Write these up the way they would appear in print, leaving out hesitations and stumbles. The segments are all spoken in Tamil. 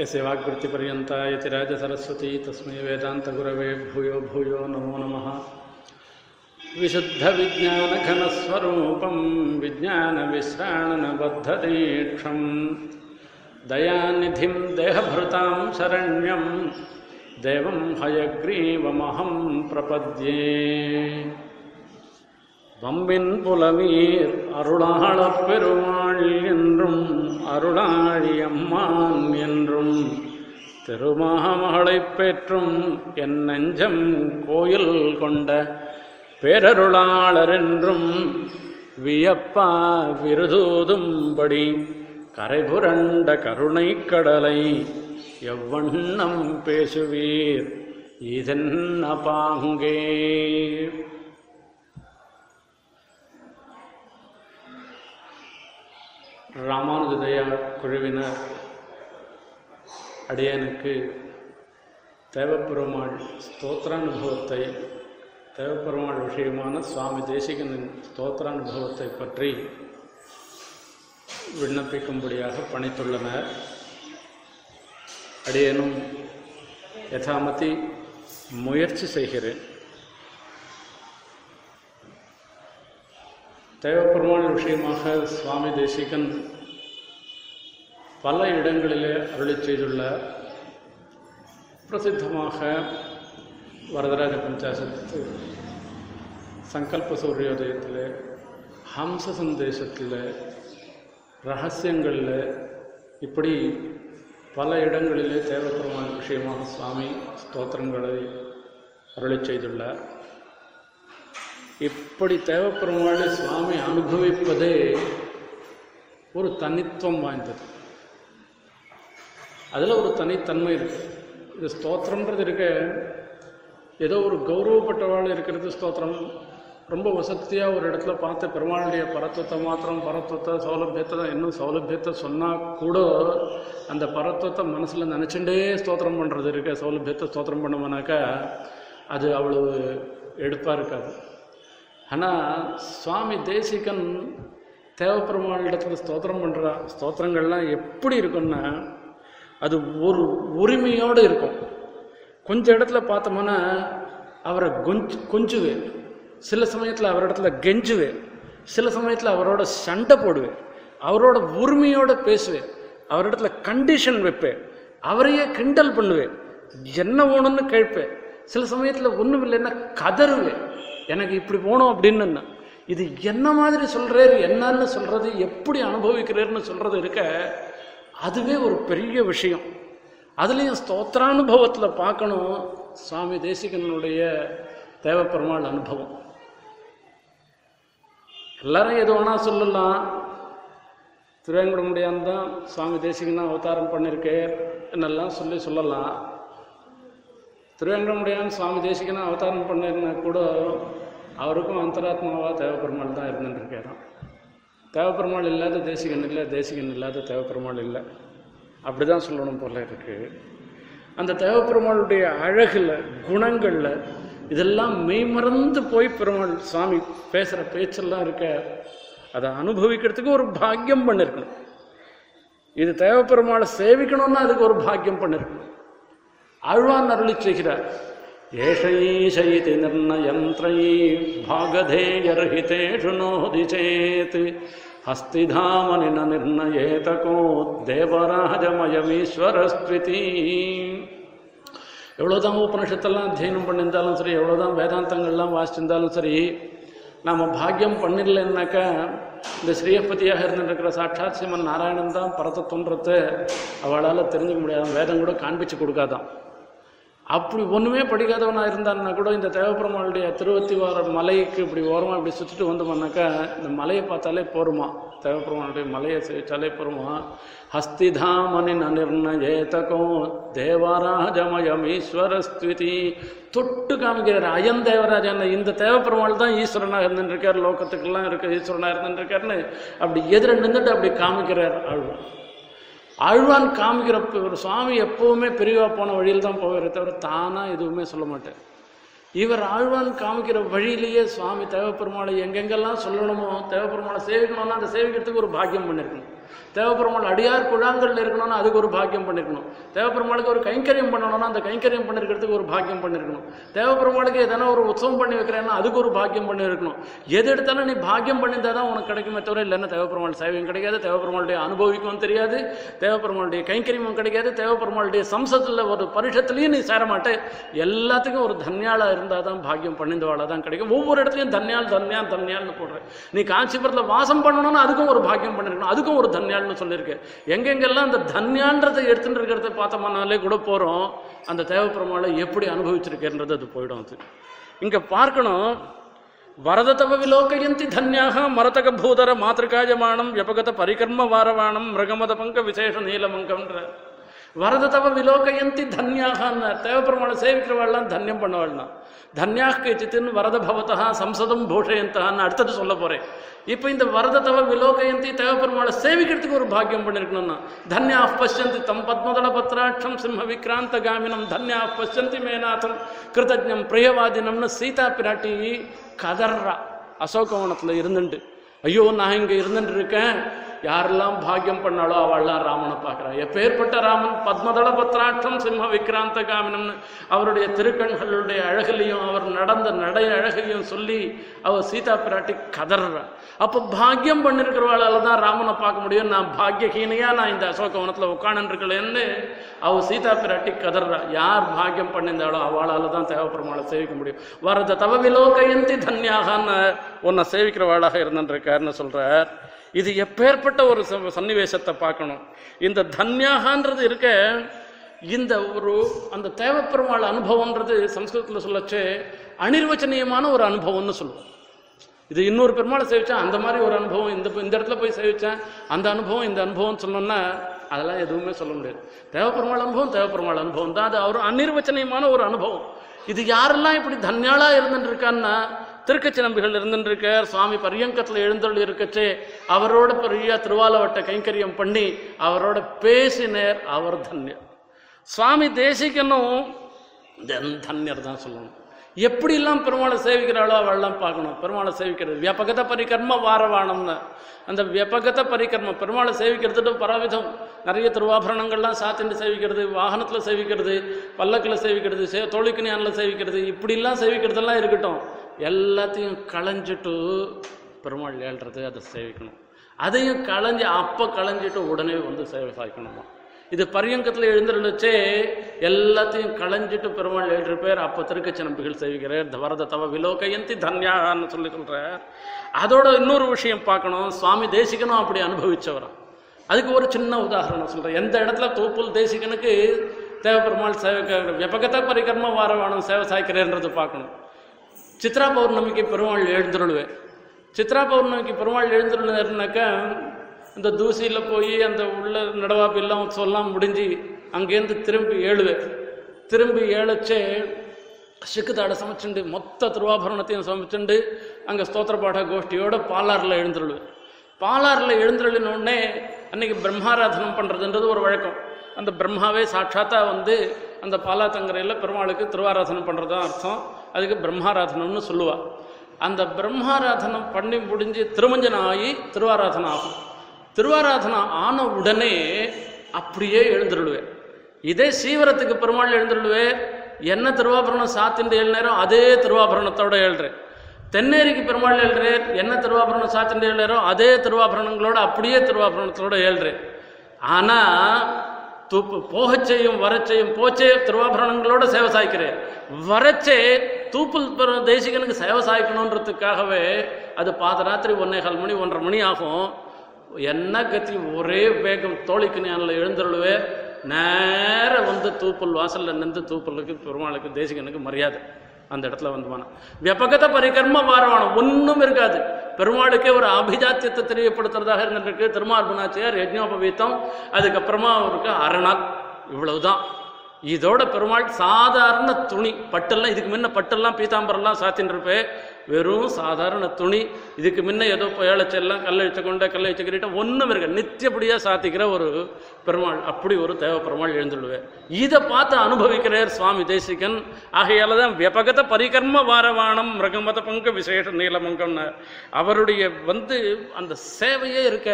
यसेवाकृतिपर्यन्ताय तिराजसरस्वती तस्मै वेदान्तगुरवे भूयो भूयो नमो नमः। विशुद्धविज्ञानघनस्वरूपं विज्ञानविश्राणनबद्धदीक्षं दयानिधिं देहभृतां शरण्यं देवं हयग्रीवमहं प्रपद्ये। வம்பின் புலவீர் அருளாளப் பெருமாள் என்றும் அருளாழியம்மான் என்றும் திருமாமகளைப் பெற்றும் என் நெஞ்சம் கோயில் கொண்ட பேரருளாளர் என்றும் வியப்பா விருதூதும்படி கரைபுரண்ட கருணைக் கடலை எவ்வண்ணம் பேசுவீர் இதென்ன பாங்கே. ராமானுஜதயா குழுவினர் அடியனுக்கு தேவப்பெருமாள் ஸ்தோத்திரானுபவத்தை, தேவப்பெருமாள் விஷயமான சுவாமி தேசிகனின் ஸ்தோத்திரானுபவத்தை பற்றி விண்ணப்பிக்கும்படியாக பணித்துள்ளனர். அடியனும் யதாமதி முயற்சி செய்கிறேன். தேவப்பெருமாள் விஷயமாக சுவாமி தேசிகன் பல இடங்களிலே அருளி செய்துள்ள பிரசித்தமாக வரதராஜ பஞ்சாசத்து, சங்கல்ப சூரியோதயத்தில், ஹம்ச சந்தேசத்தில், ரகசியங்களில், இப்படி பல இடங்களிலே தேவப்பெருமாள் விஷயமாக சுவாமி ஸ்தோத்திரங்களை அருளி செய்துள்ளார். இப்படி தேவப்பெருமாளை சுவாமி அனுபவிப்பதே ஒரு தனித்துவம் வாய்ந்தது. அதில் ஒரு தனித்தன்மை இருக்கு. இது ஸ்தோத்திரம்ன்றது இருக்க ஏதோ ஒரு கௌரவப்பட்டவாள் இருக்கிறது ஸ்தோத்திரம். ரொம்ப வசதியாக ஒரு இடத்துல பார்த்து பெருமாளுடைய பரத்துவத்தை மாத்திரம், பரத்துவத்தை சௌலபியத்தை தான், இன்னும் சௌலபியத்தை சொன்னால் கூட அந்த பரத்துவத்தை மனசில் நினச்சுட்டே ஸ்தோத்திரம் பண்ணுறது இருக்க. சௌலபியத்தை ஸ்தோத்திரம் பண்ணோம்னாக்கா அது அவ்வளவு எடுப்பாக இருக்காது. ஆனால் சுவாமி தேசிகன் தேவப்பெருமாள் இடத்துல ஸ்தோத்திரம் பண்ணுற ஸ்தோத்திரங்கள்லாம் எப்படி இருக்குன்னா, அது ஒரு உரிமையோடு இருக்கும். கொஞ்சம் இடத்துல பார்த்தோம்னா அவரை கொஞ்சுவேன், சில சமயத்தில் அவரிடத்துல கெஞ்சுவேன், சில சமயத்தில் அவரோட சண்டை போடுவேன், அவரோட உரிமையோடு பேசுவேன், அவரிடத்துல கண்டிஷன் வைப்பேன், அவரையே கிண்டல் பண்ணுவேன், என்ன வேணும்னு கேட்பேன், சில சமயத்தில் ஒன்றும் இல்லைன்னா கதறுவேன், எனக்கு இப்படி போகணும் அப்படின்னு. இது என்ன மாதிரி சொல்கிறார், என்னன்னு சொல்கிறது, எப்படி அனுபவிக்கிறார்னு சொல்கிறது இருக்க அதுவே ஒரு பெரிய விஷயம். அதுலேயும் ஸ்தோத்திரானுபவத்தில் பார்க்கணும் சுவாமி தேசிகனுடைய தேவப்பெருமாள் அனுபவம். எல்லாரும் எது வேணா சொல்லலாம். திருவேங்கடமுடியான் தான் சுவாமி தேசிகனாக அவதாரம் பண்ணியிருக்கார் என்னெல்லாம் சொல்லலாம். திருவேங்கடமுடியான் சுவாமி தேசிகனாக அவதாரம் பண்ணிருந்தா கூட அவருக்கும் அந்தராத்மாவாக தேவப்பெருமாள் தான் இருந்துட்டுருக்காராம். தேவப்பெருமாள் இல்லாத தேசிகன் இல்லை, தேசிகன் இல்லாத தேவப்பெருமாள் இல்லை, அப்படி தான் சொல்லணும் போல இருக்குது. அந்த தேவப்பெருமாளுடைய அழகில், குணங்களில், இதெல்லாம் மெய்மறந்து போய் பெருமாள் சுவாமி பேசுகிற பேச்செல்லாம் இருக்க அதை அனுபவிக்கிறதுக்கு ஒரு பாக்கியம் பண்ணியிருக்கணும். இது தேவப்பெருமாளை சேவிக்கணும்னா அதுக்கு ஒரு பாக்கியம் பண்ணியிருக்கணும். ஆழ்வான் அருளி செய்கிறார். ஏஷைஷைதி நிர்ணயந்த்ரை பாகதேயர்ஹிதேஷு நோதி சேத் ஹஸ்திதாமனி ந நிர்ணயேத கோ தேவராஜமயமீஸ்வரஸ்துதி. எவ்வளோதான் உபனிஷத்தெல்லாம் அத்தியனம் பண்ணியிருந்தாலும் சரி, எவ்வளோதான் வேதாந்தங்கள்லாம் வாசிச்சிருந்தாலும் சரி, நாம் பாக்கியம் பண்ணிடலன்னாக்கா இந்த ஸ்ரீயப்பதியாக இருந்துருக்கிற சாட்சாத் ஸ்ரீமன் நாராயணன் தான் பரத்தத்துன்றத்தை அவளால் தெரிஞ்சுக்க முடியாது, வேதம் கூட காண்பிச்சு கொடுக்காதான். அப்படி ஒன்றுமே படிக்காதவனாக இருந்தான்னா கூட இந்த தேவப்பெருமாளுடைய திருவத்திவார மலைக்கு இப்படி ஓரமாக இப்படி சுற்றிட்டு வந்தோம்னாக்கா இந்த மலையை பார்த்தாலே போருமா, தேவப்பெருமாளுடைய மலையை சேவிச்சாலே போருமா. ஹஸ்திதாமனி ந நிர்ணயேதகோ தேவராஜமயம் ஈஸ்வரஸ்துதி. தொட்டு காமிக்கிறார் அயன் தேவராஜன், இந்த தேவப்பெருமாள் தான் ஈஸ்வரனாக இருந்துருக்கார், லோகத்துக்கெல்லாம் இருக்க ஈஸ்வரனாக இருந்துருக்காருன்னு அப்படி எதிர நின்றுட்டு அப்படி காமிக்கிறார் ஆழ்வான். ஆழ்வான் காமிக்கிறப்ப ஒரு சுவாமி எப்போவுமே பெரியவா போன வழியில் தான் போவார், தவிர தானாக எதுவுமே சொல்ல மாட்டார். இவர் ஆழ்வான் காமிக்கிற வழியிலேயே சுவாமி தேவப்பெருமாளை எங்கெங்கெல்லாம் சொல்லணுமோ, தேவப்பெருமாளை சேவிக்கணும்னா அதை சேவிக்கிறதுக்கு ஒரு பாக்கியம் பண்ணியிருக்கணும். தேவப்பெருமாள் அடியார் குழாங்கல்ல இருக்கணும்னா அதுக்கு ஒரு பாக்கியம் பண்ணியிருக்கணும். தேவப்பெருமாளுக்கு ஒரு கைங்கரியம் பண்ணணும்னா அந்த கைங்கரியம் பண்ணிருக்கிறதுக்கு ஒரு பாக்கியம் பண்ணியிருக்கணும். தேவப்பெருமாளுக்கு எதனா ஒரு உற்சவம் பண்ணி வைக்கிறேன்னா அதுக்கு ஒரு பாக்கியம் பண்ணியிருக்கணும். எது எடுத்தாலும் நீ பாக்கியம் பண்ணியிருந்தா தான் உனக்கு கிடைக்குமே தவிர இல்லைன்னா தேவப்பெருமாள் சேவையும் கிடைக்காது, தேவப்பெருமாளுடைய அனுபவிக்கவும் தெரியாது, தேவப்பெருமாளுடைய கைங்கரியமும் கிடைக்காது, தேவப்பெருமாளுடைய சம்சத்தில் ஒரு பரிஷத்துலையும் நீ சேரமாட்டே. எல்லாத்துக்கும் ஒரு தன்யாளாக இருந்தால் தான் பாக்கியம் பண்ணிந்தவாளாக தான் கிடைக்கும். ஒவ்வொரு இடத்துலையும் தன்யால் தன்யால் தன்யால்னு போடுறேன். நீ காஞ்சிபுரத்தில் வாசம் பண்ணணும்னா அதுக்கும் ஒரு பாக்கியம் பண்ணிருக்கணும், அதுக்கும் ஒரு தன்யால்னு சொல்லியிருக்கேன். எங்கெங்கெல்லாம் அந்த தன்யான்றதை எடுத்துகிட்டு இருக்கிறத பார்த்தோம்னாலே கூட போகிறோம், அந்த தேவப்பெருமாளை எப்படி அனுபவிச்சிருக்கேன்றது அது போயிடும். அது இங்கே பார்க்கணும். வரதத்தவலோகயந்தி தன்யாக மரதக பூதர மாத்திருக்காயமானம் வியபகத பரிகர்ம வாரவானம் மிருகமத பங்க விசேஷ நீலமங்கம்ன்ற வரதத்தவ விலோகயந்தி தன்யாகன்னா தேவப்பெருமாளை சேவிக்கிறவாள்லாம் தன்யம் பண்ணுவாள்னா தன்யாக்கு சித்தின் வரத பவத்தா சம்சதம் பூஷயந்தான்னு அடுத்தது சொல்ல போகிறேன். இப்போ இந்த வரதத்தவ விலோகயந்தி தேவப்பெருமாளை சேவிக்கிறதுக்கு ஒரு பாக்கியம் பண்ணியிருக்கணும்னா தன்யா பஷ்யந்தி தம் பத்மதள பத்ராட்சம் சிம்ம விக்ராந்த காமினம் தன்யா பஷ்யந்தி மேநாதம் கிருதஜம் பிரியவாதினம்னு சீதா பிராட்டி கதர்றா அசோகவனத்தில் இருந்துட்டு, ஐயோ நான் இங்கே இருந்துட்டு இருக்கேன், யாரெல்லாம் பாக்கியம் பண்ணாலோ அவள்லாம் ராமனை பார்க்குறான். எப்பேற்பட்ட ராமன், பத்மதள பத்ராட்சம் சிம்ம விக்ராந்த காமினம்னு அவருடைய திருக்கண்களுடைய அழகிலையும் அவர் நடந்த நடை அழகிலையும் சொல்லி அவர் சீதா பிராட்டி கதறான். அப்போ பாக்கியம் பண்ணிருக்கிறவாளால தான் ராமனை பார்க்க முடியும், நான் பாக்கியஹீனையாக நான் இந்த அசோகவனத்தில் உட்காந்துருக்கலன்னு அவர் சீதா பிராட்டி கதறான். யார் பாக்கியம் பண்ணியிருந்தாலோ அவளால் தான் தேவப்பெருமாளை சேவிக்க முடியும். வரத தவ விலோகயந்தி தன்யாகன்னு உன்னை சேவிக்கிறவாளாக இருந்துருக்காருன்னு சொல்கிறார். இது எப்பேற்பட்ட ஒரு சன்னிவேசத்தை பார்க்கணும். இந்த தன்யாகன்றது இருக்க இந்த ஒரு அந்த தேவப்பெருமாள் அனுபவம்ன்றது சம்ஸ்கிருதத்தில் சொல்லச்சு அனிர்வச்சனீயமான ஒரு அனுபவம்னு சொல்லுவோம். இது இன்னொரு பெருமாளை சேவிச்சேன் அந்த மாதிரி ஒரு அனுபவம், இந்த இடத்துல போய் சேவிச்சேன் அந்த அனுபவம் இந்த அனுபவம்னு சொன்னோன்னா அதெல்லாம் எதுவுமே சொல்ல முடியாது. தேவப்பெருமாள் அனுபவம் தேவப்பெருமாள் அனுபவம் தான், அது ஒரு அனிர்வச்சனீயமான ஒரு அனுபவம். இது யாரெல்லாம் இப்படி தன்யாளாக இருந்துட்டு இருக்கான்னா திருக்கச்சி நம்பிகள் இருந்துருக்கார். சுவாமி பரியங்கத்தில் எழுந்தொள்ளி இருக்கச்சு அவரோட பெரிய திருவாலவட்ட கைங்கரியம் பண்ணி அவரோட பேசினர், அவர் தன்யர். சுவாமி தேசிகனும் தன்யர் தான் சொல்லணும். எப்படிலாம் பெருமாளை சேவிக்கிறாளோ அவள்லாம் பார்க்கணும். பெருமாளை சேவிக்கிறது வியபகத பரிகர்ம வாரவானம்னு, அந்த வியபகத பரிகர்ம பெருமாளை சேவிக்கிறதுட்டு பலவிதம். நிறைய திருவாபரணங்கள்லாம் சாத்திண்டு சேவிக்கிறது, வாகனத்தில் சேவிக்கிறது, பல்லக்கில் சேவிக்கிறது, தோழிக்கணியானில் சேவிக்கிறது, இப்படிலாம் சேவிக்கிறதெல்லாம் இருக்கட்டும். எல்லாத்தையும் களைஞ்சிட்டு பெருமாள் ஏழ்றது அதை சேவிக்கணும். அதையும் களைஞ்சி அப்போ களைஞ்சிட்டு உடனே வந்து சேவை சாய்க்கணுமா. இது பரியங்கத்தில் எழுந்துருந்துச்சே எல்லாத்தையும் களைஞ்சிட்டு பெருமாள் ஏழு பேர் அப்போ திருக்கச்சி நம்பிகள் சேவிக்கிறார். வரத தவ விலோகயந்தி தன்யான்னு சொல்லி சொல்கிறார். அதோட இன்னொரு விஷயம் பார்க்கணும். சுவாமி தேசிகனும் அப்படி அனுபவிச்சவரா. அதுக்கு ஒரு சின்ன உதாரணம் சொல்கிறேன். எந்த இடத்துல தூப்புல் தேசிகனுக்கு தேவப்பெருமாள் சேவை வியபகத பரிகர்ம வாரவானம் சேவை சாய்க்கிறேன்றது பார்க்கணும். சித்ரா பௌர்ணமிக்கு பெருமாள் எழுந்துருள்வேன். சித்ரா பௌர்ணமிக்கு பெருமாள் எழுந்துருந்தாருனாக்கா இந்த தூசியில் போய் அந்த உள்ள நடவாப்பெல்லாம் சொல்லலாம் முடிஞ்சு அங்கேருந்து திரும்பி ஏழுவேன். திரும்பி ஏழச்சே சிக்குதாடை சமைச்சுண்டு மொத்த திருவாபரணத்தையும் சமைச்சுண்டு அங்கே ஸ்தோத்திர பாட கோஷ்டியோடு பாலாரில் எழுந்துருள்வேன். பாலாரில் எழுந்துருளினோடனே அன்றைக்கி பிரம்மாராதனம் பண்ணுறதுன்றது ஒரு வழக்கம். அந்த பிரம்மாவே சாட்சாத்தாக வந்து அந்த பாலாத்தங்கரையில் பெருமாளுக்கு திருவாராதனம் பண்ணுறது தான் அர்த்தம். அதுக்கு பிரம்மாராதனம்னு சொல்லுவாள். அந்த பிரம்மாராதனம் பண்ணி முடிஞ்சு திருமஞ்சனம் ஆகி திருவாராதனம் ஆகும். திருவாராதனம் ஆன உடனே அப்படியே எழுந்துருடுவேன். இதே சீவரத்துக்கு பெருமாள் எழுந்துருடுவேன். என்ன திருவாபரணம் சாத்திண்டு ஏழு நேரம் அதே திருவாபரணத்தோடு எழுறேன். தென்னேரிக்கு பெருமாள் எழுறேன். என்ன திருவாபரணம் சாத்திண்டு ஏழு நேரம் அதே திருவாபரணங்களோடு அப்படியே திருவாபரணத்தோடு எழுறேன். ஆனால் தூப்பு போகச்செய்யும் வரச்செய்யும் போச்சே திருவாபரணங்களோட சேவை சாய்க்கிறேன். வரச்சே தூப்புல் தேசிகனுக்கு சேவை சாய்க்கணுன்றதுக்காகவே அது பாதராத்திரி 1:15 1:30 ஆகும். என்ன கத்தி ஒரே வேகம் தோழிக்கணியானில் எழுந்துருளுவே நேரம் வந்து தூப்புல் வாசலில் நின்று தூப்புலுக்கு பெருமாளுக்கு தேசிகனுக்கு மரியாதை அந்த இடத்துல வந்துவானா. வியபகத பரிகர்ம வாரவானம் ஒன்றும் இருக்காது. பெருமாளுக்கே ஒரு அபிஜாத்தியத்தை தெரியப்படுத்துறதாக இருந்துருக்கு திருமார்புனாச்சியார் யஜ்ஞோபவீத்தம், அதுக்கப்புறமா அவருக்கு அரணால், இவ்வளவுதான். இதோட பெருமாள் சாதாரண துணி பட்டெல்லாம், இதுக்கு முன்ன பட்டெல்லாம் பீதாம்பரெல்லாம் சாத்தின்றிருப்பே, வெறும் சாதாரண துணி. இதுக்கு முன்ன ஏதோ ஏழைச்செல்லாம் கல்லழிச்ச கொண்ட கல்லழிச்சுக்கிட்ட ஒன்றும் இருக்க நித்தியப்படியாக சாத்திக்கிற ஒரு பெருமாள், அப்படி ஒரு தேவ பெருமாள் எழுந்துள்ளுவேன். இதை பார்த்து அனுபவிக்கிறார் சுவாமி தேசிகன். ஆகையால் தான் வியபகத பரிகர்ம வாரவானம் மிருகமத பங்க விசேஷ நீலமங்கம்னார். அவருடைய வந்து அந்த சேவையே இருக்க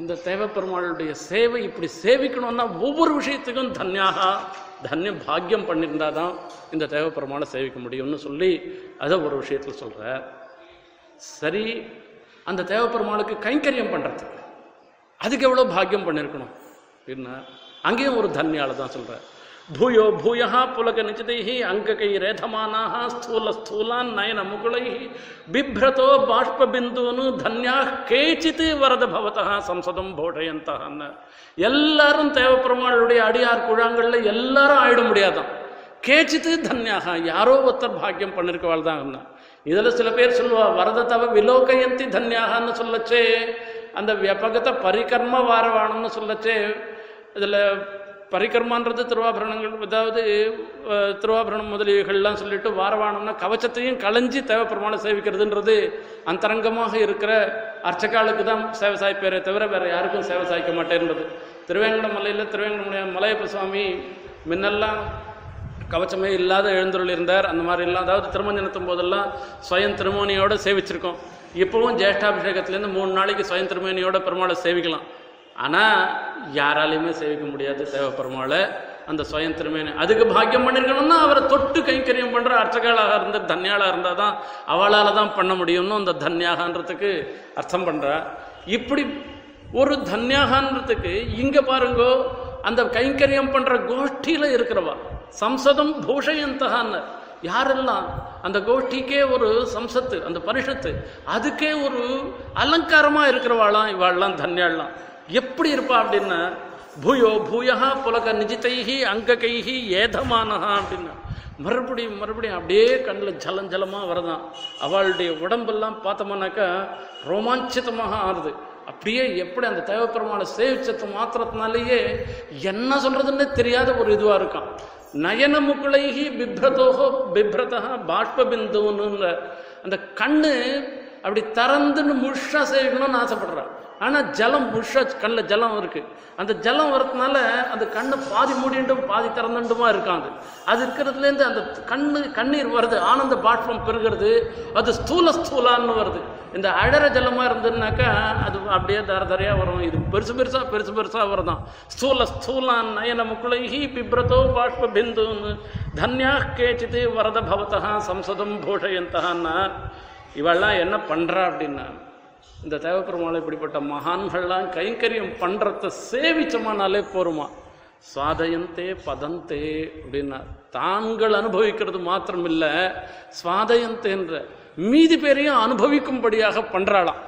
இந்த தேவப்பெருமாளுடைய சேவை இப்படி சேவிக்கணும்னா ஒவ்வொரு விஷயத்துக்கும் தன்யம் பாக்கியம் பண்ணியிருந்தால் தான் இந்த தேவப்பெருமாளை சேவிக்க முடியும்னு சொல்லி அதை ஒரு விஷயத்தில் சொல்கிறார். சரி, அந்த தேவப்பெருமாளுக்கு கைங்கரியம் பண்ணுறதுக்கு அதுக்கு எவ்வளோ பாக்கியம் பண்ணியிருக்கணும் அப்படின்னா அங்கேயும் ஒரு தன்யாலை தான் சொல்கிறார். பூயோ பூயா புலக நிஜதைஹி அங்ககை ரேதமானாஹ ஸ்தூல ஸ்தூலான் நயன முகுளைஹி பிப்ரதோ பாஷ்பபிந்துனு தன்யாக கேச்சித் வரத பவதா சம்சதம் போடயந்தஹன்னு. எல்லாரும் தேவப்பெருமாளுடைய அடியார் குழாங்களில் எல்லாரும் ஆயிட முடியாதான், கேச்சித்து தன்யாக யாரோ ஒருத்தர் பாக்கியம் பண்ணியிருக்கவாள் தான். இதில் சில பேர் சொல்லுவா வரத தவ விலோகயந்தி தன்யாகன்னு சொல்லச்சே, அந்த வியபகத்தை பரிகர்ம வாரவானன்னு சொல்லச்சே. இதில் பரிகர்மான்றது திருவாபரணங்கள், அதாவது திருவாபரணம் முதலியவைகள்லாம் சொல்லிட்டு வாரவானம்னா கவச்சத்தையும் களைஞ்சி தேவப்பெருமாளை சேவிக்கிறதுன்றது அந்தரங்கமாக இருக்கிற அர்ச்சகாளுக்கு தான் சேவை சாய்ப்பேரே தவிர வேறு யாருக்கும் சேவை சாய்க்க மாட்டேன்றது. திருவேங்கட மலையில் திருவேங்கட மலையப்ப சுவாமி முன்னெல்லாம் கவச்சமே இல்லாத எழுந்தருள் இருந்தார். அந்த மாதிரிலாம் அதாவது திருமஞ்சனத்தும் போதெல்லாம் ஸ்வயம் திருமோனியோடு சேவிச்சிருக்கோம். இப்போவும் ஜேஷ்டாபிஷேகத்துலேருந்து 3 நாளைக்கு ஸ்வயம் திருமோனியோட பெருமாளை சேவிக்கலாம். ஆனால் யாராலையுமே சேவிக்க முடியாது தேவப்பெருமாளை அந்த ஸ்வயம் திருமேனி. அதுக்கு பாக்கியம் பண்ணியிருக்கணும்னா அவரை தொட்டு கைங்கரியம் பண்ணுற அர்ச்சகாளாக இருந்த தன்யாளாக இருந்தால் தான் அவளால் தான் பண்ண முடியும்னு அந்த தன்யாகன்றதுக்கு அர்த்தம் பண்ணுறா. இப்படி ஒரு தன்யாகன்றதுக்கு இங்கே பாருங்கோ அந்த கைங்கரியம் பண்ணுற கோஷ்டியில் இருக்கிறவா சம்சதம் பூஷயந்தகான்னு. யாரெல்லாம் அந்த கோஷ்டிக்கே ஒரு சம்சத்து, அந்த பரிஷத்து அதுக்கே ஒரு அலங்காரமாக இருக்கிறவாளாம் இவாள்லாம் தன்யாள்லாம். எப்படி இருப்பா அப்படின்னா பூயோ பூயா புலக நிஜித்தைஹி அங்ககைஹி ஏதமானஹா அப்படின்னா மறுபடியும் மறுபடியும் அப்படியே கண்ணில் ஜலஞ்சலமாக வரதான். அவளுடைய உடம்பெல்லாம் பார்த்தோம்னாக்கா ரோமாஞ்சிதமாக ஆறுது. அப்படியே எப்படி அந்த தேவப்பெருமாளை சேவிச்சது மாத்திரத்தினாலேயே என்ன சொல்கிறதுன்னு தெரியாத ஒரு இதுவாக இருக்கான். நயன முகுளைஹி பிப்ரதோஹோ பிப்ரதா பாஷ்பபிந்துன்னு அந்த கண்ணு அப்படி திறந்துன்னு முழுஷா சேவிக்கணும்னு ஆசைப்படுறாள். ஆனால் ஜலம் முழுஷா கண்ணில் ஜலம் இருக்குது. அந்த ஜலம் வரதுனால அந்த கண்ணை பாதி மூடிண்டும் பாதி திறந்துண்டுமா இருக்காது. அது இருக்கிறதுலேருந்து அந்த கண்ணீர் வருது, ஆனந்த பாஷ்பம் பெருகிறது. அது ஸ்தூல ஸ்தூலான்னு வருது. இந்த அழற ஜலமாக இருந்ததுனாக்கா அது அப்படியே தரதரையாக வரும். இது பெருசாக வருதான். ஸ்தூல ஸ்தூலான் நயன முகுளைஹி பிப்ரதோ பாஷ்ப பிந்துன்னு தன்யா கேச்சித் வரத பவதா சம்சதம் போஷயந்தஹான்னா. இவெல்லாம் என்ன பண்ணுறா அப்படின்னா இந்த தேவப்பெருமாளை இப்படிப்பட்ட மகான்கள்லாம் கைங்கரியம் பண்ணுறத சேவிச்சமானாலே போருமா. சுவாதயந்தே பதந்தே அப்படின்னா தாங்கள் அனுபவிக்கிறது மாத்திரம் இல்லை, சுவாதயந்தேன்ற மீதி பேரையும் அனுபவிக்கும்படியாக பண்ணுறாளாம்.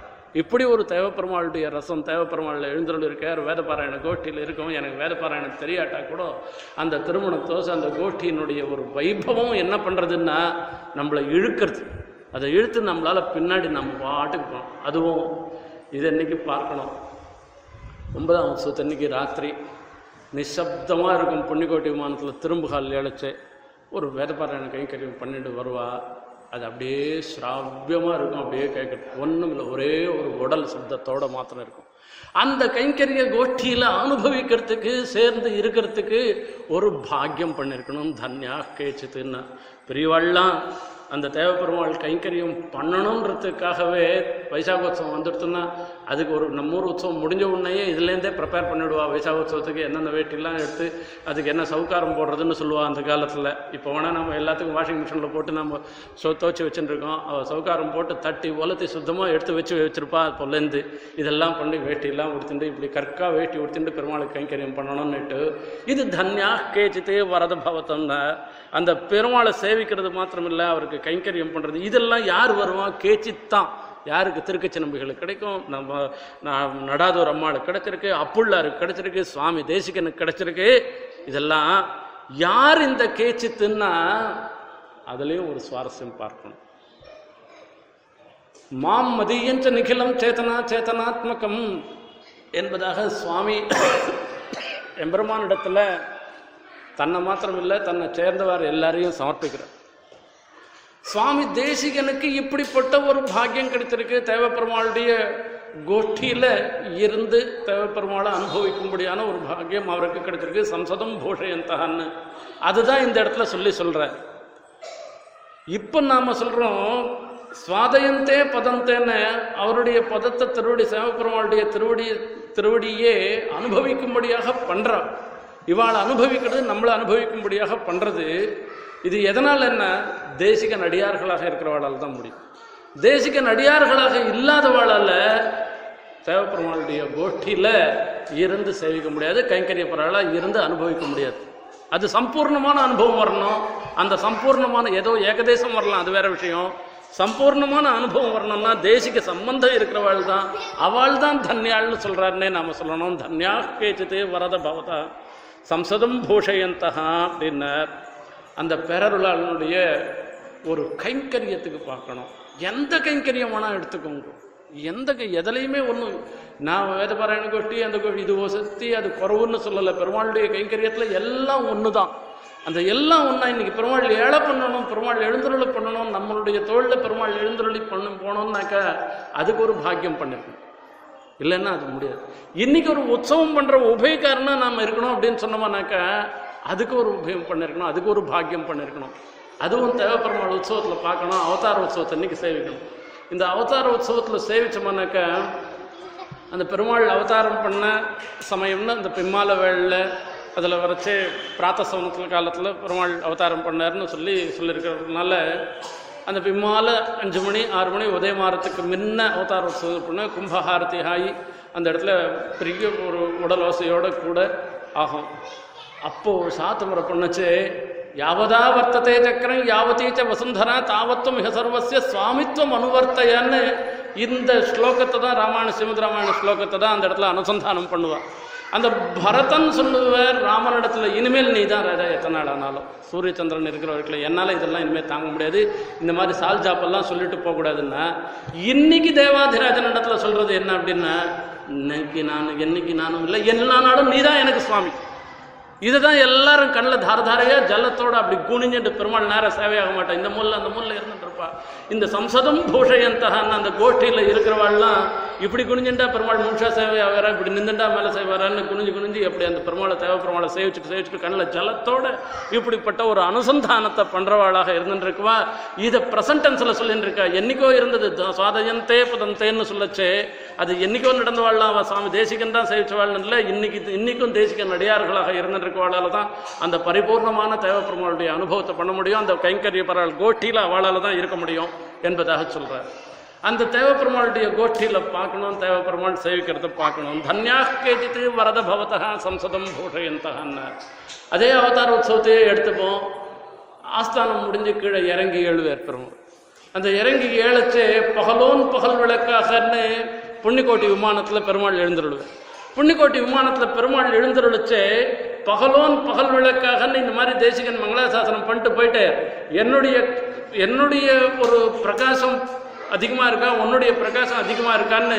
இப்படி ஒரு தேவப்பெருமாளுடைய ரசம். தேவப்பெருமாளில் எழுந்தருள் இருக்கார், வேதபாராயண கோஷ்டியில் இருக்கவும் எனக்கு வேதபாராயணம் தெரியாட்டா கூட அந்த திருமணத்தோசை அந்த கோஷ்டியினுடைய ஒரு வைபவம் என்ன பண்ணுறதுன்னா நம்மளை இழுக்கிறது. அதை இழுத்து நம்மளால் பின்னாடி நம்ம பாட்டுக்கு போகணும். அதுவும் இது அன்றைக்கி பார்க்கணும். 9ஆம் வருஷத்தன்னைக்கு ராத்திரி நிசப்தமாக இருக்கும் புன்னிக்கோட்டை விமானத்தில் திரும்புகால் இழைச்சி ஒரு வேதபாராயண கைங்கரியம் பண்ணிட்டு வருவா. அது அப்படியே ஸ்ராவியமாக இருக்கும், அப்படியே கேட்கறது ஒன்றும் இல்லை, ஒரே ஒரு உடல் சப்தத்தோடு மாத்திரம் இருக்கும். அந்த கைங்கரிய கோஷ்டியில் அனுபவிக்கிறதுக்கு சேர்ந்து இருக்கிறதுக்கு ஒரு பாக்கியம் பண்ணியிருக்கணும் தன்யா கேச்சித்துன்னா. பெரியவாள்லாம் அந்த தேவப்பெருமாள் கைங்கரியம் பண்ணணுன்றதுக்காகவே வைசாகோத்சவம் வந்துடுத்துன்னா அதுக்கு ஒரு நம்மூர் உற்சவம் முடிஞ்ச உடனேயே இதுலேருந்தே ப்ரிப்பேர் பண்ணிவிடுவா. வைசாகோத்சவத்துக்கு என்னென்ன வேட்டிலாம் எடுத்து அதுக்கு என்ன சவுக்காரம் போடுறதுன்னு சொல்லுவாள் அந்த காலத்தில். இப்போ வேணால் நம்ம எல்லாத்துக்கும் வாஷிங் மிஷினில் போட்டு நம்ம துவச்சி வச்சுட்டுருக்கோம். அவள் சவுக்காரம் போட்டு தட்டி உலத்தி சுத்தமாக எடுத்து வச்சுருப்பா. அப்போலேருந்து இதெல்லாம் பண்ணி வேட்டிலாம் உடுத்திட்டு இப்படி கற்காக வேட்டி உடுத்திட்டு பெருமாளுக்கு கைங்கரியம் பண்ணணும்னுட்டு இது தன்யா கேச்சித் வரத பவதம்னா. அந்த பெருமாளை சேவிக்கிறது மாத்திரமில்லை, அவருக்கு கைங்கரியம் பண்றது இதெல்லாம் யார் வருவான்? கேச்சித்தான். யாருக்கு? திருக்கச்சி நம்பிகளுக்கு கிடைக்கும், நம்ம நடாதூர் அம்மாளுக்கு கிடைச்சிருக்கு, அப்புள்ளாருக்கு கிடைச்சிருக்கு, சுவாமி தேசிகனுக்கு கிடைச்சிருக்கு. இதெல்லாம் யார் இந்த கேச்சித்துன்னா அதுலயும் ஒரு சுவாரஸ்யம் பார்க்கணும். மாம் மதியஞ்ச நிகிலம் சேதனா சேதனாத்மகம் என்பதாக சுவாமி எம்பெருமானிடத்துல தன்னை மாத்திரம் இல்லை தன்னை சேர்ந்தவார் எல்லாரையும் சமர்ப்பிக்கிறார். சுவாமி தேசிகனுக்கு இப்படிப்பட்ட ஒரு பாக்கியம் கிடைத்திருக்கு. தேவப்பெருமாளுடைய கோஷ்டியில் இருந்து தேவப்பெருமாளை அனுபவிக்கும்படியான ஒரு பாக்கியம் அவருக்கு கிடைச்சிருக்கு. சம்சதம் போஷயந்தான்னு அதுதான் இந்த இடத்துல சொல்லி சொல்கிறார். இப்போ நாம் சொல்கிறோம் சுவாதயந்தே பதந்தேன்னு அவருடைய பதத்தை திருவடி சிவபெருமாளுடைய திருவடியே அனுபவிக்கும்படியாக பண்ணுறான். இவாளை அனுபவிக்கிறது நம்மளை அனுபவிக்கும்படியாக பண்ணுறது. இது எதனால் என்ன, தேசிக நடிகார்களாக இருக்கிறவாளால் தான் முடியும். தேசிக நடிகார்களாக இல்லாதவாளால் தேவப்பெருமாளுடைய கோஷ்டியில் இருந்து சேவிக்க முடியாது, கைங்கரிய பரவாயில்ல இருந்து அனுபவிக்க முடியாது. அது சம்பூர்ணமான அனுபவம் வரணும். அந்த சம்பூர்ணமான ஏதோ ஏகதேசம் வரலாம், அது வேறு விஷயம். சம்பூர்ணமான அனுபவம் வரணும்னா தேசிக சம்பந்தம் இருக்கிறவாள் தான், அவள் தான் தன்யாள்னு சொல்கிறாருன்னே நாம் சொல்லணும். தன்யா கேச்சித்து வரத பவதா சம்சதம் பூஷயந்தா அப்படின்னார். அந்த பேரருளாளனுடைய ஒரு கைங்கரியத்துக்கு பார்க்கணும். எந்த கைங்கரியமான எடுத்துக்கோங்க, எந்த எதுலையுமே ஒன்றும் நான் வேத பாராயண கோஷ்டி அந்த கோஷ்டி இது வசதி அது குறவுன்னு சொல்லலை. பெருமாளுடைய கைங்கரியத்தில் எல்லாம் ஒன்று தான். அந்த எல்லாம் ஒன்றா இன்றைக்கி பெருமாள் ஏழை பண்ணணும், பெருமாள் எழுந்தருளி பண்ணணும், நம்மளுடைய தோளில் பெருமாள் எழுந்தருளி போனோம்னாக்கா அதுக்கு ஒரு பாக்கியம் பண்ணிருக்கணும், இல்லைன்னா அது முடியாது. இன்றைக்கி ஒரு உற்சவம் பண்ணுற உபயக்காரனாக நாம் இருக்கணும் அப்படின்னு சொன்னோம்னாக்கா அதுக்கு ஒரு உபயம் பண்ணியிருக்கணும், அதுக்கு ஒரு பாக்கியம் பண்ணியிருக்கணும். அதுவும் தேவப்பெருமாள் உற்சவத்தில் பார்க்கணும். அவதார உற்சவத்தை இன்றைக்கி சேவிக்கணும். இந்த அவதார உற்சவத்தில் சேவிச்சோம்னாக்கா அந்த பெருமாள் அவதாரம் பண்ண சமயம்னு அந்த பிம்மால வேளில் அதில் வரைச்சே பிராத்த சவனத்தில் காலத்தில் பெருமாள் அவதாரம் பண்ணார்னு சொல்லியிருக்கிறதுனால அந்த பிம்மால 5 மணி 6 மணி உதயமாரத்துக்கு முன்ன அவதார உற்சவம் பண்ண கும்பஹாரதி ஆகி அந்த இடத்துல பெரிய ஒரு உடல் ஓசையோடு கூட ஆகும். அப்போது சாத்தமுறை பண்ணச்சே யாவதா வர்த்தத்தை சக்கரம் யாவதீச்ச வசுந்தரா தாவத்தும் மிக சர்வசிய சுவாமித்துவம் அனுவர்த்தையன்னு இந்த ஸ்லோகத்தை தான் ராமாயண ஸ்ரீமத்ராமாயண ஸ்லோகத்தை தான் அந்த இடத்துல அனுசந்தானம் பண்ணுவான். அந்த பரதன் சொல்லுவார் ராமனிடத்தில், இனிமேல் நீ தான் ராஜா எத்தனை நாள் ஆனாலும், சூரிய சந்திரன் இருக்கிறவர்களை என்னால் இதெல்லாம் இனிமேல் தாங்க முடியாது, இந்த மாதிரி சால் ஜாப்பெல்லாம் சொல்லிட்டு போகக்கூடாதுன்னா. இன்னைக்கு தேவாதிராஜன் இடத்துல சொல்கிறது என்ன அப்படின்னா, இன்னைக்கு நான் என்னைக்கு நானும் இல்லை, எல்லா நாளும் நீ தான் எனக்கு சுவாமி. இதுதான் எல்லாரும் கண்ணில் தாரதாரையாக ஜலத்தோடு அப்படி குனிஞ்சிட்டு பெருமாள் நேரம் சேவையாக மாட்டான். இந்த மூலில் அந்த மூலில் இருந்துட்டுருப்பா. இந்த சம்சதம் பூஷயந்தகான்னு அந்த கோஷ்டியில் இருக்கிறவாள்லாம் இப்படி குனிஞ்சுட்டா பெருமாள் முழுஷா சேவையாகிறான், இப்படி நின்றுண்டா மேலே சேவையாகிறான்னு குனிஞ்சு குனிஞ்சு எப்படி அந்த பெருமாளை தேவைப்பெருமாளை சேவிச்சுட்டு கண்ணில் ஜலத்தோடு இப்படிப்பட்ட ஒரு அனுசந்தானத்தை பண்ணுறவாளாக இருந்துட்டுருக்குவா. இதை பிரசன்டென்ஸில் சொல்லிட்டு இருக்கா. என்றைக்கோ இருந்தது சுவாதயந்தே பதந்தேன்னு சொல்லச்சே, அது என்றைக்கோ நடந்தவாள்லாம் அவள் சாமி தேசிகன் தான் சேவிச்சவாள்னு இல்லை, இன்றைக்கும் தேசிகன் அடியார்களாக இருந்துட்டு அவளால் தான் அந்த பரிபூர்ணமான தேவப்பெருமாளுடைய அனுபவத்தை பண்ண முடியும், அந்த கைங்கரிய பரவால் கோஷ்டியில் அவளால் தான் இருக்க முடியும் என்பதாக சொல்கிறார். அந்த தேவப்பெருமாளுடைய கோஷ்டியில் பார்க்கணும், தேவப்பெருமாள் சேவிக்கிறத பார்க்கணும். தன்யா கேஜித்து வரத பவதா சம்சதம் பூஷயந்தகான்னு அதே அவதார உற்சவத்தையே எடுத்துப்போம். ஆஸ்தானம் முடிஞ்சு கீழே இறங்கி ஏழுவேர் பெருமாள். அந்த இறங்கி ஏழச்சே பகலோன் பகல் விளக்காகன்னு புண்ணிக்கோட்டி விமானத்தில் பெருமாள் எழுந்துருடுவேன். புண்ணிக்கோட்டி விமானத்தில் பெருமாள் எழுந்துருளிச்சே பகலோன் பகல் விளக்காகன்னு இந்த மாதிரி தேசிகன் மங்களாசாசனம் பண்ணிட்டு போயிட்டு, என்னுடைய ஒரு பிரகாசம் அதிகமாக இருக்கா, உன்னுடைய பிரகாசம் அதிகமாக இருக்கான்னு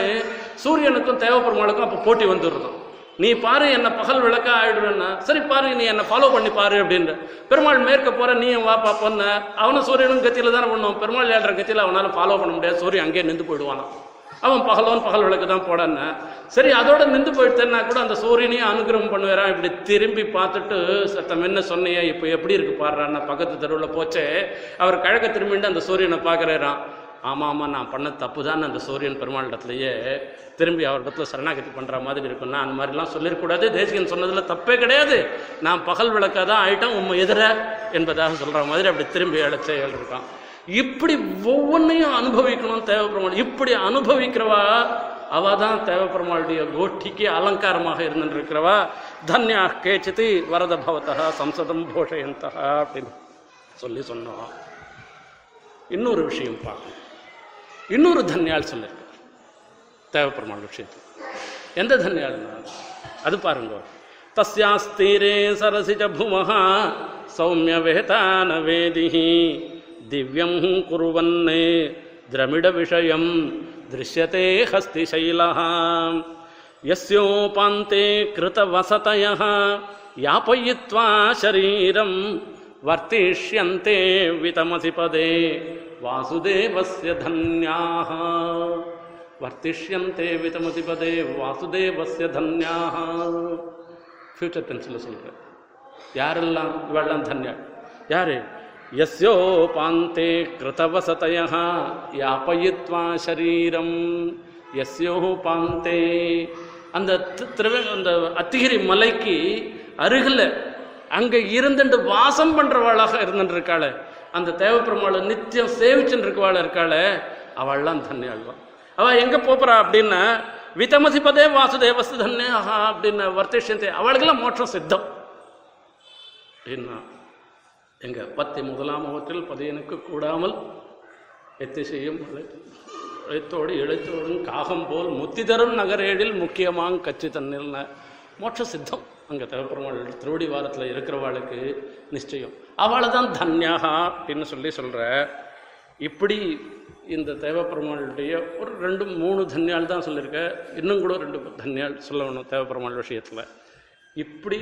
சூரியனுக்கும் தேவப்பெருமாளுக்கும் அப்போ போட்டி வந்துடுறோம். நீ பாரு என்னை பகல் விளக்கா ஆயிடுவேன்னா, சரி பாரு நீ என்னை ஃபாலோ பண்ணி பாரு அப்படின்ற. பெருமாள் மேற்க போகிற நீ வா பார்ப்போன்ன, அவனை சூரியனும் கத்தியில் தானே பண்ணுவோம். பெருமாள் ஏடுற கத்தியில் அவனால் ஃபாலோ பண்ண முடியாது, சூரியன் அங்கேயே நின்று போயிடுவானா. அவன் பகலோன் பகல் விளக்கு தான் போடான்னு சரி அதோட நின்று போயிட்டேன்னா கூட அந்த சூரியனையும் அனுகிரகம் பண்ணுவேறான். இப்படி திரும்பி பார்த்துட்டு சத்தம் என்ன சொன்னையே இப்போ எப்படி இருக்கு பாடுறான்னா பக்கத்து தெருவில் போச்சே அவர் கழக திரும்பிட்டு அந்த சூரியனை பார்க்குறான். ஆமாம் நான் பண்ண தப்பு தான், அந்த சூரியன் பெருமாள் இடத்துலையே திரும்பி அவர் இடத்துல சரணாகதி பண்ணுற மாதிரி இருக்குன்னா அந்த மாதிரிலாம் சொல்லிடக்கூடாது, தேசிகன் சொன்னதில் தப்பே கிடையாது, நான் பகல் விளக்காக தான் ஆகிட்டேன் உண்மை எதிர என்பதாக சொல்கிற மாதிரி அப்படி திரும்பி அழைச்ச இருக்கான். இப்படி ஒவ்வொன்றையும் அனுபவிக்கணும் தேவப்பெருமாள். இப்படி அனுபவிக்கிறவா அவள் தான் தேவப்பெருமாளுடைய கோஷ்டிக்கு அலங்காரமாக இருந்துட்டு இருக்கிறவா. தன்யா கேச்சித்து வரத பவதா சம்சதம் பூஷயந்தா அப்படின்னு சொல்லி சொன்னோம். இன்னொரு விஷயம் பார்க்கணும். இன்னொரு தன்யாள் சொல்லியிருக்க தேவப்பெருமாள் விஷயத்தில் எந்த தன்யாள்னா அது பாருங்க. தஸ்யாஸ்தீரே சரசிஜ புமஹா சௌமிய வேதான வேதிஹி திவ்யம் குருவன்னே திரமிட விஷயம் திருஷ்யதே ஹஸ்திசைலஹ யஸ்யோபாந்தே கிருத வசதயஹ யாபயித்வா சரீரம் வர்த்திஷ்யந்தே விதமசி பதே வாசுதேவஸ்ய தன்யாஹ வர்த்திஷ்யந்தே விதமசி பதே வாசுதேவஸ்ய தன்யாஹ. ஃபியூச்சர் டென்ஸ்ல சொல்ற யாரெல்லாம் இவெல்லாம் தன்யா யாரு யோபாந்தே கிருதவசதய யாபயித்வா ஷரீரம் யோபாந்தே. அந்த அந்த அத்திகிரி மலைக்கு அருகில் அங்கே இருந்துட்டு வாசம் பண்ணுறவாளாக இருந்துட்டு இருக்காளே, அந்த தேவப்பெருமாளை நித்தியம் சேவிச்சுட்டு இருக்கவாள் இருக்காளே, அவள்லாம் தன்யாழ்வான். அவள் எங்கே போகிறா அப்படின்னா, விதமதிபதே வாசுதேவசு தன்யாகா அப்படின்னு வர்த்திஷந்தே, அவளுக்கெல்லாம் மோட்சம் சித்தம் அப்படின்னா. எங்கள் 10 முதலாம் வகுப்பில் 10 கூடாமல் எத்தி செய்யும் எழுத்தோடு எழுத்தோடும் காகம் போல் முத்தி தரும் நகரேடில் முக்கியமாக கச்சி தன்னில்னா மோட்ச சித்தம். அங்கே தேவப்பெருமாள் திருவடி வாரத்தில் இருக்கிறவாளுக்கு நிச்சயம், அவளை தான் தன்யாகா அப்படின்னு சொல்லி சொல்கிற. இப்படி இந்த தேவப்பெருமாளுடைய ஒரு 2-3 தன்யாள் தான் சொல்லியிருக்க, இன்னும் கூட 2 தன்யாள் சொல்லணும் தேவப்பெருமாள் விஷயத்தில். இப்படி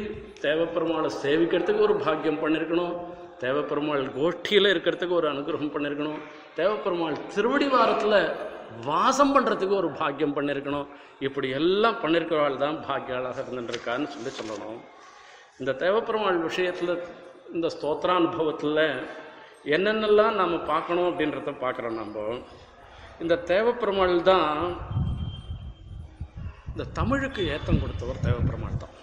தேவப்பெருமாளை சேவிக்கிறதுக்கு ஒரு பாக்கியம் பண்ணியிருக்கணும், தேவப்பெருமாள் கோஷ்டியில் இருக்கிறதுக்கு ஒரு அனுகிரகம் பண்ணியிருக்கணும், தேவப்பெருமாள் திருவடி வாரத்தில் வாசம் பண்ணுறதுக்கு ஒரு பாக்கியம் பண்ணியிருக்கணும். இப்படி எல்லாம் பண்ணியிருக்கிறவாள் தான் பாக்கியாளாக இருந்துட்டுருக்கான்னு சொல்லி சொல்லணும். இந்த தேவப்பெருமாள் விஷயத்தில் இந்த ஸ்தோத்திரானுபவத்தில் என்னென்னலாம் நாம் பார்க்கணும் அப்படின்றத பார்க்குறோம். நம்ம இந்த தேவப்பெருமாள் தான் இந்த தமிழுக்கு ஏத்தம் கொடுத்தவர் தேவப்பெருமாள் தான்.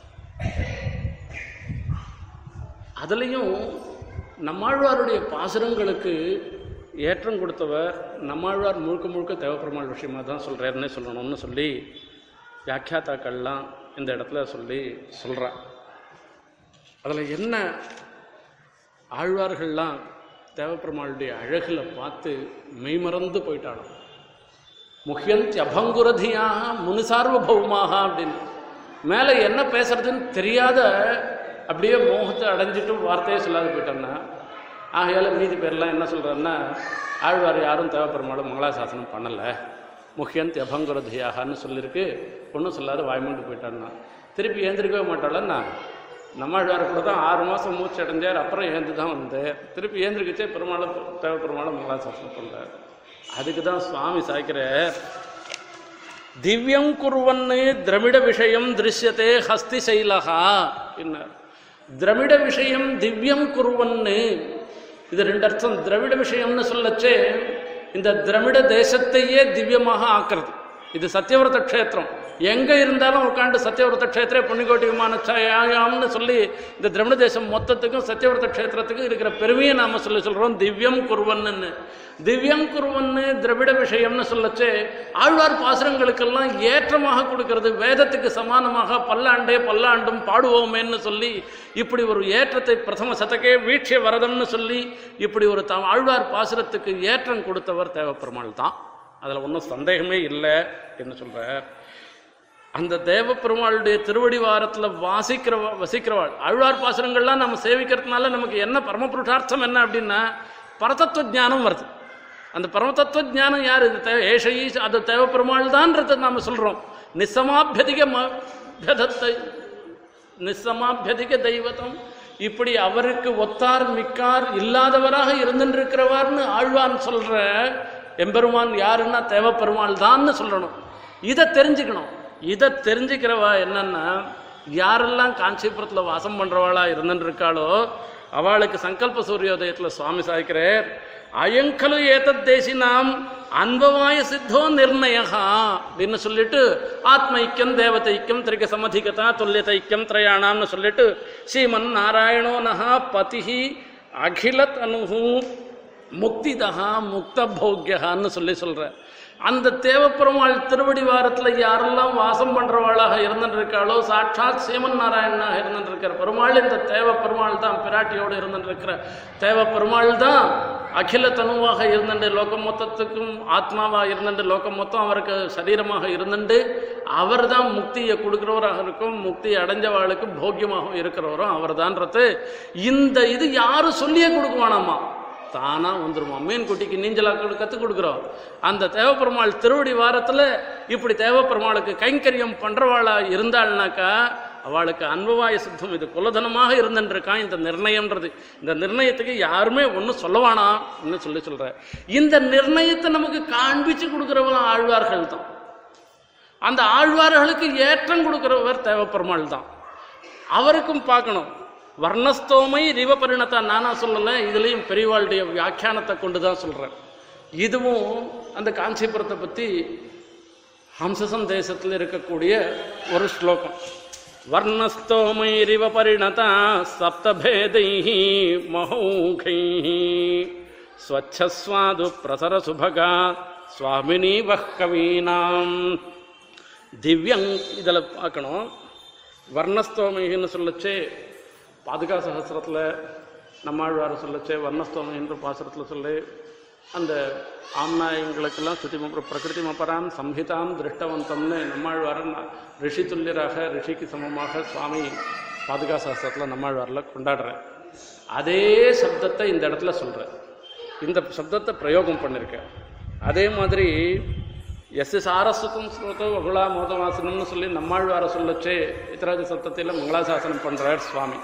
அதுலேயும் நம்மாழ்வாருடைய பாசுரங்களுக்கு ஏற்றம் கொடுத்தவர் நம்மாழ்வார் முழுக்க முழுக்க தேவப்பெருமாள் விஷயமா தான் சொல்கிறாருன்னே சொல்லணும்னு சொல்லி வியாக்கியாத்தாக்கள்லாம் இந்த இடத்துல சொல்கிறா. அதில் என்ன ஆழ்வார்கள்லாம் தேவப்பெருமாளுடைய அழகில் பார்த்து மெய்மறந்து போயிட்டாலும், முஹ்யந்தி அபங்குரதியாக முனுசார்வபௌமாக அப்படின்னு மேலே என்ன பேசுறதுன்னு தெரியாத அப்படியே மோகத்தை அடைஞ்சிட்டு வார்த்தையே சொல்லாது போயிட்டோம்னா, ஆகையால் மீதி பேர்லாம் என்ன சொல்கிறேன்னா, ஆழ்வார் யாரும் தேவப்பெருமாளும் மங்களாசாசனம் பண்ணலை, முஹ்யந்தி அபங்குரதியாகனு சொல்லியிருக்கு, ஒன்றும் சொல்லாது வாய்மூண்டு போயிட்டோம்னா திருப்பி ஏந்திரிக்கவே மாட்டாளன்னா. நம்மாழ்வார் கூட தான் 6 மாதம் மூச்சு அடைஞ்சார், அப்புறம் ஏந்து தான் வந்தேன், திருப்பி ஏந்திரிக்கிச்சே பெருமாளை தேவப்பெருமாளும் மங்களாசாசனம் பண்ணுறார். அதுக்கு தான் சுவாமி சாய்க்கிறார், திவ்யம் குருவன்னு திரமிட விஷயம் திருஷ்யத்தே ஹஸ்தி சைலகா என்னார். திரமிட விஷயம் திவ்யம் குருவன்னு, இது 2 அர்த்தம். திரவிட விஷயம்னு சொல்லச்சே இந்த திரமிட தேசத்தையே திவ்யமாக ஆக்கிறது. இது சத்தியவிரத க்ஷேத்திரம், எங்கே இருந்தாலும் உட்காந்து சத்தியவிரத க்ஷேத்திரே புண்ணிகோட்டி விமானச்சாயாம்னு சொல்லி இந்த திரமிட தேசம் மொத்தத்துக்கும் சத்தியவிரத க்ஷேத்திரத்துக்கும் இருக்கிற பெருமையை நாம் சொல்கிறோம் திவ்யம் குருவன்னு. திவ்யம் குருவன்னு திரவிட விஷயம்னு சொல்லச்சே ஆழ்வார் பாசுரங்களுக்கெல்லாம் ஏற்றமாக கொடுக்கறது, வேதத்துக்கு சமானமாக பல்லாண்டே பல்லாண்டும் பாடுவோமேன்னு சொல்லி இப்படி ஒரு ஏற்றத்தை பிரதம சதக்கே வீட்சிய வரதம்னு சொல்லி இப்படி ஒரு ஆழ்வார் பாசுரத்துக்கு ஏற்றம் கொடுத்தவர் தேவப்பெருமாள் தான். அதில் ஒன்றும் சந்தேகமே இல்லை என்று சொல்கிறார். அந்த தேவப்பெருமாளுடைய திருவடி வாரத்தில் வசிக்கிறவாள் ஆழ்வார் பாசுரங்கள்லாம் நம்ம சேவிக்கிறதுனால நமக்கு என்ன பரம புருஷார்த்தம் என்ன அப்படின்னா பரதத்துவ ஜானம் வருது. அந்த பரமதத்துவ ஜானம் யார், இது ஏஷயி அது தேவப்பெருமாள் தான்றதை நாம் சொல்கிறோம். நிசமாபியதிக தெய்வத்தம், இப்படி அவருக்கு ஒத்தார் மிக்கார் இல்லாதவராக இருந்துட்டு இருக்கிறவார்னு ஆழ்வார்னு சொல்கிற எம்பெருமான் யாருன்னா தேவப்பெருமாள் தான்னு சொல்லணும். இதை தெரிஞ்சுக்கணும். இதை தெரிஞ்சுக்கிறவா என்னன்னா, யாரெல்லாம் காஞ்சிபுரத்தில் வாசம் பண்ணுறவாளா இருந்துட்டு இருக்காளோ அவளுக்கு சங்கல்ப சூரியோதயத்தில் சுவாமி சாய்க்கிறார், அயங்கலு ஏதத் தேசினாம் அன்பவாய சித்தோ நிர்ணயா அப்படின்னு சொல்லிட்டு ஆத்ம ஐக்கியம் தேவத்தை ஐக்கியம் திரிக சமதிகதா துல்லியத்தை ஐக்கியம் திரையாணாம்னு சொல்லிட்டு ஸ்ரீமன் நாராயணோ நகா பதிஹி அகிலத் அனுஹூ முக்திதா முக்த பௌக்யான்னு சொல்கிற அந்த தேவப்பெருமாள் திருவடி வாரத்தில் யாரெல்லாம் வாசம் பண்ணுறவாளாக இருந்துட்டு இருக்காளோ சாட்சாத் சீமன் நாராயணனாக இருந்துட்டு இருக்கிற பெருமாள் இந்த தேவப்பெருமாள் தான், பிராட்டியோடு இருந்துட்டு இருக்கிற தேவப்பெருமாள் தான் அகில தனுவாக இருந்துட்டு லோகம் மொத்தத்துக்கும் ஆத்மாவாக இருந்துட்டு லோகம் மொத்தம் அவருக்கு சரீரமாக இருந்துட்டு அவர் தான் முக்தியை கொடுக்குறவராக இருக்கும், முக்தியை அடைஞ்சவாளுக்கு போக்கியமாகவும் இருக்கிறவரும் அவர் தான்றது. இந்த இது யாரும் சொல்லியே கொடுக்குவானாம்மா, தானாக வந்துடுவான். மீன் குட்டிக்கு நீஞ்சலாக்கள் கற்றுக் கொடுக்குறோம். அந்த தேவப்பெருமாள் திருவடி வாரத்தில் இப்படி தேவப்பெருமாளுக்கு கைங்கரியம் பண்ணுறவாளாக இருந்தாள்னாக்கா அவளுக்கு அன்பவாய சித்தம், இது குலதனமாக இருந்துட்டுருக்கான் இந்த நிர்ணயம்ன்றது. இந்த நிர்ணயத்துக்கு யாருமே ஒன்றும் சொல்லவானான்னு சொல்கிற இந்த நிர்ணயத்தை நமக்கு காண்பிச்சு கொடுக்குறவெல்லாம் ஆழ்வார்கள் தான். அந்த ஆழ்வார்களுக்கு ஏற்றம் கொடுக்குறவர் தேவப்பெருமாள் தான். அவருக்கும் பார்க்கணும் வர்ணஸ்தோமை ரீவபரிணத்தை நானா சொல்லலை, இதுலேயும் பெரியவாளுடைய வியாக்கியானத்தை கொண்டு தான் சொல்கிறேன். இதுவும் அந்த காஞ்சிபுரத்தை பற்றி ஹம்சசன் தேசத்தில் இருக்கக்கூடிய ஒரு ஸ்லோகம். வர்ணஸ்தோமை ரீவபரிணதா சப்தபேதை மகௌகை ஸ்வச்சஸ்வாது பிரசர சுபகா சுவாமினி வஹ்கவீனாம் திவ்யங். இதில் பார்க்கணும், வர்ணஸ்தோமைன்னு சொல்லச்சே பாதுகா சகசிரத்தில் நம்மாழ்வார் சொல்லச்சே, வர்ணஸ்தோமை என்று பாசுரத்தில் சொல்லி அந்த ஆம்நாயங்களுக்கெல்லாம் பிரகிருதிம பராம் சம்ஹிதாம் திருஷ்டவந்தம்னு நம்மாழ்வாரன் ரிஷி துல்லியராக, ரிஷிக்கு சமமாக சுவாமி பாதுகா சகசிரத்தில் நம்மாழ்வாரில் கொண்டாடுறேன். அதே சப்தத்தை இந்த இடத்துல சொல்கிறேன், இந்த சப்தத்தை பிரயோகம் பண்ணியிருக்கேன். அதே மாதிரி எஸ் சாரசுக்கும் ஸ்ரோதோ வகுலா மோதவாசனம்னு சொல்லி நம்மாழ்வாரை சொல்லச்சே இத்தராஜ சப்தத்தில் மங்களாசாசனம் பண்ணுறார் சுவாமி.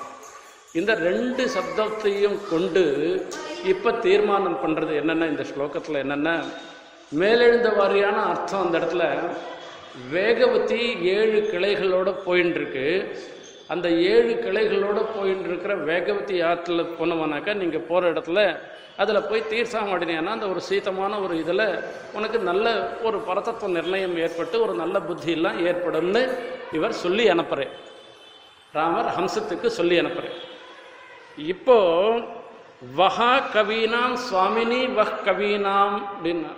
இந்த ரெண்டு சப்தத்தையும் கொண்டு இப்போ தீர்மானம் பண்ணுறது என்னென்னா, இந்த ஸ்லோகத்தில் என்னென்னா மேலெழுந்த வாரியான அர்த்தம். அந்த இடத்துல வேகவதி 7 கிளைகளோடு போயின்ட்டுருக்கு. அந்த 7 கிளைகளோடு போயின்னு இருக்கிற வேகவதி ஆற்றுல போனவனாக்கா நீங்கள் போகிற இடத்துல அதில் போய் தீர்சாமடினா அந்த ஒரு சீத்தமான ஒரு இதில் உனக்கு நல்ல ஒரு பரதத்துவ நிர்ணயம் ஏற்பட்டு ஒரு நல்ல புத்தியெல்லாம் ஏற்படும்னு இவர் சொல்லி அனுப்புகிறேன், ராமர் ஹம்சத்துக்கு சொல்லி அனுப்புகிறேன். இப்போது வஹா கவீனாம் சுவாமினி வஹ் கவீனாம் அப்படின்னா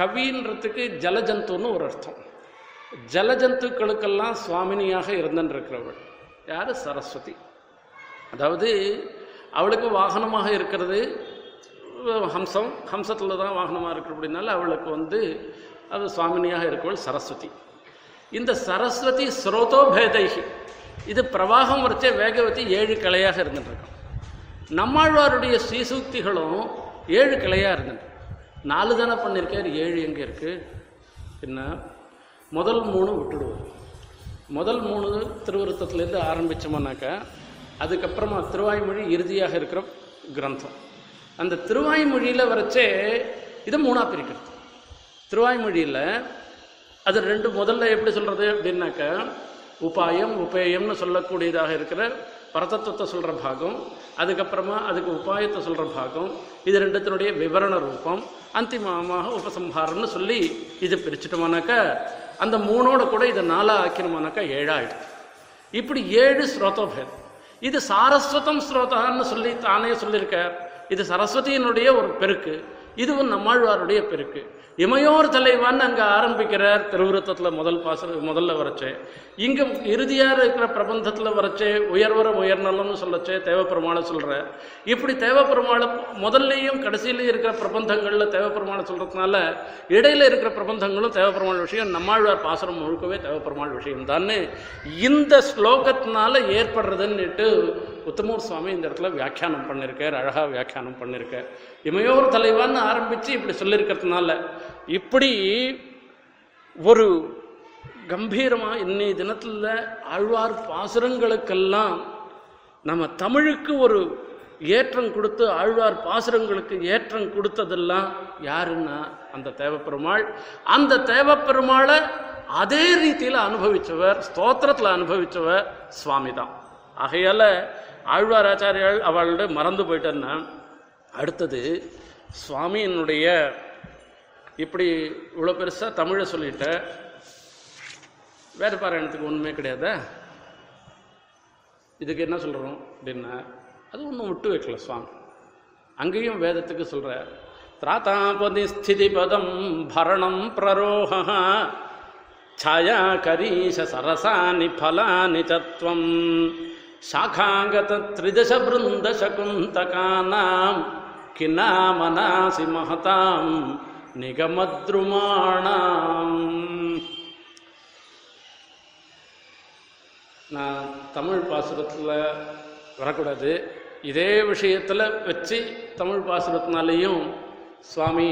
கவின்றதுக்கு ஜலஜந்துன்னு ஒரு அர்த்தம். ஜலஜந்துக்களுக்கெல்லாம் சுவாமினியாக இருந்துருக்கிறவள் யார்? சரஸ்வதி. அதாவது அவளுக்கு வாகனமாக இருக்கிறது ஹம்சம், ஹம்சத்தில் தான் வாகனமாக இருக்கிற அப்படின்னால அவளுக்கு அது சுவாமினியாக இருக்கிறவள் சரஸ்வதி. இந்த சரஸ்வதி ஸ்ரோதோ பேதைகி, இது பிரவாகம் வரைச்சே வேகவதி 7 கிளையாக இருந்துட்டுருக்கான். நம்மாழ்வாருடைய சீசூக்திகளும் 7 கிளையாக இருந்துட்டு 4 தானே பண்ணியிருக்காரு, 7 எங்கே இருக்குது? என்ன முதல் 3 விட்டுடுவோம். முதல் 3 திருவருத்தத்துலேருந்து ஆரம்பித்தோம்னாக்கா அதுக்கப்புறமா திருவாய்மொழி இறுதியாக இருக்கிற கிரந்தம். அந்த திருவாய்மொழியில் வரைச்சே இதை 3ஆக பிரிக்கிறது. திருவாய்மொழியில் அது ரெண்டு முதல்ல எப்படி சொல்கிறது அப்படின்னாக்கா உபாயம் உபேயம்னு சொல்லக்கூடியதாக இருக்கிற பரதத்துவத்தை சொல்கிற பாகம், அதுக்கப்புறமா அதுக்கு உபாயத்தை சொல்கிற பாகம், இது ரெண்டுத்தினுடைய விவரண ரூபம், அந்திமமாக உபசம்ஹாரம்னு சொல்லி இது பிரிச்சுட்டோம்னாக்கா அந்த 3ஓடு கூட இதை 4ஆக ஆக்கினோம்னாக்கா 7 ஆகிடுது. இப்படி 7 ஸ்ரோதோபேதம். இது சாரஸ்வதம் ஸ்ரோதான்னு சொல்லி தானே சொல்லியிருக்கார். இது சரஸ்வதியினுடைய ஒரு பெருக்கு, இதுவும் நம்மாழ்வாருடைய பெருக்கு. இமையோர் தலைவான்னு அங்கே ஆரம்பிக்கிறார் திருவிருத்தத்தில் முதல்ல வரைச்சே, இங்கே இறுதியாக இருக்கிற பிரபந்தத்தில் வரைச்சே உயர்வர உயர்நலம்னு சொல்லச்சே தேவப்பெருமாளை சொல்கிற. இப்படி தேவப்பெருமாளை முதல்லையும் கடைசியிலையும் இருக்கிற பிரபந்தங்களில் தேவப்பெருமாளை சொல்கிறதுனால இடையில இருக்கிற பிரபந்தங்களும் தேவப்பெருமாள் விஷயம், நம்மாழ்வார் பாசுரம் முழுக்கவே தேவப்பெருமாள் விஷயம்தான்னு இந்த ஸ்லோகத்தினால ஏற்படுறதுன்னுட்டு உத்தமூர் சுவாமி இந்த இடத்துல வியாக்கியானம் பண்ணியிருக்கார், அழகாக வியாக்கியானம் பண்ணியிருக்கார். இமையோர் தலைவான்னு ஆரம்பித்து இப்படி சொல்லியிருக்கிறதுனால இப்படி ஒரு கம்பீரமாக இன்னைய தினத்தில் ஆழ்வார் பாசுரங்களுக்கெல்லாம் நம்ம தமிழுக்கு ஒரு ஏற்றம் கொடுத்து ஆழ்வார் பாசுரங்களுக்கு ஏற்றம் கொடுத்ததெல்லாம் யாருன்னா அந்த தேவப்பெருமாள். அந்த தேவப்பெருமாளை அதே ரீதியில் அனுபவித்தவர், ஸ்தோத்திரத்தில் அனுபவித்தவர் சுவாமி தான். ஆகையால் ஆழ்வாராச்சாரியால் அவளோட மறந்து போயிட்டேன்னா அடுத்தது சுவாமியினுடைய இப்படி இவ்வளோ பெருசாக தமிழை சொல்லிட்ட வேறு பாராயணத்துக்கு ஒன்றுமே கிடையாதா, இதுக்கு என்ன சொல்கிறோம் அப்படின்னா அது ஒன்றும் விட்டு வைக்கல சுவாமி. அங்கேயும் வேதத்துக்கு சொல்கிற திராதாபதி ஸ்திதி பதம் பரணம் பிரரோஹ சாயா கரீஷ சரசானி பலானி சத்வம் சாகாங்கத த்ரிதச பிருந்த சகுந்தகானாம் கிநாமனாசி மகதாம் நிகமத்ருமாணாம். நான் தமிழ் பாசுரத்தில் வரக்கூடாது, இதே விஷயத்தில் வச்சு தமிழ் பாசுரத்தினாலேயும் சுவாமி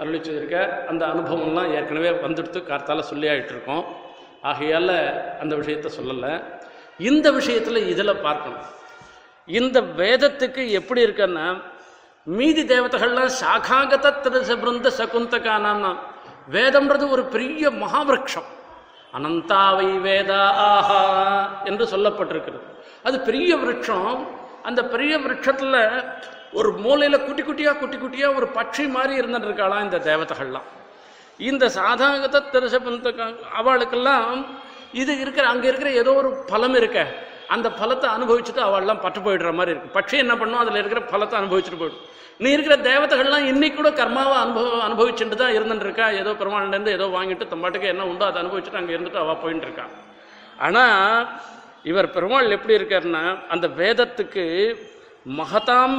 அருளி செய்திருக்க அந்த அனுபவம்லாம் ஏற்கனவே வந்துடுத்து கார்த்தால சொல்லி ஆகிட்டுருக்கோம். ஆகையால் அந்த விஷயத்தை சொல்லலை. இந்த விஷயத்தில் இதில் பார்க்கணும், இந்த வேதத்துக்கு எப்படி இருக்குன்னா மீதி தேவதைகள்லாம் சாகாகத திருசபிருந்த சகுந்தகானான்னா வேதம்ன்றது ஒரு பெரிய மகாவிரக்ஷம், அனந்தாவை வேதா ஆஹா என்று சொல்லப்பட்டிருக்கிறது. அது பெரிய விருட்சம். அந்த பெரிய விருட்சத்தில் ஒரு மூலையில் குட்டி குட்டியாக ஒரு பட்சி மாதிரி இருந்துட்டு இருக்காளாம் இந்த தேவதைகள்லாம். இந்த சாதாரணத்தை தெரிஞ்ச அவளுக்கெல்லாம் இது இருக்கிற அங்கே இருக்கிற ஏதோ ஒரு பலம் இருக்க, அந்த பலத்தை அனுபவிச்சுட்டு அவள்லாம் பட்டு போயிடுற மாதிரி இருக்கு. பட்சி என்ன பண்ணும், அதில் இருக்கிற பலத்தை அனுபவிச்சுட்டு போயிடும். நீ இருக்கிற தேவதைகள்லாம் இன்னைக்கு கூட கர்மாவை அனுபவிச்சுட்டு தான் இருந்துட்டு இருக்கா. ஏதோ பெருமாள்லேருந்து ஏதோ வாங்கிட்டு தம்பாட்டுக்கு என்ன உண்டோ அதை அனுபவிச்சுட்டு அங்கே இருந்துட்டு அவள் போயிட்டு இருக்கா. ஆனால் இவர் பெருமாள் எப்படி இருக்காருன்னா, அந்த வேதத்துக்கு மகதாம்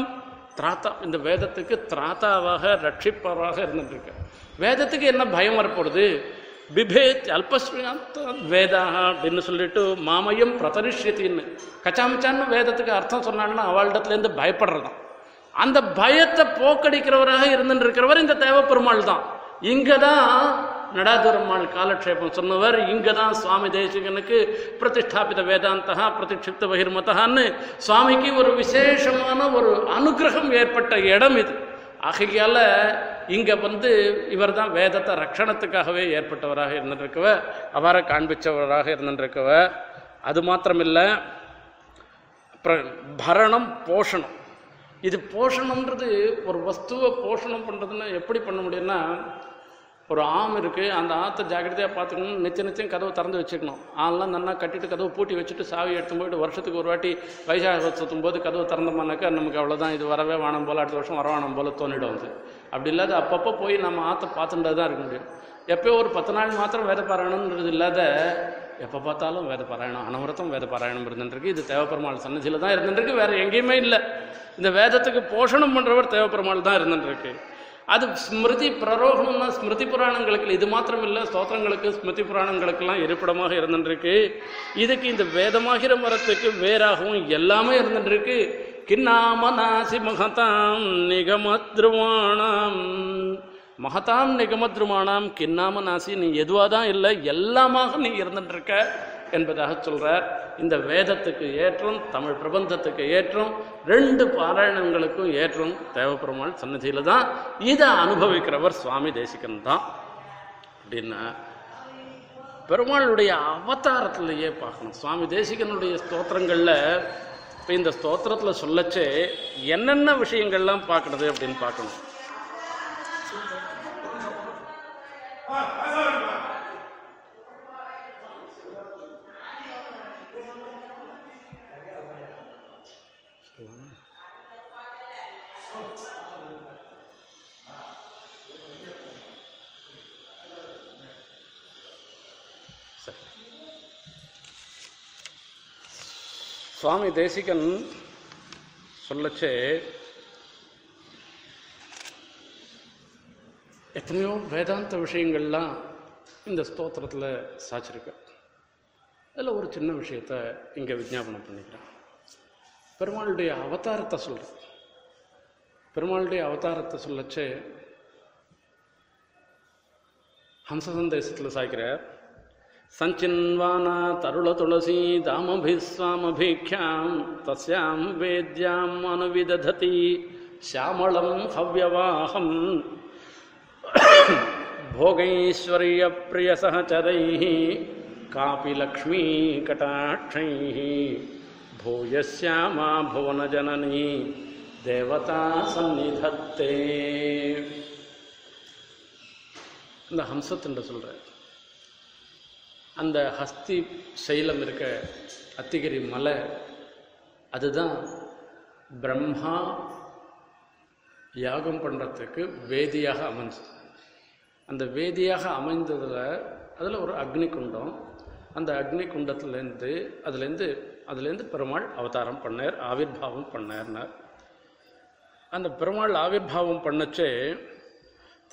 திராத்தா, இந்த வேதத்துக்கு திராத்தாவாக ரட்சிப்பவராக இருந்துட்டு இருக்கார். வேதத்துக்கு என்ன பயம் வரப்போகுது, பிபேத் அல்பஸ்வீனாத் வேதா அப்படின்னு சொல்லிட்டு மாமயம் பிரதரிஷ்யத்தின்னு கச்சாமிச்சான்னு வேதத்துக்கு அர்த்தம் சொன்னாங்கன்னா அவளிடத்துலேருந்து பயப்படுறதான். அந்த பயத்தை போக்கடிக்கிறவராக இருந்துட்டு இருக்கிறவர் இந்த தேவ பெருமாள் தான். இங்கே தான் நடாதுரம்மாள் காலக்ஷேபம் சொன்னவர், இங்கே தான் சுவாமி தேசிகனுக்கு பிரதிஷ்டாபித வேதாந்தா பிரதிஷிப்த பகிர்மதான்னு சுவாமிக்கு ஒரு விசேஷமான ஒரு அனுகிரகம் ஏற்பட்ட இடம் இது. ஆகையால் இங்கே இவர் தான் வேதத்தை ரட்சணத்துக்காகவே ஏற்பட்டவராக இருந்துருக்கவ, அவரை காண்பிச்சவராக இருந்துருக்கவ. அது மாத்திரமில்லை, பரணம் போஷணம், இது போஷணம்ன்றது ஒரு வஸ்துவை போஷணம் பண்ணுறதுன்னா எப்படி பண்ண முடியும்னா, ஒரு ஆம் இருக்குது, அந்த ஆற்றை ஜாக்கிரதையாக பார்த்துக்கணும், நிச்சயம் கதவை திறந்து வச்சுக்கணும். ஆள்லாம் நல்லா கட்டிட்டு கதவை பூட்டி வச்சுட்டு சாவி எடுத்து போய்ட்டு வருஷத்துக்கு ஒரு வாட்டி வைசாக சுற்றும் போது கதவை திறந்தோம்னாக்கா நமக்கு அவ்வளோதான், இது வரவே வானம் போல் அடுத்த வருஷம் வரவானம் போல் தோணிடும். வந்து அப்படி இல்லாத அப்பப்போ போய் நம்ம ஆற்றை பார்த்துட்டு தான் இருக்க முடியும். எப்போயோ ஒரு 10 நாள் மாத்திரம் வேத பாராயணம்ன்றது இல்லாத எப்போ பார்த்தாலும் வேத பாராயணம், அனவரத்தும் வேத பாராயணம் இருந்துருக்கு. இது தேவப்பெருமாள் சன்னதியில் தான் இருந்துருக்கு, வேறு எங்கேயுமே இல்லை. இந்த வேதத்துக்கு போஷணம் பண்ணுறவர் தேவப்பெருமாள் தான் இருந்துருக்கு. அது ஸ்மிருதி பிரரோகணம்னா ஸ்மிருதி புராணங்களுக்கு இது மாத்திரம் இல்லை, ஸ்தோத்திரங்களுக்கு ஸ்மிருதி புராணங்களுக்கெல்லாம் இருப்பிடமாக இருந்துருக்கு. இதுக்கு இந்த வேதமாகிற மரத்துக்கு வேறாகவும் எல்லாமே இருந்துருக்கு. கின்னாம நாசி மகதாம் நிகமத்ருவாணாம், மகதாம் நிகமத்ருவாணாம் கின்னாம நாசி, நீ எதுவாக தான் இல்லை எல்லாமாக நீ இருந்துட்டுருக்க என்பதாக சொல்கிறார். இந்த வேதத்துக்கு ஏற்றம், தமிழ் பிரபந்தத்துக்கு ஏற்றம், 2 பாராயணங்களுக்கும் ஏற்றம் தேவப்பெருமாள் சன்னதியில் தான். இதை அனுபவிக்கிறவர் சுவாமி தேசிகன் தான் அப்படின்னா, பெருமாளுடைய அவதாரத்திலேயே பார்க்கணும். சுவாமி தேசிகனுடைய ஸ்தோத்திரங்களில் இப்போ இந்த ஸ்தோத்திரத்தில் சொல்லச்சே என்னென்ன விஷயங்கள்லாம் பார்க்குறது அப்படின்னு பார்க்கணும். சுவாமி தேசிகன் சொல்லச்சே எத்தனையோ வேதாந்த விஷயங்கள்லாம் இந்த ஸ்தோத்திரத்தில் சாச்சிருக்கார். அதில் ஒரு சின்ன விஷயத்தை இங்கே விஞ்ஞாபனம் பண்ணிக்கிறான். பெருமாளுடைய அவதாரத்தை சொல்கிறார். பெருமாளுடைய அவதாரத்தை சொல்லச்சே ஹம்சசந்தேசத்தில் சாய்க்கிறார். சஞ்சின்வானா தருள துளசி தாமபிஸ்வாமபீக்ஷாம் தஸ்யாம் வேத்யாம் அனுவிதததி ஷியாமளம் ஹவ்யவாஹம் போகைஸ்வரிய பிரிய சஹசரைஹ காபி லக்ஷ்மீ கடாட்சைஹ பூயஸ்யாமா புவன ஜனனி தேவதா சந்நிதத்தே. இந்த ஹம்சத்துண்ட சொல்கிறேன், அந்த ஹஸ்தி சைலம் இருக்க அத்திகிரி மலை, அதுதான் பிரம்மா யாகம் பண்ணுறதுக்கு வேதியாக அமைஞ்சது. அந்த வேதியாக அமைந்ததில் அதில் ஒரு அக்னி குண்டம், அந்த அக்னி குண்டத்துலேருந்து அதுலேருந்து பெருமாள் அவதாரம் பண்ணார், ஆவிர்பாவம் பண்ணார்னார். அந்த பெருமாள் ஆவிர்பாவம் பண்ணச்சே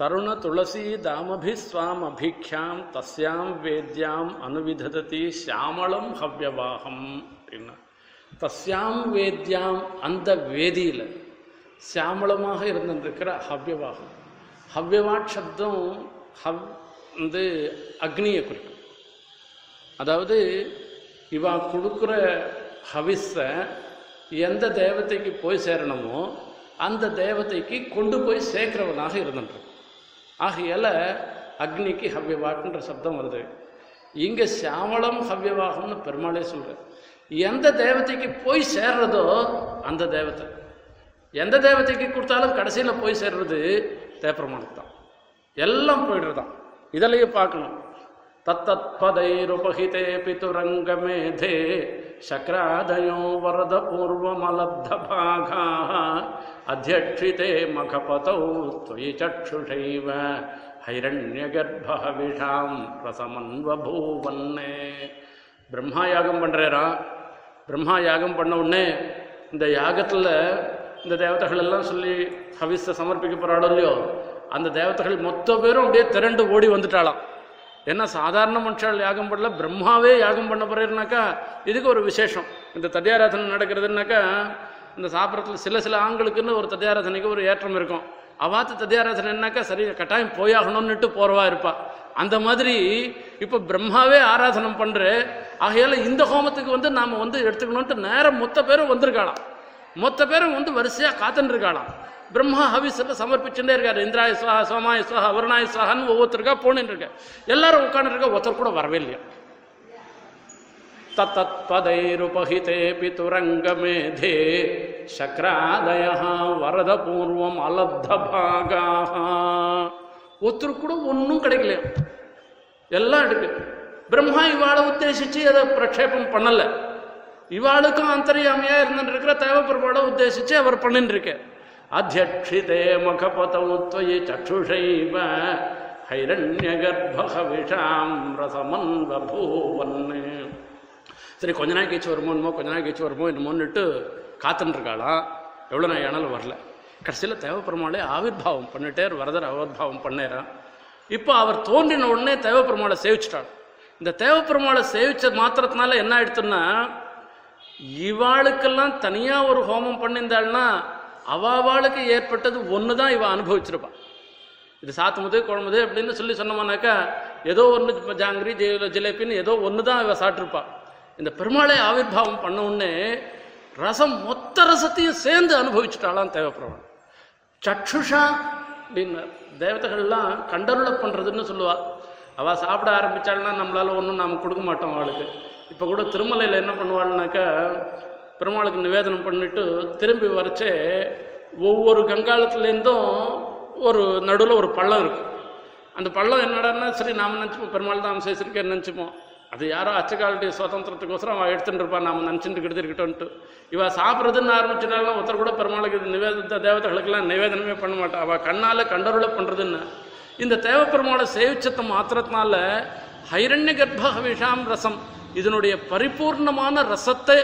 தருண துளசி தாமபி ஸ்வாம் அபீக்ஷாம் தஸ்யாம் வேத்யாம் அனுவிதததி ஷியாமளம் ஹவ்யவாகம் அப்படின்னா, தஸ்யாம் வேத்யாம் அந்த வேதியில் சியாமளமாக இருந்துருக்கிற ஹவ்யவாகம். ஹவ்யவாட் சப்தம் அக்னியை குறிக்கும். அதாவது இவா கொடுக்குற ஹவிஸை எந்த தேவதைக்கு போய் சேரணுமோ அந்த தேவதைக்கு கொண்டு போய் சேர்க்கிறவனாக இருந்துருக்கு. ஆகையால் அக்னிக்கு ஹவ்யவாக்குன்ற சப்தம் வருது. இங்கே சியாமளம் ஹவ்யவாகம்னு பெருமாளே சொல்கிறார். எந்த தேவதைக்கு போய் சேர்றதோ அந்த தேவத்தை, எந்த தேவதைக்கு கொடுத்தாலும் கடைசியில் போய் சேர்றது தேப்பிரமானுக்கு தான், எல்லாம் போயிடுறதான். இதிலேயே பார்க்கணும். தத்தத் பதைருபகிதே பிதுரங்கமேதே சக்ராதயோ வரத பூர்வமலப்தபாகா அத்தியக்ஷிதே மகபதௌ துயி சக்ஷுஷைவ ஹைரண்யகர்பவிஷாம் ரசமன்வபூவன்னே. பிரம்மா யாகம் பண்ணுறாராம். பிரம்மா யாகம் பண்ண உடனே இந்த யாகத்தில் இந்த தேவதைகள் எல்லாம் சொல்லி ஹவிஸை சமர்ப்பிக்க போகிறாளோ இல்லையோ, அந்த தேவதைகள் மொத்த பேரும் அப்படியே திரண்டு ஓடி வந்துட்டாலாம். ஏன்னா சாதாரண மனுஷால் யாகம் பண்ணல, பிரம்மாவே யாகம் பண்ண போகிறேன்னாக்கா இதுக்கு ஒரு விசேஷம். இந்த தத்தியாராதனை நடக்கிறதுனாக்கா இந்த சாப்பிட்றதுல சில சில ஆண்களுக்குன்னு ஒரு தத்தியாராதனைக்கு ஒரு ஏற்றம் இருக்கும். அவாத்து தத்தியாராதனைனாக்கா சரி கட்டாயம் போயாகணும்னுட்டு போறவா இருப்பா. அந்த மாதிரி இப்போ பிரம்மாவே ஆராதனம் பண்ணுற ஆகையால் இந்த ஹோமத்துக்கு நாம் எடுத்துக்கணும்ட்டு நேரம் மொத்த பேரும் வந்திருக்காளாம். மொத்த பேரும் வரிசையாக காத்துருக்காளாம். பிரம்மா ஹவிஸில் சமர்ப்பிச்சுட்டே இருக்காரு. இந்திராய சுவாஹா, சோமாய சுவாஹா, வருணாய சுவாஹான்னு ஒவ்வொருத்தருக்கா போனின்னு இருக்க. எல்லாரும் உட்காந்துருக்கா, ஒருத்தர் கூட வரவே இல்லையா. தத்தத் பதைருபகிதே பிதுரங்கமேதே சக்ராதயா வரத பூர்வம் அலப்தபாகா. ஒருத்தருக்கு கூட ஒன்றும் கிடைக்கலையா. எல்லாம் இருக்கு. பிரம்மா இவாளை உத்தேசிச்சு அதை பிரக்ஷேபம் பண்ணலை. இவாளுக்கும் அந்தர்யாமியாக இருந்துருக்கிற தேவப்பெருமாளை உத்தேசித்து அவர் பண்ணின்னு இருக்க. அத்தியக்ஷிதே மகபதௌத்வயி சக்ஷுஷைவ ஹைரண்யகர்பவிஷாம் ரசமன்வபூவன்னு. சரி, கொஞ்ச நாள் கழிச்சு வருமோ என்னமோ, கொஞ்ச நாள் கழிச்சு வருமோ என்னமோன்னுட்டு காத்துருக்காளாம். எவ்வளோ நாள் ஆனாலும் வரல. கடைசியில் தேவப்பெருமாளே ஆவிர்பாவம் பண்ணிட்டார். வரதர் ஆவிர்பாவம் பண்ணிடுறான். இப்போ அவர் தோன்றின உடனே தேவப்பெருமாளை சேவிச்சிட்டாள். இந்த தேவப்பெருமாளை சேவிச்ச மாத்திரத்தினால என்ன ஆயிடுத்துன்னா, இவாளுக்கெல்லாம் தனியாக ஒரு ஹோமம் பண்ணியிருந்தாள்னா அவாவாளுக்கு ஏற்பட்டது ஒன்று தான் இவள் அனுபவிச்சிருப்பாள். இது சாத்துமுது குழம்புது அப்படின்னு சொன்னோம்னாக்கா ஏதோ ஒன்று, ஜாங்கிரி ஜிலேபின்னு ஏதோ ஒன்று தான் இவள் சாப்பிட்ருப்பாள். இந்த பெருமாளை ஆவிர்பாவம் பண்ண உடனே ரசம் மொத்த ரசத்தையும் சேர்ந்து அனுபவிச்சுட்டாலாம் தேவப்பெருமாள். சக்ஷுஷா அப்படின்னு தேவதைகள்லாம் கண்டருளை பண்ணுறதுன்னு சொல்லுவாள். அவள் சாப்பிட ஆரம்பித்தாள்னா நம்மளால் ஒன்றும் நாம் கொடுக்க மாட்டோம் அவளுக்கு. இப்போ கூட திருமலையில் என்ன பண்ணுவாள்னாக்கா, பெருமாளுக்கு நிவேதனம் பண்ணிட்டு திரும்பி வரைச்சே ஒவ்வொரு கங்காளத்துலேருந்தும் ஒரு நடுவில் ஒரு பள்ளம் இருக்கும். அந்த பள்ளம் என்னடான்னா, சரி நாம் நினச்சிப்போம் பெருமாள் தான் சேசிருக்கேன்னு நினச்சிப்போம். அது யாரோ அச்சக்காலடைய சுதந்திரத்துக்கோசரம் அவள் எடுத்துகிட்டு இருப்பாள், நாம் நினச்சிட்டு கிடத்திருக்கிட்டோன்ட்டு. இவள் சாப்பிட்றதுன்னு ஆரம்பிச்சிட்டாலும் ஒருத்தர் கூட பெருமாளுக்கு நிவேத தேவதைகளுக்கெல்லாம் நிவேதனமே பண்ண மாட்டாள். அவள் கண்ணால் கண்டருளை பண்ணுறதுன்னு இந்த தேவப்பெருமாளை சேவிச்சத்தை மாத்திரத்தினால ஹைரண்ய கர்ப்ப விஷாம் ரசம், இதனுடைய பரிபூர்ணமான ரசத்தை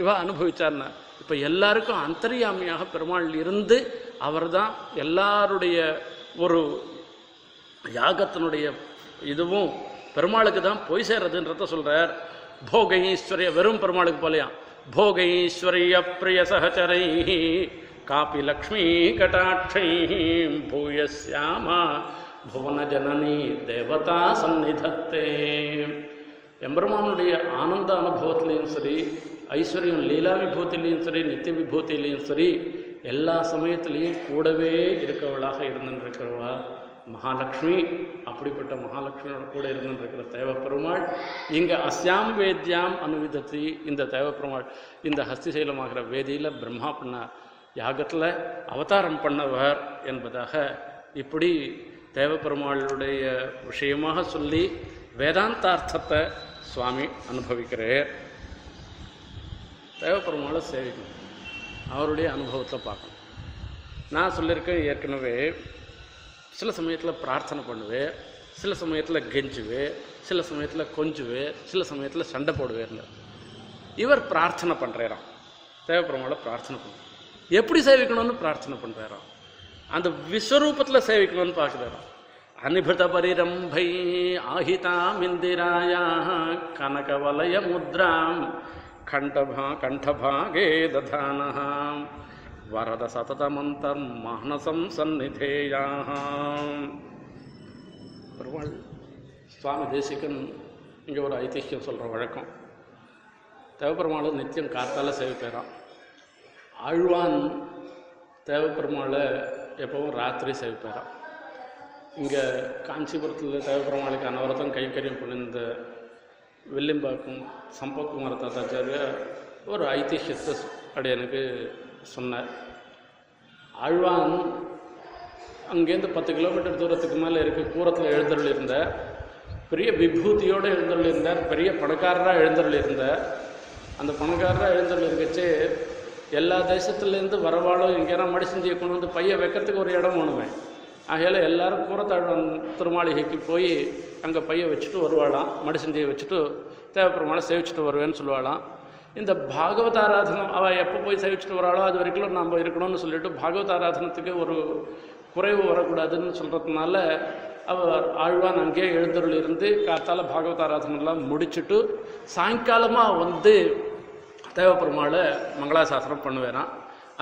இவ அனுபவிச்சார்னா. இப்போ எல்லாருக்கும் அந்தர்யாமியாக பெருமாள் இருந்து அவர் தான் எல்லாருடைய ஒரு யாகத்தினுடைய இதுவும் பெருமாளுக்கு தான் போய் சேர்றதுன்றத சொல்கிறார். போக ஈஸ்வரிய, வெறும் பெருமாளுக்கு போலையாம். போக ஈஸ்வரிய பிரிய சகச்சரை காபி லக்ஷ்மி கடாட்சை பூயஸ்யாமா புவன ஜனனி தேவதா சந்நிதத்தே. எம்பெருமானுடைய ஆனந்த அனுபவத்திலையும் சரி, ஐஸ்வர்யம் லீலா விபூத்திலையும் சரி, நித்திய விபூத்திலையும் சரி, எல்லா சமயத்திலையும் கூடவே இருக்கவளாக இருந்துருக்கிறவா மகாலட்சுமி. அப்படிப்பட்ட மகாலட்சுமியோட கூட இருந்துருக்கிற தேவப்பெருமாள் இங்கே அஸ்யாம் வேத்யாம் அனுவிதத்தி. இந்த தேவப்பெருமாள் இந்த ஹஸ்திசைலமாகிற வேதியில் பிரம்மா பண்ண யாகத்தில் அவதாரம் பண்ணவர் என்பதாக இப்படி தேவப்பெருமாளுடைய விஷயமாக சொல்லி வேதாந்தார்த்தத்தை சுவாமி அனுபவிக்கிறார். தேவப்பெருமாளை சேவிக்கணும், அவருடைய அனுபவத்தை பார்க்கணும். நான் சொல்லியிருக்கேன் ஏற்கனவே, சில சமயத்தில் பிரார்த்தனை பண்ணுவேன், சில சமயத்தில் கெஞ்சுவேன், சில சமயத்தில் கொஞ்சுவேன், சில சமயத்தில் சண்டை போடுவேன். இவர் பிரார்த்தனை பண்ணுறாராம். தேவப்பெருமாளை பிரார்த்தனை பண்ணுவோம். எப்படி சேவிக்கணும்னு பிரார்த்தனை பண்ணுறாராம். அந்த விஸ்வரூபத்தில் சேவிக்கணும்னு பார்க்குறாராம். அனிபிருத பரிரம்பை ஆஹிதாம் இந்திராயா கனகவலய முத்ராம் கண்டபாகே ததானஹாம் வரத சததமந்தம் மானசம் சந்நிதேயாம். பெருமாள் சுவாமி தேசிகன் இங்கே ஒரு ஐதிஹ்யம் சொல்கிற வழக்கம். தேவப்பெருமாளை நித்தியம் காத்தால சேவிக்கிறான். ஆழ்வான் தேவப்பெருமாளை எப்பவும் ராத்திரி சேவிக்கிறான். இங்கே காஞ்சிபுரத்தில் தேவப்பெருமாளுக்கு அனவரதம் கைங்கரியம் புரிந்த வெள்ளியம்பாக்கம் சம்பத்குமார் தாத்தாச்சாரியார் ஒரு ஐதிஹ்யத்தை அடையனுக்கு சொன்னார். ஆழ்வான் அங்கேருந்து 10 கிலோமீட்டர் தூரத்துக்கு மேலே இருக்குது கூரத்தில் எழுந்தருள் இருந்தார். பெரிய விபூதியோடு எழுந்தருள் இருந்தார். பெரிய பணக்காரராக எழுந்தருள் இருந்தார். அந்த பணக்காரராக எழுந்தருள் இருக்கச்சு எல்லா தேசத்துலேருந்து வரவாளும் எங்கேனா மடிசஞ்சியை கொண்டு வந்து பையன் வைக்கிறதுக்கு ஒரு இடம் ஒண்ணுவேன். ஆகையால் எல்லாரும் கூரத்தாழ்வான் திருமாளிகைக்கு போய் அங்கே பையன் வச்சுட்டு வருவாளாம், மடிசஞ்சியை வச்சுட்டு தேவைப்பெருமாளை சேவிச்சுட்டு வருவேன்னு சொல்லுவாளாம். இந்த பாகவத ஆராதனம் அவள் எப்போ போய் சேவிச்சுட்டு வராளோ அது வரைக்கும் நாம் இருக்கணும்னு சொல்லிட்டு பாகவத ஆராதனத்துக்கு ஒரு குறைவு வரக்கூடாதுன்னு சொல்கிறதுனால அவர் ஆழ்வான் அங்கேயே எழுந்தருள் இருந்து காத்தால் பாகவத ஆராதனெல்லாம் முடிச்சுட்டு சாயங்காலமாக வந்து தேவப்பெருமாளை மங்களாசாசனம் பண்ணுவேறான்.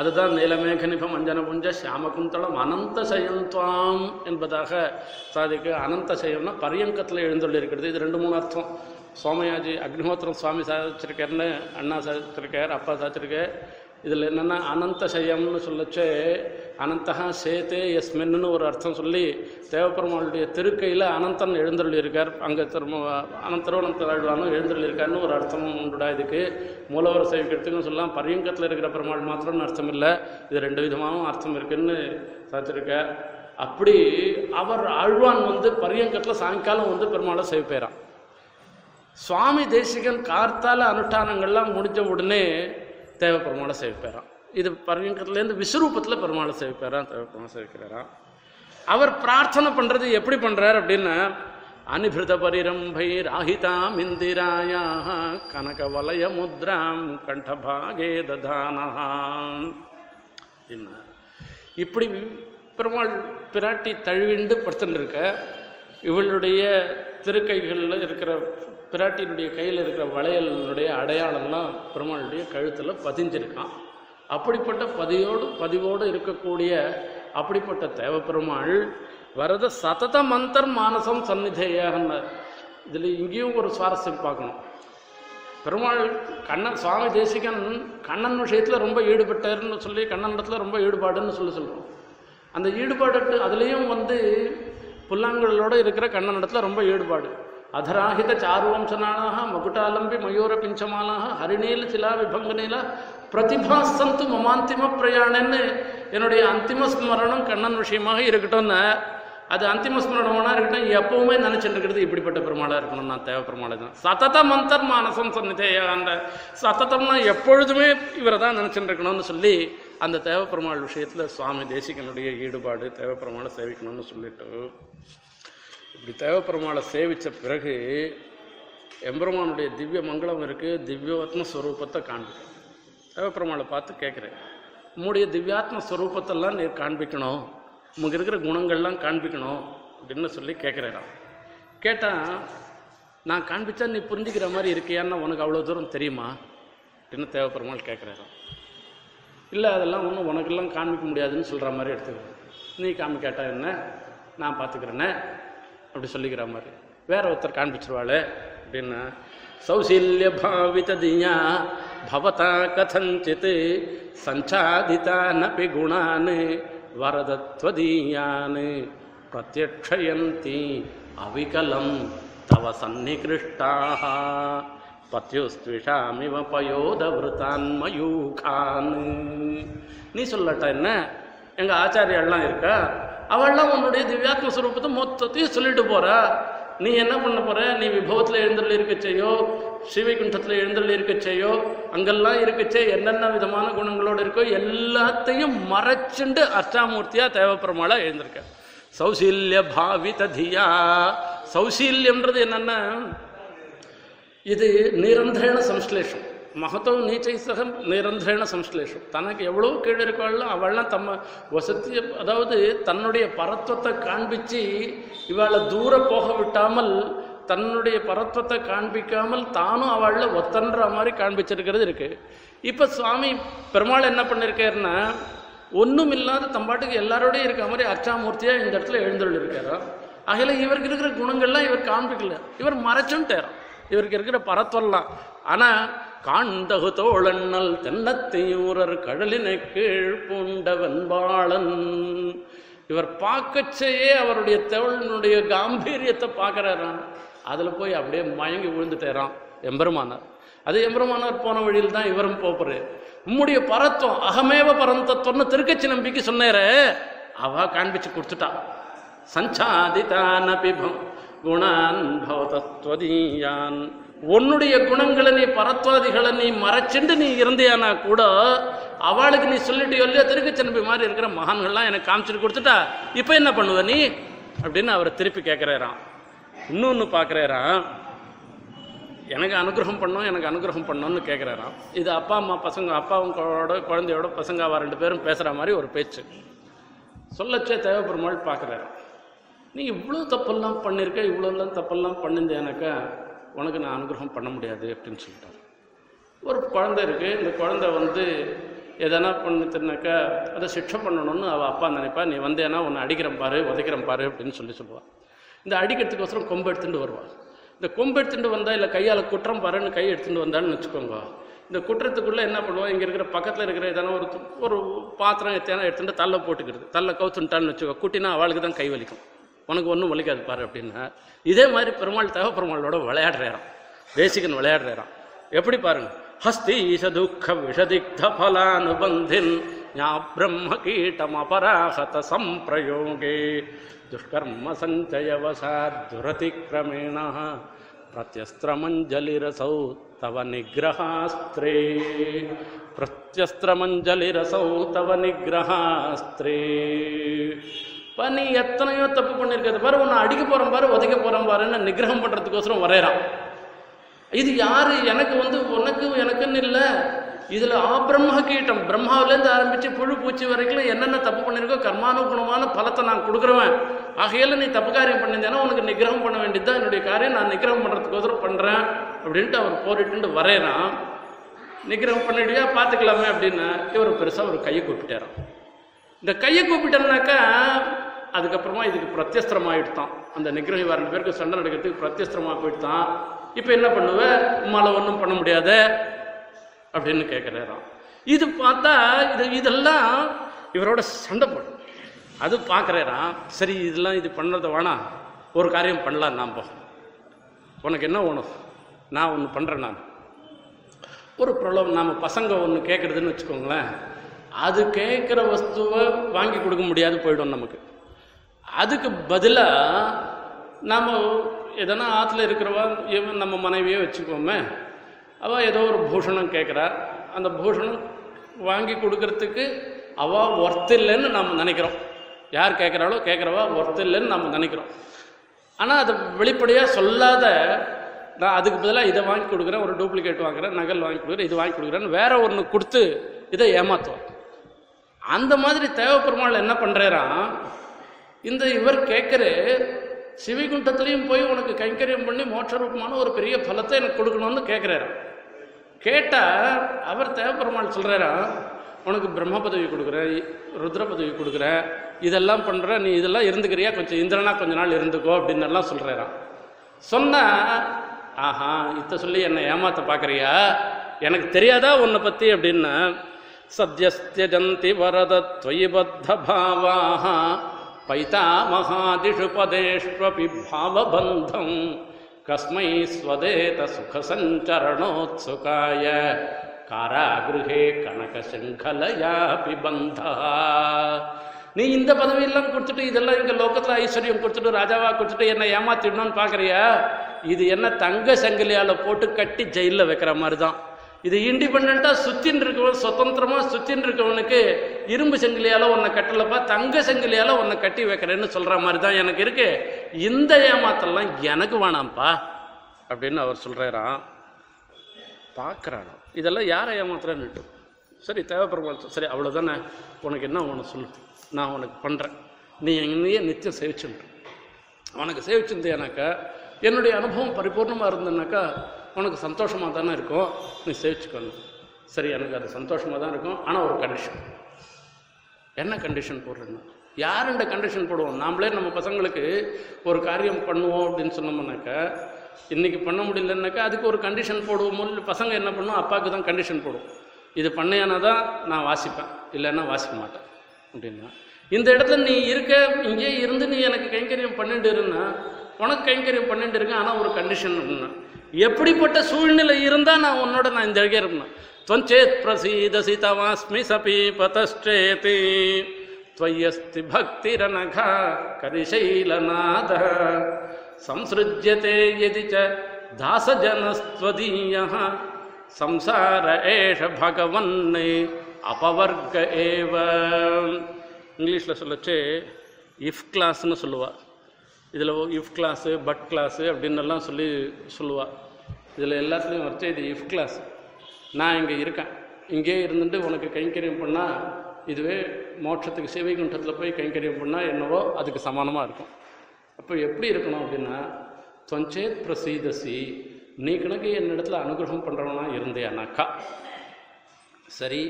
அதுதான் நீலமேகனிபம் அஞ்சனபுஞ்ச ஷியாமகுந்தளம் அனந்த சயன்துவாம் என்பதாக சாதிக்கு. அனந்த சயம்னா பரியங்கத்தில் எழுந்தருள் இருக்கிறது. இது 2-3 அர்த்தம். சோமயாஜி அக்னிஹோத்திரம் சுவாமி சாதிச்சிருக்காருன்னு அண்ணா சாதிச்சிருக்கார், அப்பா சாதிச்சிருக்கார். இதில் என்னென்னா அனந்த சயம்னு சொல்லச்சே அனந்தகா சேத்தே எஸ்மின்னு ஒரு அர்த்தம் சொல்லி தேவப்பெருமாளுடைய திருக்கையில் அனந்தன் எழுந்தருள் இருக்கார். அங்கே திரும்ப அனந்தரோனந்தாழ்வானும் எழுந்தருள் இருக்காருன்னு ஒரு அர்த்தமும் உண்டுடா. இதுக்கு மூலவரை சேவிக்கிறதுக்குன்னு சொல்லலாம். பரியங்கத்தில் இருக்கிற பெருமாள் மாத்திரம்னு அர்த்தம் இல்லை, இது 2 விதமாகவும் அர்த்தம் இருக்குதுன்னு சாதிச்சிருக்கார். அப்படி அவர் ஆழ்வான் வந்து பரியங்கத்தில் சாயங்காலம் வந்து பெருமாளை சேவிப்பாரான். சுவாமி தேசிகன் கார்த்தால அனுஷ்டானங்கள்லாம் முடிஞ்ச உடனே தேவப்பெருமாளை சேவிப்பாரான். இது பரவங்கத்துலேருந்து விஸ்வரூபத்தில் பெருமாளை சேவிப்பாரான், தேவப்பெருமாளை சேவிக்கிறாராம். அவர் பிரார்த்தனை பண்ணுறது எப்படி பண்ணுறார் அப்படின்னா, அனிபிருத பரிரம்பை ராஹிதாம் இந்திராயா கனக வலய முத்ராம் கண்டபாகே ததானஹாம். இப்படி பெருமாள் பிராட்டி தழுவிண்டு படுத்துட்டு இருக்க, இவளுடைய திருக்கைகளில் இருக்கிற பிராட்டியினுடைய கையில் இருக்கிற வளையலுடைய அடையாளம்லாம் பெருமாளுடைய கழுத்தில் பதிஞ்சிருக்கான். அப்படிப்பட்ட பதிவோடு இருக்கக்கூடிய அப்படிப்பட்ட தேவப்பெருமாள் வரத சதத மந்தர் மானசம் சந்நிதேயாகன்னார். இதில் இங்கேயும் ஒரு சுவாரஸ்யம் பார்க்கணும். பெருமாள் கண்ணன் சுவாமி தேசிகன் கண்ணன் விஷயத்தில் ரொம்ப ஈடுபட்டார்னு சொல்லி கண்ணன் இடத்துல ரொம்ப ஈடுபாடுன்னு சொல்கிறோம். அந்த ஈடுபாடு அதுலேயும் வந்து புல்லாங்குழலோடு இருக்கிற கண்ணன் இடத்துல ரொம்ப ஈடுபாடு. அதராஹித சாருவம்சனானாக மகுட்டாலம்பி மயூர பிஞ்சமானாக ஹரிநீல் சிலா விபங்கநீல பிரதிபா சந்து மமாந்திம பிரயாணன்னு என்னுடைய அந்திம ஸ்மரணம் கண்ணன் விஷயமாக இருக்கட்டும்னு, அது அந்திம ஸ்மரணமாக இருக்கட்டும், எப்பவுமே நினைச்சுட்டு இருக்கிறது இப்படிப்பட்ட பெருமாளாக இருக்கணும். நான் தேவப்பெருமாளை தான் சதத மந்தர் மானசம் சந்நிதேயான்ற சததம்னா எப்பொழுதுமே இவரை தான் நினைச்சுட்டு இருக்கணும்னு சொல்லி அந்த தேவப்பெருமாள் விஷயத்தில் சுவாமி தேசிகனுடைய ஈடுபாடு தேவப்பெருமாளை சேவிக்கணும்னு சொல்லிட்டு இப்படி தேவப்பெருமாளை சேவித்த பிறகு எம்பெருமானுடைய திவ்ய மங்களம் இருக்குது. திவ்யாத்ம ஸ்வரூபத்தை காண்பிக்கணும். தேவப்பெருமாளை பார்த்து கேட்குறேன், உங்களுடைய திவ்யாத்ம ஸ்வரூபத்தெல்லாம் நீர் காண்பிக்கணும், உங்களுக்கு இருக்கிற குணங்கள்லாம் காண்பிக்கணும் அப்படின்னு சொல்லி கேட்குறேன். கேட்டால் நான் காண்பித்தா நீ புரிஞ்சுக்கிற மாதிரி இருக்கியான்னு உனக்கு அவ்வளோ தூரம் தெரியுமா அப்படின்னு தேவப்பெருமாள் கேட்குறேன். இல்லை அதெல்லாம் ஒன்றும் உனக்கெல்லாம் காண்பிக்க முடியாதுன்னு சொல்கிற மாதிரி எடுத்துக்கிறேன். நீ காமிக்காட்டா என்ன, நான் பார்த்துக்கிறேன்னே அப்படி சொல்லிக்கிற மாதிரி வேற ஒருத்தர் காண்பிச்சிருவாள் அப்படின்னா, சௌசீல்ய பாவிததியா பவதா கதஞ்சித் சஞ்சாதிதானபி குணான் வரதத்வதீயான் பிரத்யக்ஷயந்தி அவிகலம் தவ சந்நிகிருஷ்டாஹ பத்யுஸ்த்விஷாமிவ பயோதவ்ருதான் மயூகான். நீ சொல்லட்டா என்ன, எங்கள் ஆச்சாரியெல்லாம் இருக்கா, அவள்லாம் உன்னுடைய திவ்யாத்ம ஸ்வரூபத்தை மொத்தத்தையும் சொல்லிட்டு போகிறா, நீ என்ன பண்ண போகிற, நீ விபவத்தில் எழுந்தருள் இருக்கச்சையோ ஸ்ரீவைகுண்டத்தில் எழுந்தருள் இருக்கச்சையோ அங்கெல்லாம் இருக்கச்சே என்னென்ன விதமான குணங்களோடு இருக்கோ எல்லாத்தையும் மறைச்சுண்டு அர்ச்சாமூர்த்தியாக தேவப்பெருமாளாக எழுந்திருக்க. சௌசீல்ய பாவிததியா, சௌசீல்யம்ன்றது என்னென்னா இது நிரந்தரேண சம்ஸ்லேஷம். மகத்துவம் நீச்சை சகம் நிரந்தரேண சம்ஸ்லேஷம். தனக்கு எவ்வளோ கீழே இருக்காளோ அவள்லாம் தம்ம வசதியை, அதாவது தன்னுடைய பரத்துவத்தை காண்பித்து இவளை தூர போக விட்டாமல், தன்னுடைய பரத்துவத்தை காண்பிக்காமல் தானும் அவளை ஒத்தன்ற மாதிரி காண்பிச்சிருக்கிறது இருக்குது. இப்போ சுவாமி பெருமாள் என்ன பண்ணியிருக்காருன்னா, ஒன்றும் இல்லாத தம்பாட்டுக்கு எல்லாரோடையும் இருக்க மாதிரி அர்ச்சாமூர்த்தியாக இந்த இடத்துல எழுந்தருள் இருக்காரா. ஆகையில் இவருக்கு இருக்கிற குணங்கள்லாம் இவர் காண்பிக்கல, இவர் மறைச்சுன்ட்டாரா இவருக்கு இருக்கிற பரத்வெல்லாம். ஆனால் காண்டகு தோழண்ணல் தென்னத்தையூரர் கடலினை கீழ் பூண்டவன் வாழன், இவர் பார்க்கச்சையே அவருடைய தோழனுடைய காம்பீரியத்தை பார்க்குறாராம். அதில் போய் அப்படியே மயங்கி விழுந்துட்டேறான் எம்பெருமானார். அது எம்பெருமானார் போன வழியில் தான் இவரும் போகிறாரு. உம்முடைய பரத்துவம் அகமேவ பரந்தத்துவம்னு திருக்கச்சி நம்பிக்கை சொன்னேற அவ காண்பிச்சு கொடுத்துட்டா. சஞ்சாதிதான் அபிபம் குணான் பௌதத்வதீயான், உன்னுடைய குணங்களை நீ பரத்வாதிகளை நீ மறைச்சுண்டு நீ இருந்தியானா கூட அவளுக்கு நீ சொல்லிட்டு இல்லையோ திருக்கச்சி நம்பி மாதிரி இருக்கிற மகான்கள்லாம் எனக்கு காமிச்சுட்டு கொடுத்துட்டா, இப்போ என்ன பண்ணுவ நீ அப்படின்னு அவரை திருப்பி கேட்குறாராம். இன்னொன்று பார்க்குறாராம், எனக்கு அனுகிரகம் பண்ணோம் எனக்கு அனுகிரகம் பண்ணோன்னு கேட்குறாராம். இது அப்பா அம்மா பசங்க அப்பாவும் குழந்தையோட பசங்காவா ரெண்டு பேரும் பேசுகிற மாதிரி ஒரு பேச்சு சொல்லச்சே தேவபெருமாள் பார்க்குறாராம். நீ இவ்வளோ தப்பெல்லாம் பண்ணியிருக்க, இவ்வளோலாம் தப்பெல்லாம் பண்ணியிருந்தேனாக்கா உனக்கு நான் அனுகிரகம் பண்ண முடியாது அப்படின்னு சொல்லிட்டார். ஒரு குழந்தை இருக்குது, இந்த குழந்தை வந்து எதனா பண்ணிட்டுனாக்கா அதை சிக்ஷை பண்ணணும்னு அவள் அப்பா நினைப்பா. நீ வந்து ஏன்னா உன்னை அடிக்கிறேன் பாரு உதைக்கிறேன் பாரு அப்படின்னு சொல்லுவாள். இந்த அடிக்கிறதுக்கோசரம் கொம்பு எடுத்துகிட்டு வருவாள். இந்த கொம்பு எடுத்துகிட்டு வந்தால் இல்லை கையால் குற்றம் பாருன்னு கை எடுத்துகிட்டு வந்தான்னு வச்சுக்கோங்க. இந்த குற்றத்துக்குள்ளே என்ன பண்ணுவோம், இங்கே இருக்கிற பக்கத்தில் இருக்கிற எதனா ஒரு பாத்திரம் எத்தனை எடுத்துகிட்டு தள்ள போட்டுக்கிறது, தள்ள கவுத்துட்டான்னு வச்சுக்கோ. கூட்டினா அவளுக்கு தான் கை வலிக்கும், உனக்கு ஒன்றும் வலிக்காது பாரு அப்படின்னா. இதே மாதிரி பெருமாள் தேவப்பெருமாளோட விளையாடுறாராம், பேசிக்கன் விளையாடுறாராம். எப்படி பாருங்கள், ஹஸ்தி ஈசதுக்க விஷதிக்த பலானுபந்தின் ஞா பிரம்ம கீட்டம் அபராஹத சம்பிரயோகே துஷ்கர்ம சஞ்சயவசாத் துரதிக்ரமேண பிரத்யஸ்திரமஞ்சலிரசௌ தவ நிக்ரஹாஸ்திரே பிரத்யஸ்திரமஞ்சலிரசௌ தவ நிக்ரஹாஸ்திரே. இப்போ நீ எத்தனையோ தப்பு பண்ணியிருக்கிறது பாரு, உன்னை அடிக்க போகிறேன் பாரு உதைக்க போகிறேன் பாருன்னு நிகிரகம் பண்ணுறதுக்கோசரம் வரையறான். இது யார், எனக்கு வந்து உனக்கு எனக்குன்னு இல்லை, இதில் ஆபிரம்ம கீட்டம் பிரம்மாவிலேருந்து ஆரம்பித்து புழு பூச்சி வரைக்கும் என்னென்ன தப்பு பண்ணியிருக்கோ கர்மானுகுணமான பலத்தை நான் கொடுக்குறவன். ஆகையில் நீ தப்பு காரியம் பண்ணியிருந்தேன்னா உனக்கு நிகிரகம் பண்ண வேண்டியது தான் என்னுடைய காரியம், நான் நிகிரகம் பண்ணுறதுக்கோசரம் பண்ணுறேன் அப்படின்ட்டு அவர் போரிட்டு வரையறான். நிகிரகம் பண்ணிவிடியா பார்த்துக்கலாமே அப்படின்னு இவர் பெருசாக ஒரு கையை கூப்பிட்டாரான். இந்த கையை கூப்பிட்டேன்னாக்கா அதுக்கப்புறமா இதுக்கு பிரத்யஸ்திரம் ஆகிட்டான். அந்த நிகிரகம் வர பேருக்கு சண்டை நடக்கிறதுக்கு பிரத்யஸ்திரமாக போயிட்டான். இப்போ என்ன பண்ணுவ, உம்மால ஒன்றும் பண்ண முடியாத அப்படின்னு கேட்குறாராம். இது பார்த்தா இதெல்லாம் இவரோட சண்டை போடும். அது பார்க்குறாராம், சரி இதெல்லாம் இது பண்ணுறத வேணா, ஒரு காரியம் பண்ணலாம் நாம். உனக்கு என்ன வேணும், நான் ஒன்று பண்ணுறேன். நான் ஒரு ப்ராப்ளம், நாம் பசங்க ஒன்று கேட்குறதுன்னு வச்சுக்கோங்களேன், அது கேட்குற வஸ்துவை வாங்கி கொடுக்க முடியாது போய்டும் நமக்கு. அதுக்கு பதிலாக நாம் எதனா ஆற்றுல இருக்கிறவா நம்ம மனைவியே வச்சுக்கோமே, அவள் ஏதோ ஒரு பூஷணம் கேட்குறா, அந்த பூஷணம் வாங்கி கொடுக்கறதுக்கு அவள் ஒர்த் இல்லைன்னு நாம் நினைக்கிறோம். யார் கேட்குறாளோ கேட்குறவா ஒர்த் இல்லைன்னு நம்ம நினைக்கிறோம். ஆனால் அதை வெளிப்படையாக சொல்லாத, நான் அதுக்கு பதிலாக இதை வாங்கி கொடுக்குறேன், ஒரு டூப்ளிகேட் வாங்குகிறேன், நகல் வாங்கி கொடுக்குறேன், இது வாங்கி கொடுக்குறேன்னு வேற ஒன்று கொடுத்து இதை ஏமாற்றுவோம். அந்த மாதிரி தேவப்பெருமாள் என்ன பண்ணுறாராம், இந்த இவர் கேட்குற சிவிகுண்டத்துலேயும் போய் உனக்கு கைங்கரியம் பண்ணி மோட்சரூபமான ஒரு பெரிய பலத்தை எனக்கு கொடுக்கணும்னு கேட்குறாராம். கேட்டால் அவர் தேவபெருமாள் சொல்கிறாராம், உனக்கு பிரம்ம பதவி கொடுக்குறேன், ருத்ர பதவி கொடுக்குறேன், இதெல்லாம் பண்ணுற, நீ இதெல்லாம் இருந்துக்கிறியா, கொஞ்சம் இந்திரனா கொஞ்ச நாள் இருந்துக்கோ அப்படின்னு எல்லாம் சொல்கிறாராம். சொன்னால், ஆஹா இத்த சொல்லி என்னை ஏமாற்ற பார்க்குறியா, எனக்கு தெரியாதா உன்னை பற்றி அப்படின்னு. சத்யஸ்தியஜந்தி வரதத்வயி பத்த பாவாஹ பைதாமஹாதிஷு பதேஷ்வபி பாவபந்தம் கஸ்மை ஸ்வதேத சுகசஞ்சரணோத்சுகாய காராகிருஹே கனகசங்கலயா பிபந்தா. நீ இந்த பதவியெல்லாம் கொடுத்துட்டு இதெல்லாம் எங்கள் லோகத்தில் ஐஸ்வர்யம் கொடுத்துட்டு ராஜாவாக கொடுத்துட்டு என்னை ஏமாத்திடணும்னு பார்க்குறியா, இது என்ன தங்க சங்கிலியால் போட்டு கட்டி ஜெயிலில் வைக்கிற மாதிரி தான். இது இண்டிபெண்ட்டாக சுத்தின் இருக்கவன், சுதந்திரமாக சுத்தின் இருக்கவனுக்கு இரும்பு சங்கிலியால் உன்னை கட்டலப்பா, தங்க சங்கிலியால் உன்னை கட்டி வைக்கிறேன்னு சொல்கிற மாதிரி தான் எனக்கு இருக்குது, இந்த ஏமாத்தெல்லாம் எனக்கு வேணாம்ப்பா அப்படின்னு அவர் சொல்கிறாராம். பார்க்குறான், இதெல்லாம் யாரை ஏமாத்துறேன்னுட்டு. சரி தேவைப்படுற, சரி அவ்வளோதானே, உனக்கு என்ன உனக்கு சொல்லு, நான் உனக்கு பண்ணுறேன், நீ என்னையே நித்தியம் சேவிச்சுன்ற, உனக்கு சேவிச்சிருந்தேனாக்கா என்னுடைய அனுபவம் பரிபூர்ணமாக இருந்ததுனாக்கா உனக்கு சந்தோஷமாக தானே இருக்கும், நீ சேவிச்சுக்கணும். சரி எனக்கு அது சந்தோஷமாக தான் இருக்கும், ஆனால் ஒரு கண்டிஷன். என்ன கண்டிஷன் போடுறேன்னா, யார் இந்த கண்டிஷன் போடுவோம், நாமளே நம்ம பசங்களுக்கு ஒரு காரியம் பண்ணுவோம் அப்படின்னு சொன்னோம்னாக்கா, இன்றைக்கி பண்ண முடியலன்னாக்கா அதுக்கு ஒரு கண்டிஷன் போடுவோமோ இல்லை, பசங்க என்ன பண்ணுவோம், அப்பாவுக்கு தான் கண்டிஷன் போடுவோம், இது பண்ணையானா தான் நான் வாசிப்பேன், இல்லைன்னா வாசிக்க மாட்டேன் அப்படின்னா. இந்த இடத்துல நீ இருக்க, இங்கே இருந்து நீ எனக்கு கைங்கரியம் பண்ணிட்டு இருன்னா உனக்கு கைங்கரியம் பண்ணிட்டு இருக்கேன், ஆனால் ஒரு கண்டிஷன் இருக்குண்ணா, எப்படிப்பட்ட சூழ்நிலை இருந்தால் நான் உன்னோட நான் இந்த அழகே இருப்பேன். துவஞ்சேத் பிரசீத சீதவாஸ்மி சபீபதேதி துவயஸ்தி பக்தி ரனக கரிசைலநாத சம்சிருஜ்யதே யதி ச தாசஜனஸ்த்வதீய சம்சார ஏஷ பகவன்னை அபவர்க ஏவ. இங்கிலீஷில் சொல்லச்சு இஃப் கிளாஸ்ன்னு சொல்லுவாள். இதில் இஃப் கிளாஸு பட் கிளாஸு அப்படின்னெல்லாம் சொல்லுவாள். இதில் எல்லாத்துலேயும் வச்சு இது இஃப் கிளாஸ், நான் இங்கே இருக்கேன், இங்கே இருந்துட்டு உனக்கு கைங்கரியம் பண்ணால் இதுவே மோட்சத்துக்கு சிவகுண்டத்தில் போய் கைங்கரியம் பண்ணால் என்னவோ அதுக்கு சமானமாக இருக்கும். அப்போ எப்படி இருக்கணும் அப்படின்னா, தொஞ்சேத் பிரசீதசி, நீ கணக்கு என்னிடத்துல அனுகிரகம் பண்ணுறவனா இருந்தேனாக்கா சரி.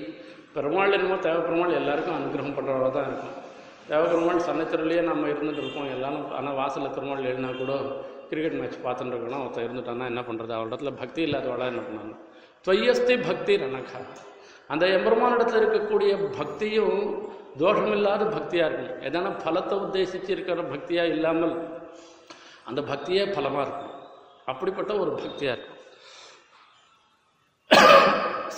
பெருமாள் என்னமோ தேவ பெருமாள் எல்லாருக்கும் அனுகிரகம் பண்ணுறவா தான் இருக்கும். தேவ பெருமாள் சன்னத்திலேயே நம்ம இருந்துகிட்டு இருக்கோம் எல்லாரும். ஆனால் வாசலில் பெருமாள் எழுனா கூட கிரிக்கெட் மேட்ச் பார்த்துட்டு இருக்கணும், ஒருத்தன் இருந்துட்டான்னா என்ன பண்ணுறது? அவள் இடத்துல பக்தி இல்லாதவளாக என்ன பண்ணாங்க? துவயஸ்தி பக்தி ரனகா, அந்த எம்பெருமானிடத்தில் இருக்கக்கூடிய பக்தியும் தோஷமில்லாத பக்தியாக இருக்கும். எதனா பலத்தை உத்தேசித்து இருக்கிற பக்தியாக இல்லாமல் அந்த பக்தியே பலமாக இருக்கும். அப்படிப்பட்ட ஒரு பக்தியாக இருக்கும்.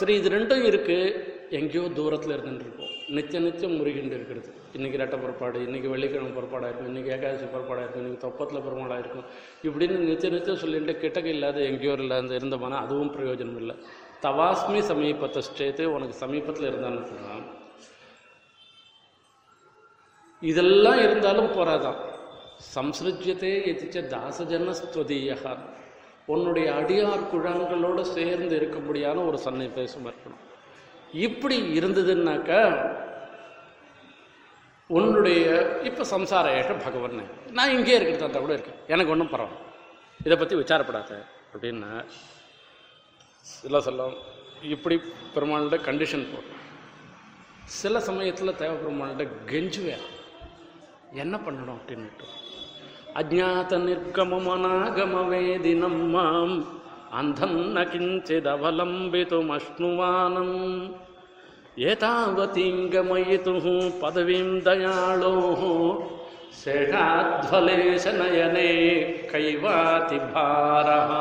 சரி, இது ரெண்டும் இருக்குது. எங்கேயோ தூரத்தில் இருந்துகிட்டு இருக்கோம், நித்திய நித்தியம் முருகிண்டு இருக்கிறது. இன்றைக்கி ரெட்ட புறப்பாடு, இன்றைக்கி வெள்ளிக்கிழமை புறப்பாடாக இருக்கும், இன்றைக்கி ஏகாதசி புறப்பாடாக இருக்கும், இன்றைக்கி தொப்பத்தில் புறப்பாடாக இருக்கும், இப்படின்னு நித்திய நித்தியம் சொல்லிட்டு கிட்டக்க இல்லாத எங்கேயோ இல்லாத இருந்தமான அதுவும் பிரயோஜனம் இல்லை. தவாஸ்மி சமீபத்தை ஸ்டேத்து, உனக்கு சமீபத்தில் இருந்தான்னு சொல்லலாம். இதெல்லாம் இருந்தாலும் போகிறாதான். சம்சிருஜ்யத்தை எதிச்ச தாசஜனஸ்துவதீயா, உன்னுடைய அடியார் குழாங்களோடு சேர்ந்து இருக்க முடியாத ஒரு சன்னிவேசம் இருக்கணும். இப்படி இருந்ததுன்னாக்க உன்னுடைய இப்போ சம்சார ஏற்ற பகவன், நான் இங்கே இருக்கிறது அந்த கூட இருக்கேன், எனக்கு ஒன்றும் பரவாயில்ல, இதை பற்றி விசாரப்படாத அப்படின்னா சில சொல்லலாம். இப்படி பெருமாள்கிட்ட கண்டிஷன் போடணும். சில சமயத்தில் தேவ பெருமாள்கிட்ட கெஞ்சுவே என்ன பண்ணணும் அப்படின்னுட்டு, அஜாத நிற்கமனாகமவேதினம் மாம் அந்தம் ந கிஞ்சித் அவலம்பிதும் அஷ்ணுவானம் ஏதாவதீங்கமயிதுஹு பதவீம் தயாளோஹு சேஷாத்வலேஷ நயனே கைவாதி பாரஹா.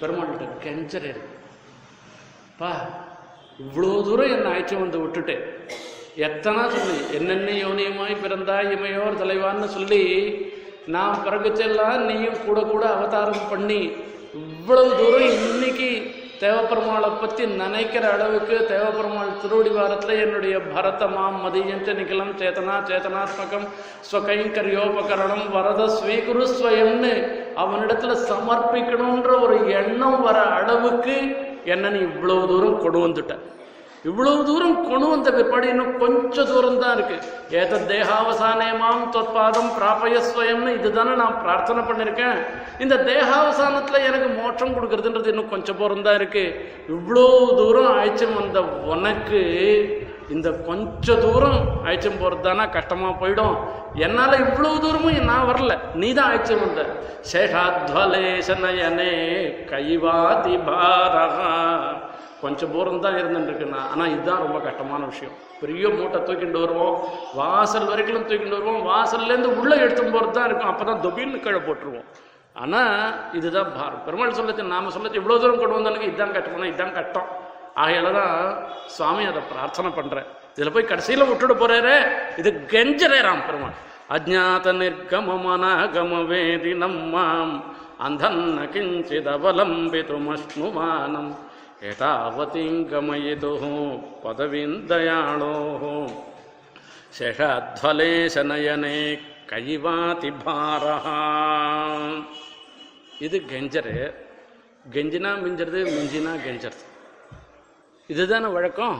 பெருமாள்கிட்ட கெஞ்சரே, பா இவ்வளோ தூரம் என்னை ஆய்ச்சி வந்து விட்டுட்டேன், எத்தனை சொல்லி என்னென்ன யோனியமாய் பிறந்தா இமையோர் தலைவான்னு சொல்லி நான் பிறகுச்செல்லாம் நீயும் கூட கூட அவதாரம் பண்ணி இவ்வளவு தூரம் இன்னைக்கு தேவப்பெருமாளை பற்றி நினைக்கிற அளவுக்கு தேவப்பெருமாள் திருவடி வாரத்தில் என்னுடைய பரதமாம் மதியஞ்ச நிகழம் சேத்தனா சேத்தனாத்மகம் ஸ்வகைங்கரியோபகரணம் வரத ஸ்வீகுரு ஸ்வயம்னு அவனிடத்துல சமர்ப்பிக்கணுன்ற ஒரு எண்ணம் வர அளவுக்கு என்னன்னு இவ்வளவு தூரம் கொண்டு வந்துட்ட. இவ்வளவு தூரம் கொண்டு வந்த பிற்பாடு இன்னும் கொஞ்சம் தூரம் தான் இருக்கு. ஏத தேகாவசானே மாம் தொற்பாதம் பிராபயஸ்வயம்னு இதுதானே நான் பிரார்த்தனை பண்ணியிருக்கேன். இந்த தேகாவசானத்தில் எனக்கு மோட்சம் கொடுக்கறதுன்றது இன்னும் கொஞ்சம் தூரம் தான் இருக்கு. இவ்வளோ தூரம் ஆய்ச்சம் வந்த உனக்கு இந்த கொஞ்ச தூரம் ஆய்ச்சம் போகிறது தானே கஷ்டமாக போயிடும். என்னால் இவ்வளோ தூரமும் நான் வரல, நீ தான் ஆய்ச்சம் வந்த. சேஷாத்வலேசனயனே கைவாதி பாரஹா, கொஞ்சம் தூரம் தான் இருந்துட்டுருக்குண்ணா, ஆனால் இதுதான் ரொம்ப கஷ்டமான விஷயம். பெரிய மூட்டை தூக்கிட்டு வருவோம், வாசல் வரைக்கும் தூக்கிட்டு வருவோம், வாசல்லேருந்து உள்ளே எடுத்துன்னு போகிறது தான் இருக்கும், அப்போ தான் தொபின்னு கீழே போட்டுருவோம். ஆனால் இதுதான் பாரம். பெருமாள் சொல்லச்சு நாம் சொல்லச்சு இவ்வளோ தூரம் கொண்டு வந்தானுக்கு இதுதான் கஷ்டம்னா இதுதான் கஷ்டம். ஆகையால தான் சுவாமி அதை பிரார்த்தனை பண்ணுறேன், இதில் போய் கடைசியில் விட்டுட்டு போகிறாரே, இது கெஞ்சரே ராம் பெருமாள். அஜாத நிற்கமனாகமவேதி நம்மாம் அந்தன்ன கிஞ்சித் அவலம்பிதுமஷ்ணுவானம் ஏதாவதிங்கமயிதோ பதவிந்தயாளோ சேஷாத்வலேசனயனே கைவாதி பாரஹா. இது கெஞ்சரு. கெஞ்சினா மிஞ்சிறது, மிஞ்சினா கெஞ்சறது, இதுதானே வழக்கம்.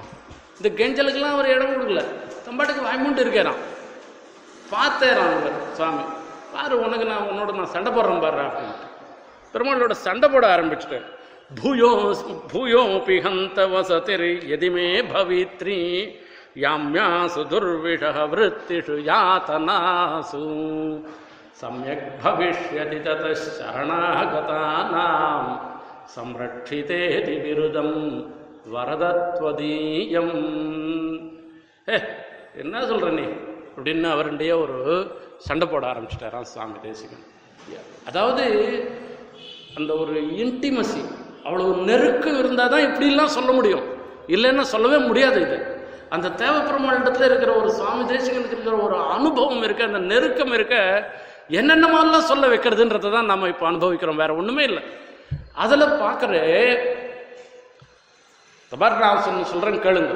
இந்த கெஞ்சலுக்கெல்லாம் அவர் இடம் கொடுக்கல, தம்பாட்டுக்கு வாய்மூண்டு இருக்கிறான். பார்த்தேறான் அவர் சுவாமி, பாரு உனக்கு நான் உன்னோட நான் சண்டை போடுறேன் பாரு அப்படின்ட்டு பெருமாளோட சண்டை போட ஆரம்பிச்சுட்டேன். பூயோ பூயோபி ஹந்த வசதிர் யதிமே பவித்ரி யாம்யாசு துர்விஷஹ விருத்திஷு யாதனாசு சம்யக் பவிஷ்யதி ததஸ் சரணாகதானாம் சம்ரட்சிதேதி விருதம் வரதத்வதீயம். என்ன சொல்ற நீ அப்படின்னு அவருடைய ஒரு சண்டை போட ஆரம்பிச்சிட்டாராம் சுவாமி தேசிகன். அதாவது அந்த ஒரு இன்டிமசி, அவ்வளோ நெருக்கம் இருந்தால் தான் இப்படிலாம் சொல்ல முடியும், இல்லைன்னா சொல்லவே முடியாது. இது அந்த தேவப்பெருமாள் இடத்துல இருக்கிற ஒரு சுவாமி தேசிகனுக்கு இருக்கிற ஒரு அனுபவம் இருக்க, அந்த நெருக்கம் இருக்க, என்னென்ன மாதிரிலாம் சொல்ல வைக்கிறதுன்றதை தான் நம்ம இப்போ அனுபவிக்கிறோம், வேற ஒன்றுமே இல்லை. அதில் பார்க்குற நான் சொல்கிறேன் கேளுங்க,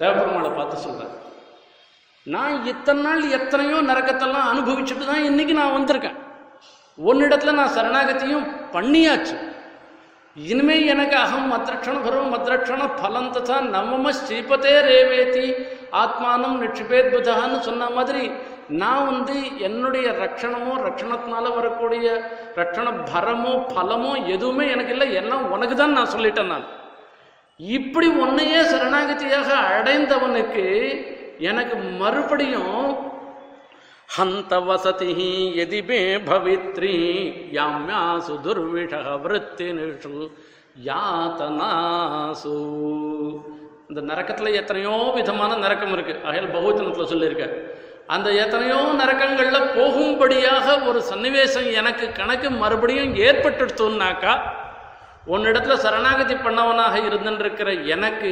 தேவப்பெருமாளை பார்த்து சொல்கிறேன், நான் இத்தனை நாள் எத்தனையோ நரக்கத்தெல்லாம் அனுபவிச்சுட்டு தான் இன்னைக்கு நான் வந்திருக்கேன். ஒன்னிடத்துல நான் சரணாகத்தையும் பண்ணியாச்சு. இனிமே எனக்கு அகம் மத்ரட்சணம் வரும், மத்ரட்சணம் பலம் ததா நம்மம ஸ்ரீபதே ரேவேதி ஆத்மானம் நிட்சிபேத் புதான்னு சொன்ன மாதிரி, நான் என்னுடைய ரட்சணமோ ரட்சணத்தினால வரக்கூடிய ரட்சண பரமோ பலமோ எதுவுமே எனக்கு இல்லை, எல்லாம் உனக்கு தான் நான் சொல்லிட்டேன். நான் இப்படி உன்னையே சரணாகதியாக அடைந்தவனுக்கு எனக்கு மறுபடியும் ஹந்த வசதி எதிபே பவித்ரி யாம்யா சுதுர்விஷக விருத்தினிஷு யாதனாசு. இந்த நரக்கத்தில் எத்தனையோ விதமான நரக்கம் இருக்குது, அயல் பகுத்தனத்தில் சொல்லியிருக்கார். அந்த எத்தனையோ நரக்கங்களில் போகும்படியாக ஒரு சன்னிவேசம் எனக்கு கணக்கு மறுபடியும் ஏற்பட்டுடுத்துனாக்கா, உன்னிடத்துல சரணாகதி பண்ணவனாக இருந்துருக்கிற எனக்கு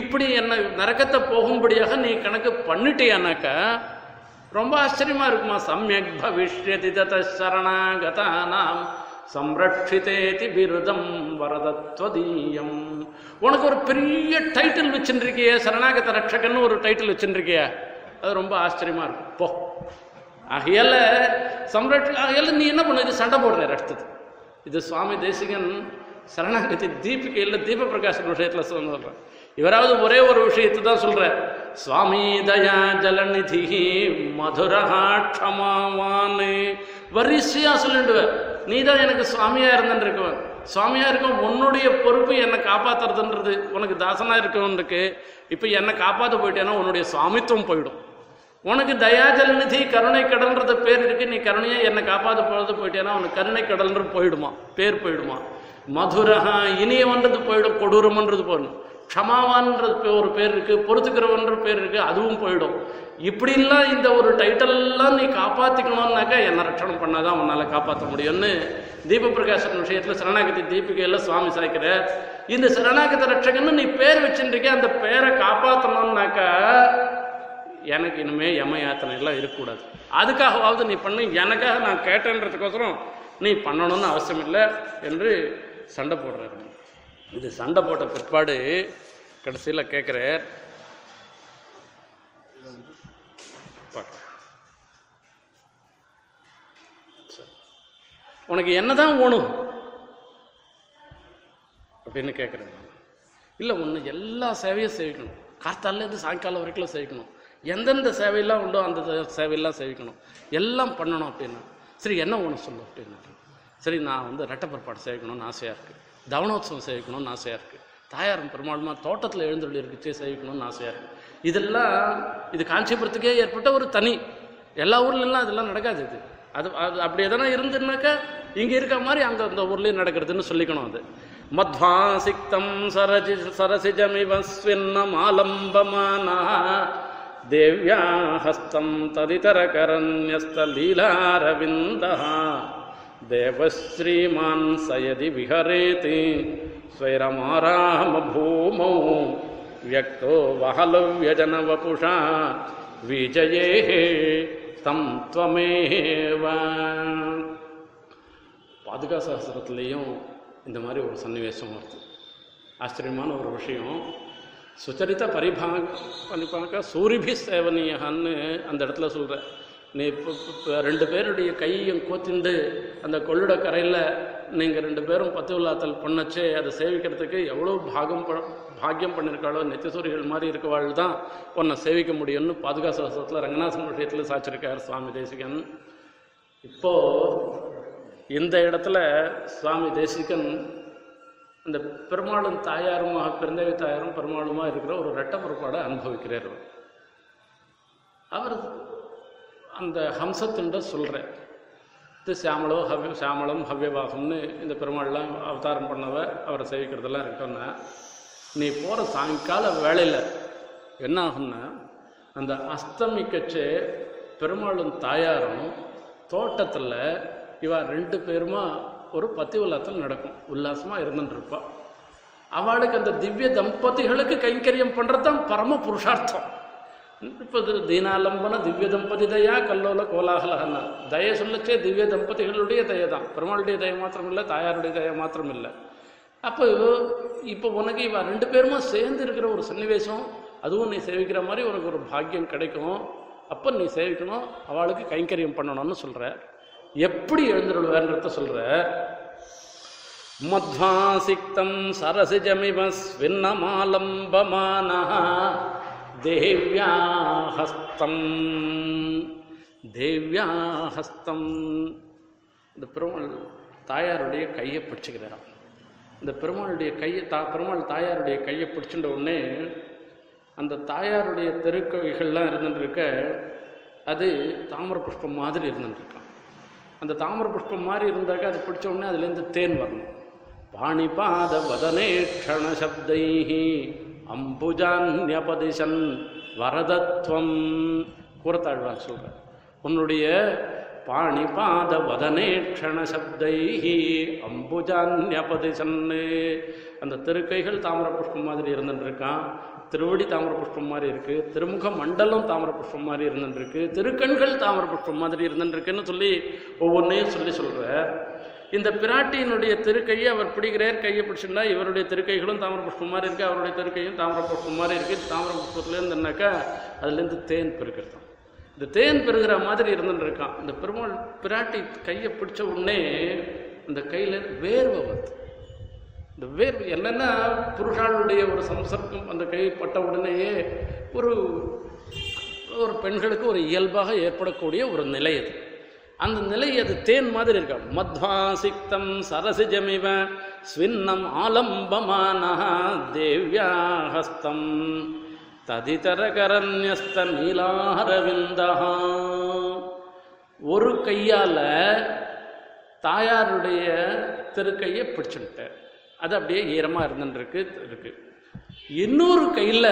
இப்படி என்ன நரக்கத்தை போகும்படியாக நீ கணக்கு பண்ணிட்டியானாக்கா ரொம்ப ஆச்சரியமா இருக்குமா. சமயக் பவிஷ்யதி தரணாகதானாம் சம்ரட்சிதேதி விருதம் வரதத்வதீயம். உனக்கு ஒரு பெரிய டைட்டில் வச்சுருக்கிய, சரணாகத ரட்சகன்னு ஒரு டைட்டில் வச்சுருக்கிய, அது ரொம்ப ஆச்சரியமா இருக்கும் போ. ஆகையால ஆகையால நீ என்ன பண்ண, இது சண்டை போடுற அடுத்தது. இது சுவாமி தேசிகன் சரணாகதி தீபிகையில் தீபப்பிரகாசன் விஷயத்தில் சொல்கிறேன். இவராவது ஒரே ஒரு விஷயத்தை தான் சொல்கிறார், சுவாமி தயா ஜலநிதி மதுரஹாட்சமாவான்னு வரிசையாக சொல்லிடுவார். நீ தான் எனக்கு சுவாமியாக இருந்துன்னு இருக்கவன், சுவாமியாக இருக்கும் உன்னுடைய பொறுப்பு என்னை காப்பாற்றுறதுன்றது, உனக்கு தாசனாக இருக்கவனுக்கு இப்போ என்னை காப்பாற்ற போயிட்டேன்னா உன்னுடைய சுவாமித்துவம் போயிடும். உனக்கு தயாஜலநிதி கருணை கடல்ன்றது பேர் இருக்குது, நீ கருணையாக என்னை காப்பாற்ற போகிறது போயிட்டேன்னா உனக்கு கருணை கடல்ன்றது போயிடுமா, பேர் போயிடுமா. மதுரஹா இனியவன்றது போயிடும், கொடூரம்ன்றது போயிடும். க்ஷமாவான்றது ஒரு பேர் இருக்குது, பொறுத்துக்கிறவன்ற பேர் இருக்குது, அதுவும் போயிடும். இப்படிலாம் இந்த ஒரு டைட்டல்லாம் நீ காப்பாற்றிக்கணும்னாக்கா என்னை ரட்சணம் பண்ணால் தான் உன்னால் காப்பாற்ற முடியும்னு தீபப்பிரகாசன் விஷயத்தில் சரணாகதி தீபிகையில் சுவாமி சாய்க்கிற. இந்த சரணாகதி ரட்சகன்னு நீ பேர் வச்சுருக்கே, அந்த பேரை காப்பாற்றணும்னாக்கா எனக்கு இனிமேல் யம யாத்தனைலாம் இருக்கக்கூடாது. அதுக்காகவாவது நீ பண்ணு, எனக்காக நான் கேட்டேன்றதுக்கோசரம் நீ பண்ணணும்னு அவசியம் இல்லை என்று சண்டை போடுறாரு. இது சண்டை போட்ட பிற்பாடு கடைசியில் கேட்குறார், உனக்கு என்னதான் ஓணும் அப்படின்னு கேட்குறேன். இல்லை ஒன்று, எல்லா சேவையும் சேவிக்கணும், காத்தாலேருந்து சாயங்காலம் வரைக்கும் சேவிக்கணும், எந்தெந்த சேவையெல்லாம் உண்டோ அந்த சேவையெல்லாம் சேவிக்கணும், எல்லாம் பண்ணணும் அப்படின்னா. சரி என்ன ஒன்று சொல்லு அப்படின்னா, சரி நான் ரெட்டப்பற்பாடு சேவிக்கணும்னு ஆசையாக இருக்குது, தவனோத்சவம் சேவிக்கணும்னு ஆசையாக இருக்குது, தாயாரம் பெருமாளுமா தோட்டத்தில் எழுந்தொழி இருக்குச்சே சேவிக்கணும்னு ஆசையாக இருக்குது. இதெல்லாம் இது காஞ்சிபுரத்துக்கே ஏற்பட்ட ஒரு தனி, எல்லா ஊர்லெல்லாம் அதெல்லாம் நடக்காது. இது அது அது அப்படி எதனா இருந்துன்னாக்கா இங்கே இருக்க மாதிரி அங்கே அந்த ஊர்லேயும் நடக்கிறதுன்னு சொல்லிக்கணும். அது மத்வாசிக்தம் சரசி சரசிஜமிவஸ்வின்னமாலம்பமான தேவ்யா ஹஸ்தம் ததிதரகரண்யஸ்தலீலாரவிந்தா தேவஸ்ரீமான் சயதி விஹரேதி ஸ்வைரமாராம பூமௌ வியக்தோ வஹலவ்யஜன வபுஷா விஜயே தம் த்வமேவ. பாதுகா சாஸ்திரத்துலேயும் இந்த மாதிரி ஒரு சன்னிவேசம் வருது. ஆச்சரியமான ஒரு விஷயம், சுச்சரித்த பரிபாக சூரிபி சேவனியகான்னு அந்த இடத்துல சொல்கிற. நீ இப்போ ரெண்டு பேருடைய கையும் கோத்திண்டு அந்த கொள்ளிட கரையில் நீங்கள் ரெண்டு பேரும் பத்துவிழாத்தல் பண்ணச்சே, அதை சேவிக்கிறதுக்கு எவ்வளோ பாக்கியம் பண்ணியிருக்காளோ, நெத்திசூரிகள் மாதிரி இருக்கவாள் தான் உன்னை சேவிக்க முடியும்னு பாதுகா சாஸ்திரத்தில் ரங்கநாதன் விஷயத்தில் சாய்ச்சிருக்கார் சுவாமி தேசிகன். இப்போது இந்த இடத்துல சுவாமி தேசிகன் அந்த பெருமாளும் தாயாருமாக, பெருந்தேவி தாயாரும் பெருமாளுமாக இருக்கிற ஒரு ரெட்ட புறப்பாடை அனுபவிக்கிறார். அவர் அந்த ஹம்சத்துண்ட சொல்கிற இது சியாமளோ ஹவ்ய சியாமளம் ஹவ்யவாகம்னு இந்த பெருமாள்லாம் அவதாரம் பண்ணவ அவரை சேவிக்கிறதெல்லாம் இருக்கோன்னா, நீ போகிற சாயங்கால வேளையில் என்ன ஆகும்னா, அந்த அஸ்தமிக்கச்சே பெருமாளும் தாயாரும் தோட்டத்தில் இவா ரெண்டு பேருமா ஒரு பத்தி உல்லாசம் நடக்கும், உல்லாசமாக இருந்துட்டுருப்பா. அவளுக்கு அந்த திவ்ய தம்பதிகளுக்கு கைங்கரியம் பண்ணுறது தான் பரம புருஷார்த்தம். இப்போ தீனாலம்பன திவ்ய தம்பதி தயா கல்லோல கோலாகலகன்னா தயை சொல்லச்சே திவ்ய தம்பதிகளுடைய தயை தான், பெருமாளுடைய தயை மாத்திரம் இல்லை, தாயாருடைய தயை மாத்திரம் இல்லை. அப்போ இப்போ உனக்கு இவ ரெண்டு பேருமா சேர்ந்து இருக்கிற ஒரு சன்னிவேசம், அதுவும் நீ சேவிக்கிற மாதிரி உனக்கு ஒரு பாக்கியம் கிடைக்கும். அப்போ நீ சேவிக்கணும், அவளுக்கு கைங்கரியம் பண்ணணும்னு சொல்கிற. எப்படி எழுந்துருவேன்றத சொல்கிற. மத்வாசிக்தம் சரசிஜமிவஸ்வின்னமாலம்பமான தேவ்யா ஹஸ்தம் தேவ்யா ஹஸ்தம். இந்த பெருமாள் தாயாருடைய கையை பிடிச்சுக்கிறான். இந்த பெருமாளுடைய கையை பெருமாள் தாயாருடைய கையை பிடிச்சுட்ட உடனே அந்த தாயாருடைய தெருக்கைகள்லாம் இருந்துட்டுருக்க, அது தாமரை புஷ்பம் மாதிரி இருந்துட்டுருக்கான். அந்த தாமரை புஷ்பம் மாதிரி இருந்தாக்க அது பிடிச்ச உடனே அதுலேருந்து தேன் வரணும். பாணிபாத வதனே க்ஷணசப்தை அம்புஜான்யபதிசன் வரதத்வம். கூறத்தாழ்வார் சொல்கிறார், உன்னுடைய பாணிபாத வதனே க்ஷணசப்தை அம்புஜான்யபதிசன்னு. அந்த திருக்கைகள் தாமரை புஷ்பம் மாதிரி இருந்துட்டுருக்கான், திருவடி தாமர புஷ்பம் மாதிரி இருக்குது, திருமுக மண்டலம் தாமர புஷ்பம் மாதிரி இருந்துருக்கு, திருக்கண்கள் தாமர புஷ்பம் மாதிரி இருந்துருக்குன்னு சொல்லி ஒவ்வொன்றையும் சொல்லி சொல்கிறார். இந்த பிராட்டியினுடைய திருக்கையை அவர் பிடிக்கிறார், கையை பிடிச்சிருந்தா இவருடைய திருக்கைகளும் தாமர புஷ்பம் மாதிரி இருக்குது, அவருடைய திருக்கையும் தாமர புஷ்பம் மாதிரி இருக்குது. தாமர புஷ்பத்துலேருந்து என்னக்கா அதுலேருந்து தேன் பெருக்கிறது, இந்த தேன் பெருகிற மாதிரி இருந்துருக்கான். இந்த பெருமாள் பிராட்டி கையை பிடிச்ச உடனே அந்த கையில் வேர்வை வருது. இந்த வேர்வை என்னென்னா புருஷாளுடைய ஒரு சம்சர்க்கம் அந்த கை பட்ட உடனேயே ஒரு ஒரு பெண்களுக்கு ஒரு இயல்பாக ஏற்படக்கூடிய ஒரு நிலை அது. அந்த நிலை அது தேன் மாதிரி இருக்கா. மத்வாசிக்தம் சரசிஜமிவ ஸ்வின்னம் ஆலம்பமான தேவ்யா ஹஸ்தம் ததிதரகரண்யஸ்த நீலாரவிந்தா. ஒரு கையால் தாயாருடைய திருக்கையை பிடிச்சுட்டேன், அது அப்படியே ஈரமாக இருந்துருக்கு இருக்கு. இன்னொரு கையில்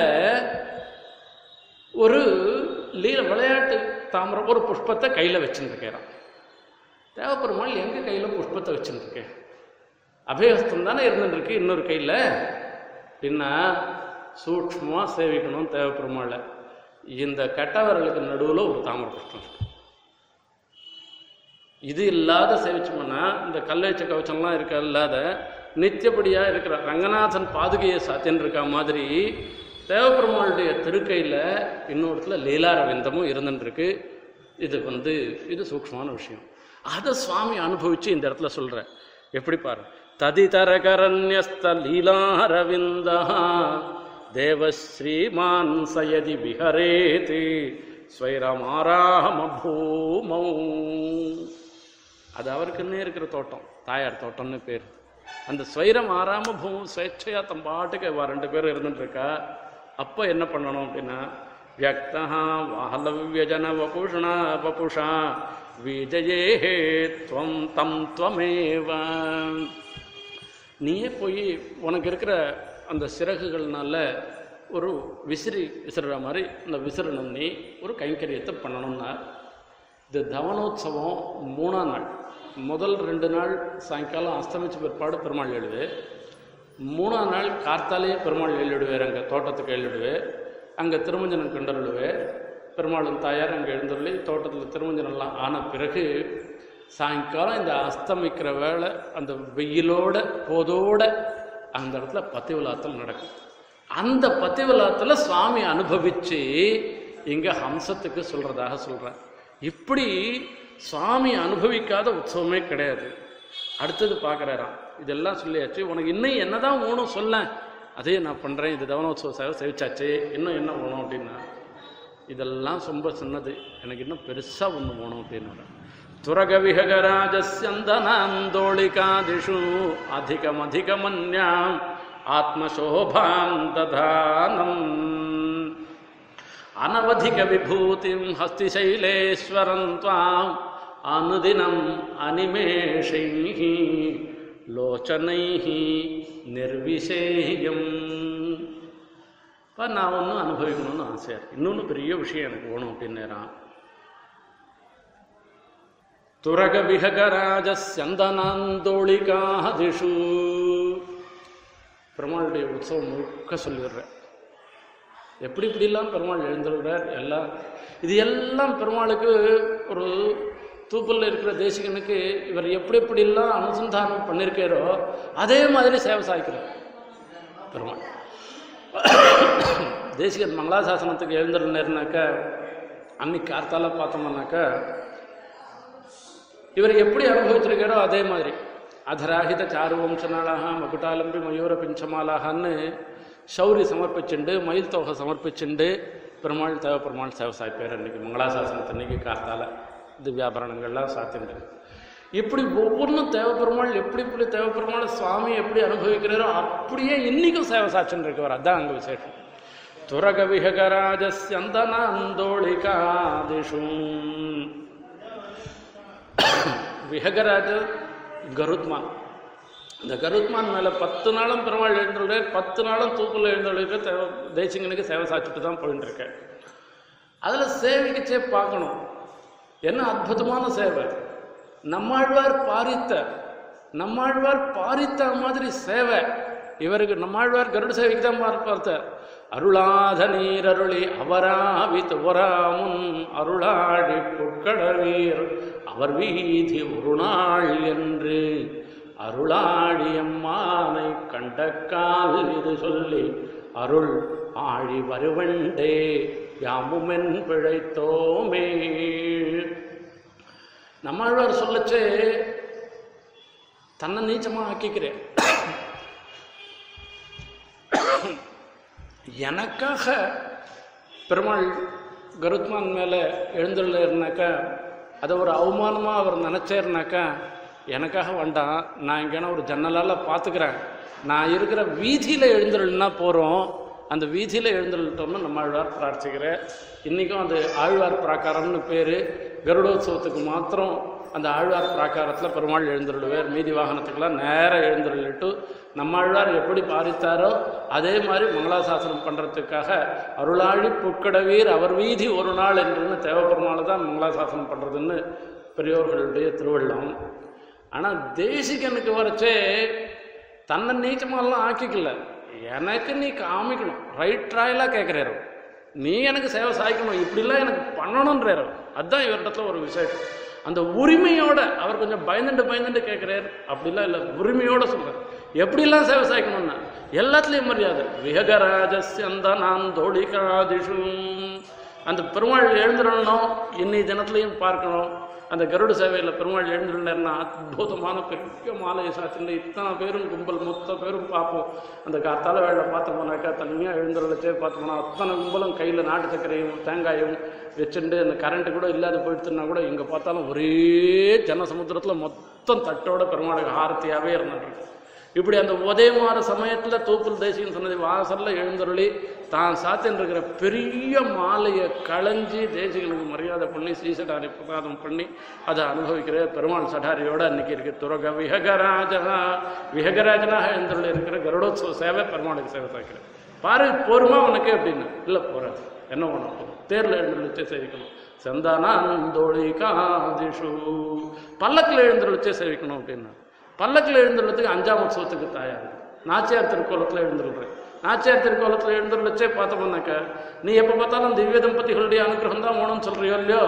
ஒரு லீல விளையாட்டு தாமரை ஒரு புஷ்பத்தை கையில் வச்சுருக்கேன். தேவப்பெருமாள் எங்கள் கையில் புஷ்பத்தை வச்சுருக்கேன், அபயஹஸ்தம் தானே இருந்துருக்கு இன்னொரு கையில். அப்படின்னா சூக்ஷ்மமாக சேவிக்கணும் தேவப்பெருமாளை. இந்த கட்டவர்களுக்கு நடுவில் ஒரு தாமரை புஷ்பம் இருக்கு, இது இல்லாத சேவிச்சோம்னா இந்த கல்வச்ச கவச்சம்லாம் இருக்க இல்லாத நித்தியப்படியாக இருக்கிற ரங்கநாதன் பாதுகையை சாத்தின்னு இருக்கா மாதிரி தேவப்பெருமாளுடைய திருக்கையில் இன்னொருத்துல லீலாரவிந்தமும் இருந்துருக்கு. இது சூக்ஷ்மமான விஷயம், அதை சுவாமி அனுபவிச்சு இந்த இடத்துல சொல்கிற. எப்படி பாரு, ததிதரகரண்யஸ்த லீலாரவிந்தா தேவஸ்ரீமான் சயதி விஹரேதி ஸ்வைரமாராம பூமௌ. அது அவருக்குன்னே இருக்கிற தோட்டம், தாயார் தோட்டம்னு பேர். அந்த ஸ்வைரம் ஆறாம பூமம் ஸ்வேச்சையா தம்பாட்டுக்கு ரெண்டு பேரும் இருந்துட்டுருக்கா. அப்போ என்ன பண்ணணும் அப்படின்னா, வியக்தா வாஹலவ்யஜன வபுஷணா வபுஷா விஜயே துவம் தம் துவமேவ. நீயே போய் உனக்கு இருக்கிற அந்த சிறகுகள்னால ஒரு விசிற மாதிரி அந்த விசிறணும், நீ ஒரு கைங்கரியத்தை பண்ணணும்னா. இது தவனோத்சவம் மூணாம் நாள், முதல் ரெண்டு நாள் சாயங்காலம் அஸ்தமிச்ச பிற்பாடு பெருமாள் எழுது, மூணாம் நாள் கார்த்தாலேயே பெருமாள் எழுடுவேர். அங்கே தோட்டத்துக்கு எழுடுவேர், அங்கே திருமஞ்சனம் கண்டருடுவேர். பெருமாளும் தாயார் அங்கே எழுந்துள்ளி தோட்டத்தில் திருமஞ்சனம்லாம் ஆன பிறகு சாயங்காலம் இந்த அஸ்தமிக்கிற வேளை அந்த வெயிலோட போதோட அந்த இடத்துல பத்திவிலாத்தல் நடக்கும். அந்த பத்திவிலாத்தில் சுவாமி அனுபவித்து இங்கே ஹம்சத்துக்கு சொல்கிறதாக சொல்கிறேன். இப்படி சுவாமி அனுபவிக்காத உற்சவமே கிடையாது. அடுத்தது பார்க்குறாராம், இதெல்லாம் சொல்லியாச்சு, உனக்கு இன்னும் என்ன தான் ஓணும் சொல்ல, அதே நான் பண்ணுறேன், இது தவனோத்சவ சேவை சேவிச்சாச்சு, இன்னும் என்ன ஓணும் அப்படின்னா, இதெல்லாம் ரொம்ப சொன்னது, எனக்கு இன்னும் பெருசாக ஒன்று ஓணும் அப்படின்னு. துரகவிகராஜந்தோளிகாதிஷு அதிகமதிகமன்யாம் ஆத்மசோபாம் ததானம் அனவதிக விபூதிம் ஹஸ்திசைலேஸ்வரம் த்வாம் அனுதினம் அனிமேஷைஹி லோச்சனைஹி நிர்விசேயம். இப்போ நான் ஒன்றும் அனுபவிக்கணும்னு ஆசையாக இருக்குது, இன்னொன்று பெரிய விஷயம் எனக்கு வேணும் அப்படின்னேறான். துரக விஹகராஜந்தனாந்தோளிகாதிஷு. பெருமாளுடைய உற்சவம் முழுக்க சொல்லிடுறேன். எப்படி இப்படிலாம் பெருமாள் எழுந்துடுறார் எல்லாம். இது எல்லாம் பெருமாளுக்கு ஒரு தூப்பில் இருக்கிற தேசிகனுக்கு இவர் எப்படி எப்படிலாம் அனுசந்தானம் பண்ணியிருக்காரோ அதே மாதிரி சேவை சாய்க்கிறார் பெருமாள். தேசிகன் மங்களாசாசனத்துக்கு எழுந்துருந்தாருனாக்க அன்னைக்கு கார்த்தால பார்த்தோம்னாக்க இவர் எப்படி அனுபவிச்சிருக்காரோ அதே மாதிரி அதராகித சாருவம்சனாளாக மகுட்டாலம்பி மயூர பிஞ்சமாலாகன்னு சௌரி சமர்ப்பிச்சுண்டு மயில் தொகை சமர்ப்பிச்சுண்டு பெருமாள் தேவ பெருமாள் சேவை சாய்ப்பார் அன்னைக்கு மங்களாசாசனத்தன்னைக்கு கார்த்தால திவ்யாபரணங்கள்லாம் சாத்திட்டு. இப்படி ஒவ்வொன்றும் தேவப்பெருமாள் எப்படி இப்படி தேவப்பெருமாள் சுவாமி எப்படி அனுபவிக்கிறாரோ அப்படியே இன்னைக்கும் சேவை சாட்சின்னு இருக்கவர். அதுதான் அங்கே விசேஷம். துரக விஹகராஜந்தனாந்தோளிகாதிஷும். விஹகராஜ கருத்மான். இந்த கருத்மான் மேலே 10 நாளும் பெருமாள் எழுந்தோட 10 நாளும் தூக்கில் எழுந்தோட தேவ தேசிங்கனுக்கு சேவை சாட்சிட்டு தான் போயிட்டு இருக்கேன். அதில் சேவைக்குச்சே பார்க்கணும் என்ன அற்புதமான சேவை. நம்மாழ்வார் பாரித்த மாதிரி சேவை இவருக்கு. நம்மாழ்வார் கருட சேவைக்கு தான் பார்த்தார். அருளாத நீரருளி அவராவித் ஒராமுன் அருளாழி பொற்கடவீர் அவர் வீதி ஒரு நாள் என்று அருளாழியம்மானை கண்டக்கால் இது சொல்லி அருள் ஆழி வருவண்டே யாமுமென் பிழைத்தோமே. நம்மாழ்வார் சொல்லச்சே தன்னை நீச்சமாக ஆக்கிக்கிறேன். எனக்காக பெருமாள் கருத்மான் மேலே எழுந்துள்ளாருனாக்கா அதை ஒரு அவமானமாக அவர் நினச்சாருனாக்கா எனக்காக வேண்டாம், நான் எங்கேனா ஒரு ஜன்னலால் பார்த்துக்கிறேன், நான் இருக்கிற வீதியில் எழுந்துருன்னா போகிறோம், அந்த வீதியில் எழுந்துட்டோம்னு நம்மாழ்வார் பிரார்த்திக்கிறேன். இன்றைக்கும் அது ஆழ்வார் பிராகாரம்னு பேர். கருடோத்சவத்துக்கு மாத்திரம் அந்த ஆழ்வார் பிராகாரத்தில் பெருமாள் எழுந்துருடுவார். மீதி வாகனத்துக்கெல்லாம் நேராக எழுந்துருளிட்டு நம்மாழ்வார் எப்படி பாரித்தாரோ அதே மாதிரி மங்களாசாசனம் பண்ணுறதுக்காக அருளாழி பொற்கடவீர் அவர் வீதி ஒரு நாள் என்றுன்னு தேவப்பெருமாள் தான் மங்களாசாசனம் பண்ணுறதுன்னு பெரியோர்களுடைய திருவள்ளம். ஆனால் தேசிகனுக்கு வரைச்சே தன்னை நீச்சமாலாம் ஆக்கிக்கல. எனக்கு நீ காமிக்கணும், ரைட் ட்ராயெலாம் கேட்குறாரு, நீ எனக்கு சேவை சாய்க்கணும், இப்படிலாம் எனக்கு பண்ணணுன்றாரு. அதுதான் இவரிடத்துல ஒரு விசேஷம். அந்த உரிமையோட அவர் கொஞ்சம் பயந்துட்டு கேட்குறாரு. அப்படிலாம் இல்லை, உரிமையோட சொல்கிறார் எப்படிலாம் சேவை சாய்க்கணும்னா எல்லாத்துலேயும் மரியாதை. விஹகராஜந்தனாந்தோளிகாதிஷும். அந்த பெருமாள் எழுந்துடணும், இன்னி தினத்துலையும் பார்க்கணும். அந்த கருட சேவையில் பெருமாள் எழுந்துருந்தாருன்னா அற்புதமான பெரிய மாலையை சாட்சியில் இத்தனை பேரும் கும்பல் மொத்த பேரும் பார்ப்போம். அந்த காத்தால வேலை பார்த்தோம்னாக்கா தனியாக எழுந்துருளச்சே பார்த்தோம்னா அத்தனை கும்பலும் கையில் நாட்டு சக்கரையும் தேங்காயும் வச்சுட்டு அந்த கரண்ட்டு கூட இல்லாத போயிடுத்துன்னா கூட எங்கே பார்த்தாலும் ஒரே ஜனசமுத்திரத்தில் மொத்தம் தட்டோட பெருமாளுக்கு ஆரத்தியாகவே இருந்துருக்கு. இப்படி அந்த உதயமாற சமயத்தில் தூப்புல் தேசிகன் சொன்னது வாசலில் எழுந்தருளி தான் சாத்தின்னு இருக்கிற பெரிய மாலையை களைஞ்சி தேசிகனுக்கு மரியாதை பண்ணி ஸ்ரீசடாரி பிரதானம் பண்ணி அதை அனுபவிக்கிற பெருமாள் சடாரியோடு அன்றைக்கி இருக்குது. துரக விஹகராஜனாக எழுந்தருளி இருக்கிற கருடோத்சவ சேவை பெருமாளுக்கு சேவை சாய்க்கிறேன். பாரு போருமா உனக்கு அப்படின்னு இல்லை, போகிறது என்ன உனக்கு தேரில் எழுந்தருளிச்சே சேவிக்கணும். செந்தானந்தோழி காதிஷு. பல்லக்கில் எழுந்தருளிச்சே சேவிக்கணும் அப்படின்னா பல்லக்கில் எழுந்துள்ளதுக்கு 5ஆம் உற்சவத்துக்கு தயார். நாச்சியார் திருக்கோலத்தில் எழுந்துடுறேன். நாச்சியார் திருக்கோலத்தில் எழுந்துள்ளச்சே பார்த்தோம்னாக்கா நீ எப்போ பார்த்தாலும் திவ்ய தம்பதிகளுடைய அனுகிரகம் தான் ஓணும்னு சொல்கிறியோ இல்லையோ,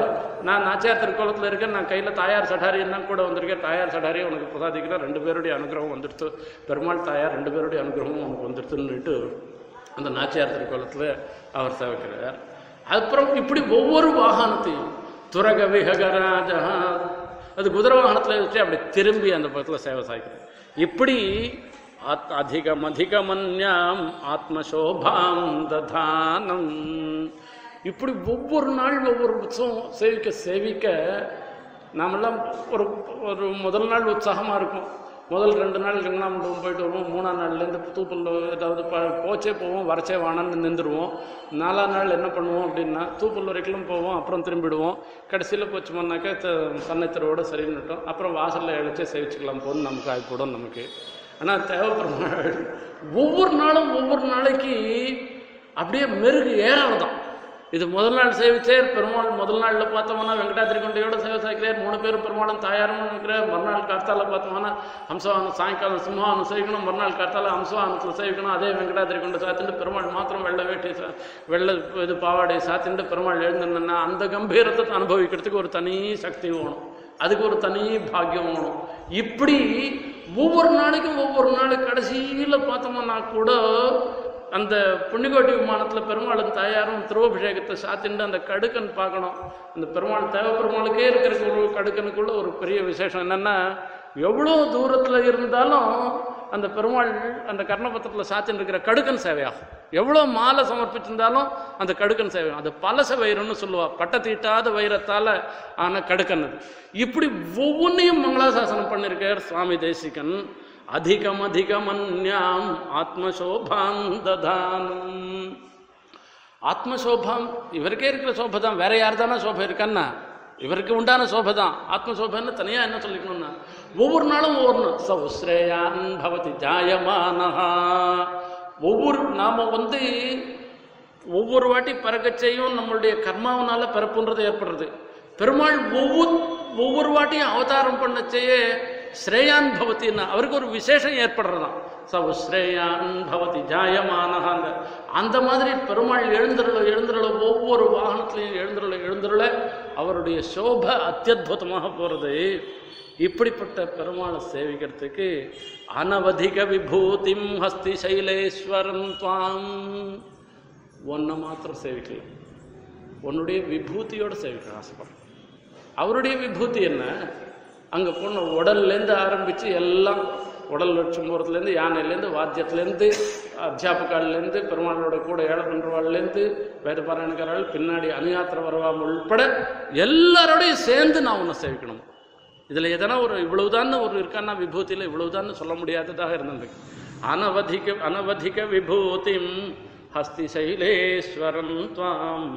நான் நாச்சியார் திருக்கோலத்தில் இருக்கேன், நான் கையில் தாயார் சடாரின்னா கூட வந்திருக்கேன், தாயார் சடாரியை உனக்கு பிரசாதிக்கிறேன், 2 பேருடைய அனுகிரகம் வந்துடுத்து, பெருமாள் தாயார் 2 பேருடைய அனுகிரகமும் உனக்கு வந்துடுத்துன்னுட்டு அந்த நாச்சியார் திருக்கோலத்தில் அவர் சேவைக்கிறார். அப்புறம் இப்படி ஒவ்வொரு வாகனத்தையும் துரக விஹகராஜா அது குதிரை வாகனத்தில் வச்சு அப்படி திரும்பி அந்த பக்கத்தில் சேவை சாய்க்கிறது. இப்படி அதிகமதிகமன்யாம் ஆத்மசோபாம் ததானம். இப்படி ஒவ்வொரு நாள் ஒவ்வொரு உற்சவம் சேவிக்க சேவிக்க நாமெல்லாம் ஒரு ஒரு முதல் நாள் உற்சாகமாக இருக்கும். முதல் 2 நாள் ரங்கநாமண்டபம் போயிட்டு வருவோம். 3ஆம் நாள்லேருந்து தூப்பில் ஏதாவது போச்சே போவோம், வரச்சே வானான்னு நின்றுடுவோம். 4ஆம் நாள் என்ன பண்ணுவோம் அப்படின்னா தூப்பில் வரைக்கும் போவோம், அப்புறம் திரும்பிடுவோம். கடைசியில் போச்சோம்னாக்கா சன்னித்தரோடு சரின்னுட்டோம், அப்புறம் வாசலில் எழுச்சே சேவிச்சுக்கலாம் போகணும் நமக்கு ஆகிப்படும் நமக்கு. ஆனால் தேவைப்படுற ஒவ்வொரு நாளும் ஒவ்வொரு நாளைக்கு அப்படியே மெருகு ஏறாதான் இது முதல் நாள் சேவிச்சார். பெருமாள் முதல் நாளில் பார்த்தோம்னா வெங்கடாத்திரி குண்டையோடு சேவை சாய்க்கிறார். 3 பேரும் பெருமாளும் தாயாரும் இருக்கிறார். மறுநாள் காத்தால பார்த்தோம்னா ஹம்சவானம் சாயங்காலம் சிம்ஹம் அனுசரிக்கணும், மறுநாள் காத்தால ஹம்சவானத்தில் சேவிக்கணும். அதே வெங்கடாத்திரி குண்டை சாத்திட்டு பெருமாள் மாத்திரம் வெள்ளை வேட்டி வெள்ளை இது பாவாடை சாத்திட்டு பெருமாள் எழுந்தோன்னா அந்த கம்பீரத்தை அனுபவிக்கிறதுக்கு ஒரு தனி சக்தி வேணும், அதுக்கு ஒரு தனி பாக்கியம் வேணும். இப்படி ஒவ்வொரு நாளைக்கும் ஒவ்வொரு நாள் கடைசியில் பார்த்தோம்னா கூட அந்த புண்ணிகோட்டி விமானத்தில் பெருமாளும் தாயாரும் திருவபிஷேகத்தை சாத்திண்டு அந்த கடுக்கன் பார்க்கணும். அந்த பெருமாள் தேவ பெருமாளுக்கே இருக்கிற ஒரு கடுக்கனுக்குள்ள ஒரு பெரிய விசேஷம் என்னென்னா, எவ்வளோ தூரத்தில் இருந்தாலும் அந்த பெருமாள் அந்த கர்ணபத்திரத்தில் சாத்தின்னு இருக்கிற கடுக்கன் சேவையாகும். எவ்வளோ மாலை சமர்ப்பிச்சிருந்தாலும் அந்த கடுக்கன் சேவை, அது பலச வயிறுன்னு சொல்லுவாள், பட்ட தீட்டாத வைரத்தால் ஆன கடுக்கன். அது இப்படி ஒவ்வொன்றையும் மங்களாசாசனம் பண்ணியிருக்கார் சுவாமி தேசிகன். அதிகம் அதிகமன்யாம் ஆத்மசோபாம் ததானம். ஆத்மசோபாம் இவருக்கே இருக்கிற சோபை தான், வேற யார் தானே சோபை இருக்கான்னா இவருக்கு உண்டான சோபை தான். ஆத்மசோபன்னு தனியாக என்ன சொல்லிக்கணும்னா ஒவ்வொரு நாளும் ஒவ்வொரு சௌஸ்ரேயான் பவதி ஜாயமானஹா. ஒவ்வொரு நாம் வந்து ஒவ்வொரு வாட்டி பறக்கச்சையும் நம்மளுடைய கர்மாவனால பிறப்புன்றது ஏற்படுறது. பெருமாள் ஒவ்வொரு வாட்டியும் அவதாரம் பண்ணச்சையே ஸ்ரேயான் பவத்தின்னா அவருக்கு ஒரு விசேஷம் ஏற்படுறதான். சௌஸ்ரேயான் பவதி ஜாயமானஹாங்க அந்த மாதிரி பெருமாள் எழுந்துருள ஒவ்வொரு வாகனத்திலையும் எழுந்துருள அவருடைய சோபை அத்தியுதமாக போகிறது. இப்படிப்பட்ட பெருமாளை சேவிக்கிறதுக்கு அனவதிக விபூதிம் ஹஸ்தி சைலேஸ்வரம் துவாம். ஒன்றை மாத்திரம் சேவிக்கலாம், உன்னுடைய விபூதியோடு சேவிக்க ஆசைப்படும். அவருடைய விபூதி என்ன, அங்கே போன உடல்லேருந்து ஆரம்பித்து எல்லாம், உடல் லட்சம்பூரத்துலேருந்து யானையிலேருந்து வாத்தியத்துலேருந்து அத்தியாபகாலேருந்து பெருமாளோட கூட ஏழை பண்ணுறவாள்லேருந்து வேதபாராயணக்காரர்கள் பின்னாடி அனுயாத்திர வரவாம் உள்பட எல்லாரோடையும் சேர்ந்து நான் உன்னை சேவிக்கணும். இதில் எதனா ஒரு இவ்வளவுதான் ஒரு இருக்கான்னா விபூதியில் இவ்வளவுதான் சொல்ல முடியாததாக இருந்திருக்கு. அனவதிக அனவதிக விபூதிம் ஹஸ்தி சைலேஸ்வரம் துவாம்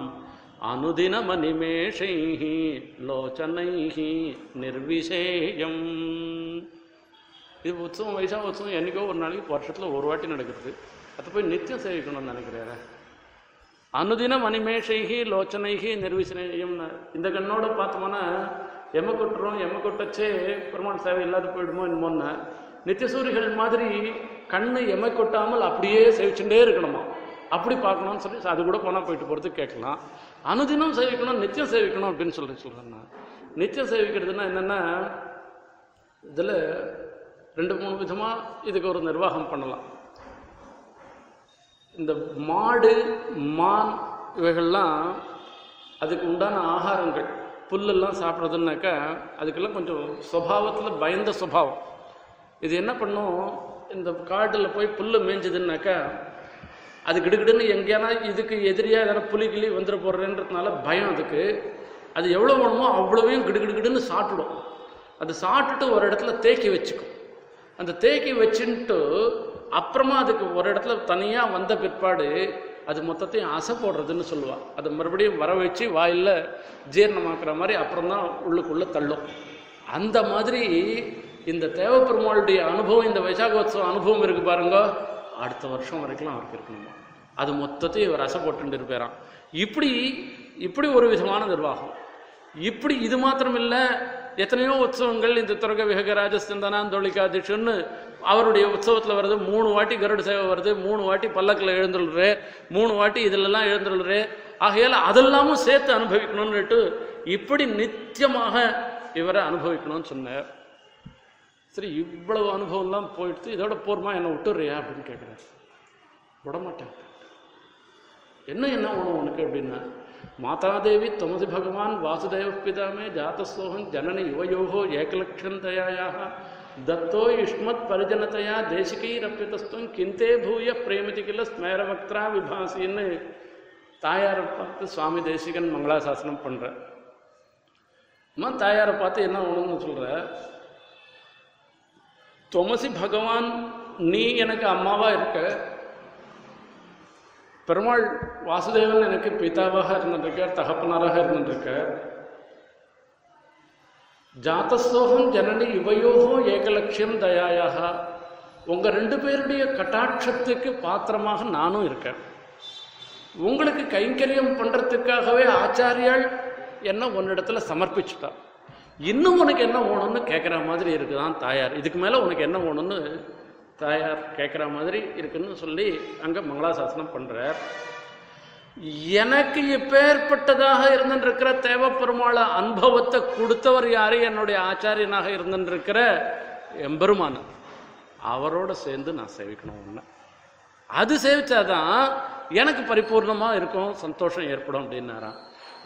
அனுதினமனிமேஷை லோச்சனை நிர்விசேயம். இது உற்சவம், வைசாக உற்சவம் என்றைக்கோ ஒரு நாளைக்கு வருஷத்தில் ஒரு வாட்டி நடக்கிறது. அது போய் நித்தியம் சேவிக்கணும்னு நினைக்கிறாரு. அனுதினம் அனிமேஷைகி லோச்சனைகி நிர்விசேயம்னு இந்த கண்ணோட பார்த்தோம்னா எம கொட்டச்சே பெருமாள் சேவை இல்லாத போயிடுமோ என்னமோன்னு நித்தியசூரிகள் மாதிரி கண்ணு எம கொட்டாமல் அப்படியே சேவிச்சுட்டே இருக்கணுமா, அப்படி பார்க்கணும்னு சொல்லி அது கூட போனால் போயிட்டு போகிறதுக்கு கேட்கலாம். அனுதினம் சேவிக்கணும், நித்தியம் சேவிக்கணும் அப்படின்னு சொல்கிறேன்னா நித்தியம் சேவிக்கிறதுனா என்னென்னா, இதில் 2-3 விதமாக இதுக்கு ஒரு நிர்வாகம் பண்ணலாம். இந்த மாடு மான் இவைகள்லாம் அதுக்கு உண்டான ஆகாரங்கள் புல்லெல்லாம் சாப்பிட்றதுன்னாக்கா அதுக்கெல்லாம் கொஞ்சம் சுபாவத்தில் பயந்த சுபாவம். இது என்ன பண்ணும், இந்த காட்டில் போய் புல் மேய்ஞ்சதுன்னாக்கா அது கிடுகிடுன்னு எங்கேயானா இதுக்கு எதிரியாக எதனா புலிகிளி வந்துட போடுறேன்றதுனால பயம் அதுக்கு. அது எவ்வளோ வேணுமோ அவ்வளவையும் கிடுகிடுன்னு சாப்பிடும். அது சாப்பிட்டுட்டு ஒரு இடத்துல தேக்கி வச்சுக்கும். அந்த தேக்கி வச்சுட்டு அப்புறமா அதுக்கு ஒரு இடத்துல தனியாக வந்த பிற்பாடு அது மொத்தத்தையும் அசை போடுறதுன்னு சொல்லுவாள். அதை மறுபடியும் வர வச்சு வாயில் ஜீரணமாக்குற மாதிரி அப்புறம்தான் உள்ளுக்குள்ளே தள்ளும். அந்த மாதிரி இந்த தேவப்பெருமாளுடைய அனுபவம், இந்த வைசாகோத்சவ அனுபவம் இருக்குது பாருங்க, அடுத்த வருஷம் வரைக்கும் அவருக்கு இருக்கணுமா, அது மொத்தத்தையும் இவர் அசை போட்டு இருப்பாராம். இப்படி ஒரு விதமான நிர்வாகம். இப்படி இது மாத்திரம் இல்லை, எத்தனையோ உற்சவங்கள் இந்த துரக விஹக ராஜஸ்தந்தானாந்தோளிகாதிஷன்னு அவருடைய உற்சவத்தில் வருது. 3 வாட்டி கருட சேவை வருது, 3 வாட்டி பல்லக்கில் எழுந்துள்ளுறே, 3 வாட்டி இதிலெல்லாம் எழுந்துள்ளுறே. ஆகையால் அதெல்லாமும் சேர்த்து அனுபவிக்கணும்னுட்டு இப்படி நித்தியமாக இவரை அனுபவிக்கணும்னு சொன்னார். சரி, இவ்வளவு அனுபவம்லாம் போயிடுத்து, இதோட போர்மா என்னை விட்டுறியா அப்படின்னு கேட்குறாரு. விடமாட்டேன். என்ன உணவு உனக்கு அப்படின்னா, மாதாதேவி தொமதி பகவான் வாசுதேவ பிதாமே ஜாத்தசோகம் ஜனனி யுவயோகோ ஏகலட்சந்தயாயாக தத்தோ யுஷ்மத் பரிஜனத்தையா தேசிகைரப்பியதஸ்துவம் கிந்தே பூய பிரேமதி கில ஸ்மேரவக்திரா விபாசின்னு தாயாரை பார்த்து சுவாமி தேசிகன் மங்களாசாசனம் பண்ணுற. அம்மா தாயாரை பார்த்து என்ன உணவுன்னு சொல்கிற, தொமசி பகவான் நீ எனக்கு அம்மாவாக இருக்க, பெருமாள் வாசுதேவன் எனக்கு பிதாவாக இருந்துருக்கார், தகப்பனாராக இருந்துருக்கார். ஜாத்தசோகம் ஜனனி யுவயோகோ ஏகலட்சியம் தயாயாக உங்கள் 2 பேருடைய கட்டாட்சத்துக்கு பாத்திரமாக நானும் இருக்கேன். உங்களுக்கு கைங்கரியம் பண்ணுறதுக்காகவே ஆச்சாரியால் என்ன உன்னிடத்துல சமர்ப்பிச்சுட்டான். இன்னும் உனக்கு என்ன வேணும்னு கேட்குற மாதிரி இருக்குதான் தாயார். இதுக்கு மேலே உனக்கு என்ன வேணும்னு தாயார் கேட்குற மாதிரி இருக்குன்னு சொல்லி அங்கே மங்களாசாசனம் பண்ணுறார். எனக்கு இப்பேற்பட்டதாக இருந்துருக்கிற தேவப்பெருமாள அனுபவத்தை கொடுத்தவர் யாரு? என்னுடைய ஆச்சாரியனாக இருந்துருக்கிற எம்பெருமான். அவரோட சேர்ந்து நான் சேவிக்கணும். ஒன்று அது சேவிச்சாதான் எனக்கு பரிபூர்ணமாக இருக்கும், சந்தோஷம் ஏற்படும் அப்படின்னாரான்.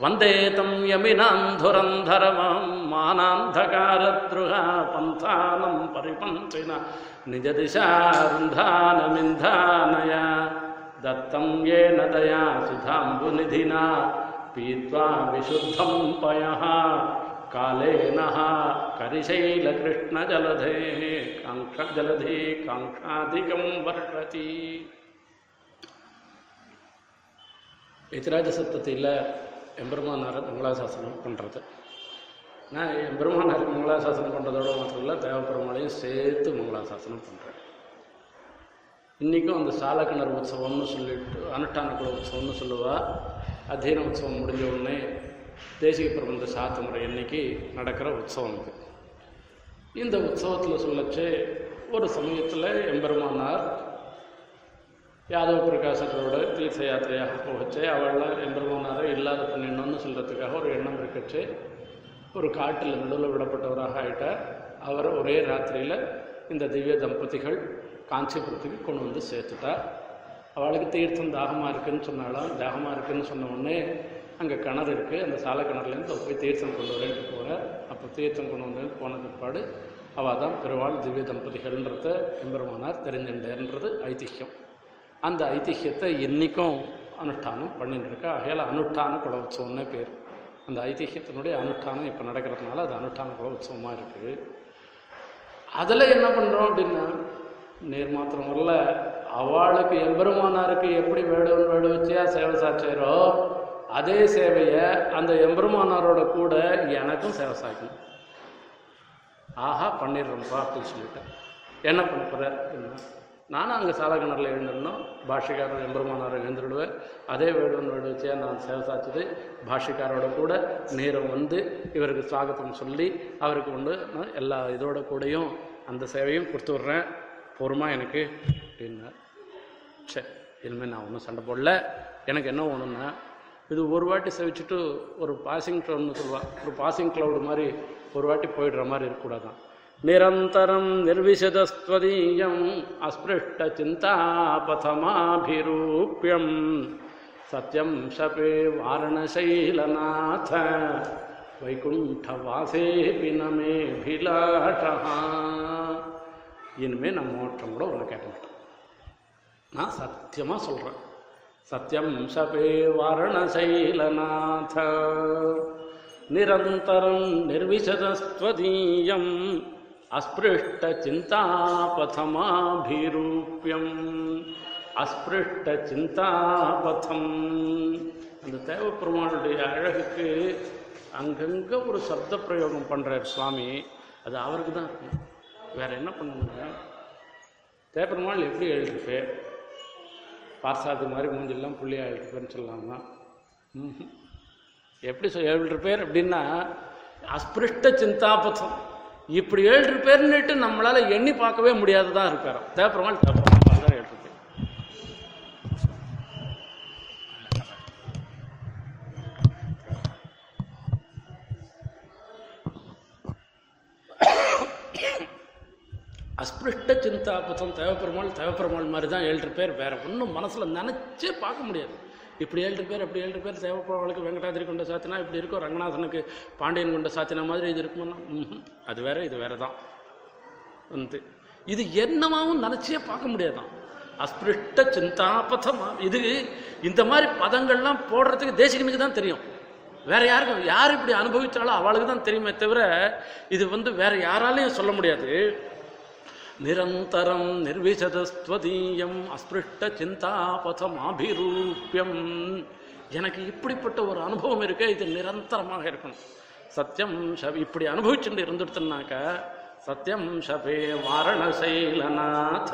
வந்தேதம் யமினாந்துரந்தரமம் மானாந்தகாரத்ருகா பந்தானம் பரிபந்தினா நிஜதிஷாருந்தானமிந்தானயா தத்தம் ஏன தயா சுதாம்பு நிதினா பீத்வா விசுத்தம் பயா காலேனஹா கரிசைல கிருஷ்ண ஜலதே காங்க ஜலதே காங்காதிகம் வர்ஷதி. எதிராஜ சத்தத்தில் எம்பெருமானாரை மங்களாசாசனம் பண்ணுறது. நான் எம்பெருமானாரை மங்களாசாசனம் பண்ணுறதோடு மாத்திரம் இல்லை, தேவப்பெருமாளையும் சேர்த்து மங்களாசாசனம் பண்ணுறேன். இன்றைக்கும் அந்த சாலக்கிணர் உற்சவம்னு சொல்லிட்டு அனுஷ்டானக்குழு உற்சவம்னு சொல்லுவாள். அத்தியன உற்சவம் முடிஞ்ச உடனே தேசிக பிரபந்த சாத்து முறை அன்னைக்கு நடக்கிற உற்சவம் இது. இந்த உற்சவத்தில் சொல்லச்சு ஒரு சமயத்தில் எம்பெருமானார் யாதவ பிரகாசத்தோட தீர்த்த யாத்திரையாக போகச்சு. அவள்லாம் எம்பெருமானாரை இல்லாத பண்ணிடணும்னு சொல்கிறதுக்காக ஒரு எண்ணம் இருக்கச்சு. ஒரு காட்டில் நடுவில் விடப்பட்டவராக ஆகிட்டார். அவரை ஒரே ராத்திரியில் இந்த திவ்ய தம்பதிகள் காஞ்சிபுரத்துக்கு கொண்டு வந்து சேர்த்துட்டார். அவளுக்கு தீர்த்தம் தாகமாக இருக்குதுன்னு சொன்னாலும் தாகமாக இருக்குதுன்னு சொன்ன உடனே அங்கே கிணறு இருக்குது, அந்த சாலை கிணறுலேருந்து போய் தீர்த்தம் கொண்டு வரேன்ட்டு போகிறார். அப்போ தீர்த்தம் கொண்டு வந்து போன பிற்பாடு அவள் தான் பெருவாள் திவ்ய தம்பதிகள்ன்றத எம்பெருமானார் தெரிஞ்சுட்டார்ன்றது ஐதிஹ்யம். அந்த ஐதிஹ்யத்தை இன்றைக்கும் அனுஷ்டானம் பண்ணிட்டுருக்கா. ஆகையால் அனுஷ்டான குல உற்சவம்னே பேர். அந்த ஐதிஹ்யத்தினுடைய அனுஷ்டானம் இப்போ நடக்கிறதுனால அது அனுஷ்டான குல உற்சவமாக இருக்குது. அதில் என்ன பண்ணுறோம் அப்படின்னா, நீர் மாத்திரம் இல்லை, அவளுக்கு எம்பெருமானாருக்கு எப்படி வேடும் வேடுவச்சியாக சேவை சாட்சியரோ அதே சேவையை அந்த எம்பெருமானாரோட கூட எனக்கும் சேவை சாய்க்கணும். ஆஹா பண்ணிடுறோம்ப்பா அப்படின்னு சொல்லிட்டேன். என்ன பண்ண போகிறார் அப்படின்னா, நானும் அங்கே சாலகணரில் எழுந்திருந்தோம், பாஷிக்காரன் எம்பெருமானாரை எழுந்துடுவேன், அதே வேடுவன் வேடுவச்சியாக நான் சேவை சாய்ச்சது பாஷிக்காரோட கூட நேரம் வந்து இவருக்கு ஸ்வாகத்தம் சொல்லி அவருக்கு உண்டு நான் எல்லா இதோட கூடையும் அந்த சேவையும் கொடுத்து விட்றேன், பொறுமா எனக்கு அப்படின்னா. சரி, இனிமேல் நான் ஒன்றும் சண்டை போடல. எனக்கு என்ன ஒன்றுன்னா, இது ஒரு வாட்டி செவிச்சுட்டு ஒரு பாசிங் க்ளவுட்னு சொல்லுவாள். ஒரு பாசிங் க்ளவுடு மாதிரி ஒரு வாட்டி போயிடுற மாதிரி இருக்கக்கூடாதான். நிரந்தரம் நிர்விசதஸ்வதீயம் அஸ்பிருஷ்ட சிந்தாபதமாபிரூபியம் சத்யம் ஷபே வாரணசைலநாத வைகுண்ட வாசே பினமே பிலாடா. இனிமேல் நான் மோட்டம் கூட ஒன்று கேட்க மாட்டேன், நான் சத்தியமாக சொல்கிறேன். சத்யம் சபே வாரணசைலநாத நிரந்தரம் நிர்விசதஸ்வதீயம் அஸ்பிருஷ்ட சிந்தாபதமாபிரூபியம் அஸ்பிருஷ்ட சிந்தாபதம். அந்த தேவப்பெருமானுடைய அழகுக்கு அங்கங்கே ஒரு சப்த பிரயோகம் பண்ணுறார் சுவாமி. அது அவருக்கு தான் இருக்கும், வேறு என்ன பண்ணுங்க. தேப்பெருமாள் எப்படி எழுதிருப்பே, பார்சாது மாதிரி மூஞ்செல்லாம் புள்ளியாக எழுதிருப்பேன்னு சொல்லலாமா? எப்படி எழுதிருப்பேர் அப்படின்னா, அஸ்பிருஷ்ட சிந்தாபதம் இப்படி எழுதிருப்பேர்னுட்டு நம்மளால் எண்ணி பார்க்கவே முடியாததான் இருப்பார் தேப்பெருமாள். தேப்பெருமாள் எழுதிருப்பேன் அஸ்பிருஷ்ட சிந்தாபதம். தேவப்பெருமாள் மாதிரி தான் எழுதிருப்பேர், வேறு ஒன்றும் மனசில் நினச்சே பார்க்க முடியாது. இப்படி எழுதிருப்பேர் அப்படி எழுதிருப்பேர். தேவப்பெருமாளுக்கு வெங்கடாதிரி கொண்ட சாத்தினா இப்படி இருக்கும், ரங்கநாதனுக்கு பாண்டியன் கொண்ட சாத்தினா மாதிரி இது இருக்குமோன்னா அது வேற, இது வேறு தான் வந்து இது என்னமாவும் நினச்சே பார்க்க முடியாதான். அஸ்பிருஷ்ட சிந்தாபதம் இது. இந்த மாதிரி பதங்கள்லாம் போடுறதுக்கு தேசிகனுக்கு தான் தெரியும், வேறு யாருக்கும். யார் இப்படி அனுபவித்தாலும் அவளுக்கு தான் தெரியுமே தவிர இது வேறு யாராலையும் சொல்ல முடியாது. நிரந்தரம் நிர்விசதஸ்வதீயம் அஸ்பிருஷ்ட சிந்தாபதமாபிரூபியம். எனக்கு இப்படிப்பட்ட ஒரு அனுபவம் இருக்கு, இது நிரந்தரமாக இருக்கணும். சத்யம் இப்படி அனுபவிச்சுட்டு இருந்துடுத்துனாக்கா சத்யம் ஷபே வாரணசைலநாத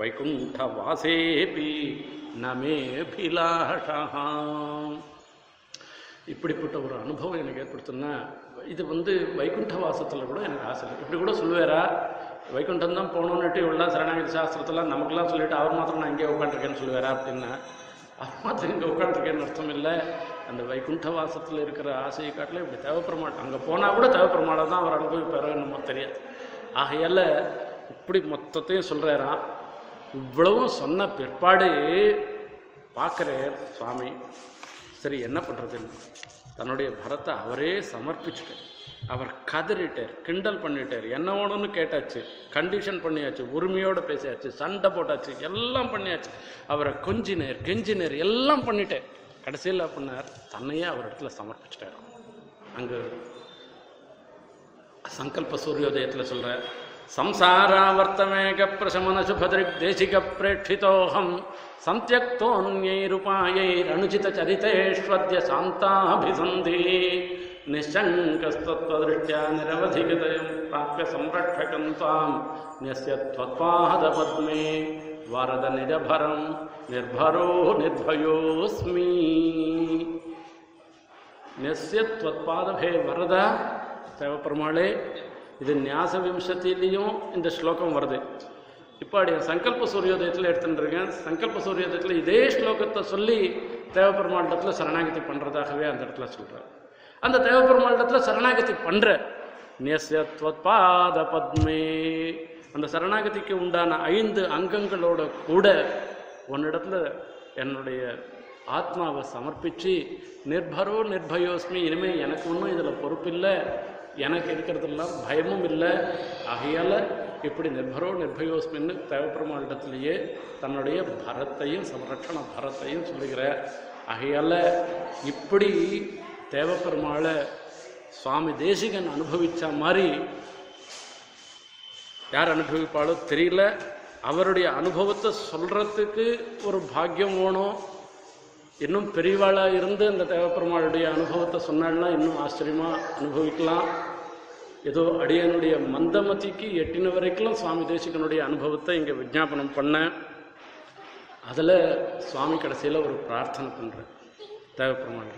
வைகுண்டவாசேபி நமேபிலாஷா. இப்படிப்பட்ட ஒரு அனுபவம் எனக்கு ஏற்படுத்துன்னா, இது வைகுண்ட வாசத்தில் கூட எனக்கு ஆசை இல்லை. இப்படி கூட சொல்லுவாரா, வைகுண்டம் தான் போகணுன்னுட்டு இவ்வளோ சரணாகதி சாஸ்திரத்தெல்லாம் நமக்குலாம் சொல்லிவிட்டு அவர் மாத்திரம் நான் இங்கே உட்காந்துருக்கேன்னு சொல்லுவாரா அப்படின்னா, அவர் மாத்திரம் இங்கே உட்காந்துருக்கேன்னு அர்த்தம் இல்லை. அந்த வைகுண்ட வாசத்தில் இருக்கிற ஆசையை காட்டில் இப்படி தேவைப்பெருமாட்டம் அங்கே போனால் கூட தேவைப்பெருமாட தான் அவர் அனுபவிப்பாரோ என்னமோ தெரியாது. ஆகையால் இப்படி மொத்தத்தையும் சொல்கிறாராம். இவ்வளவும் சொன்ன பிற்பாடு பார்க்குறார் சுவாமி, சரி என்ன பண்ணுறதுன்னு தன்னுடைய பரத்தை அவரே சமர்ப்பிச்சுட்டார். அவர் கதறிட்டார், கிண்டல் பண்ணிட்டார், என்ன வேணும்னு கேட்டாச்சு, கண்டிஷன் பண்ணியாச்சு, உரிமையோடு பேசியாச்சு, சண்டை போட்டாச்சு, எல்லாம் பண்ணியாச்சு, அவரை கொஞ்சினார், கெஞ்சினார், எல்லாம் பண்ணிட்டார். கடைசியில் அப்படின்னார், தன்னையே அவர் இடத்துல சமர்ப்பிச்சுட்டார். அங்கே சங்கல்ப சூரியோதயத்தில் சொல்கிறார், சம்சாராவர்த்தமேக பிரசமனசுபதிக் தேசிக பிரேட்சிதோஹம் சந்தியக்தோன்யைருபாயைரணுஜித சரிதேஷ்வத்ய சாந்தாபிசந்தி நிஷங்கஸ்தத்வதிருஷ்ட்யா நிரவதிகதயம் பிராப்ய சம்ரட்சகம் தாம் ந்யஸ்ய த்வத்பாத பத்மே வரத நிஜபரம் நிர்பரோ நிர்பயோஸ்மி ந்யஸ்ய த்வத்பாதபே வரத. தேவப்பெருமாளே, இது ஞாச விம்சத்திலையும் இந்த ஸ்லோகம் வருது. இப்போ அப்படி சங்கல்ப சூரியோதயத்தில் எடுத்துட்டுருக்கேன். சங்கல்ப சூரியோதயத்தில் இதே ஸ்லோகத்தை சொல்லி தேவப்பெருமாண்டத்தில் சரணாகதி பண்ணுறதாகவே அந்த இடத்துல சொல்கிறார். அந்த தேவப்பெருமாண்டத்தில் சரணாகதி பண்ணுற நியஸ்யத்வத்பாத பத்மே, அந்த சரணாகதிக்கு உண்டான 5 அங்கங்களோட கூட உன்னிடத்துல என்னுடைய ஆத்மாவை சமர்ப்பித்து நிர்பரோ நிர்பயோஸ்மி, இனிமேல் எனக்கு ஒன்றும் இதில் பொறுப்பில்லை, எனக்கு இருக்கிறதெல்லாம் பயமும் இல்லை. ஆகையால் இப்படி நிர்பரோ நிர்பயோஸ்மின்னு தேவப்பெருமாளிடத்திலேயே தன்னுடைய பரத்தையும் சம்ரட்சண பரத்தையும் சொல்லுகிற. ஆகையால் இப்படி தேவப்பெருமாளை சுவாமி தேசிகன் அனுபவித்த மாதிரி யார் அனுபவிப்பாளோ தெரியல. அவருடைய அனுபவத்தை சொல்கிறதுக்கு ஒரு பாக்கியம் வேணும். இன்னும் பெரியவாளாக இருந்து இந்த தேவப்பெருமாளுடைய அனுபவத்தை சொன்னாள்னா இன்னும் ஆச்சரியமாக அனுபவிக்கலாம். ஏதோ அடியனுடைய மந்தமதிக்கு எட்டின வரைக்கும் சுவாமி தேசிகனுடைய அனுபவத்தை இங்கே விஜாபனம் பண்ணேன். அதில் சுவாமி கடைசியில் ஒரு பிரார்த்தனை பண்ணுறேன் தேவப்பெருமாள்,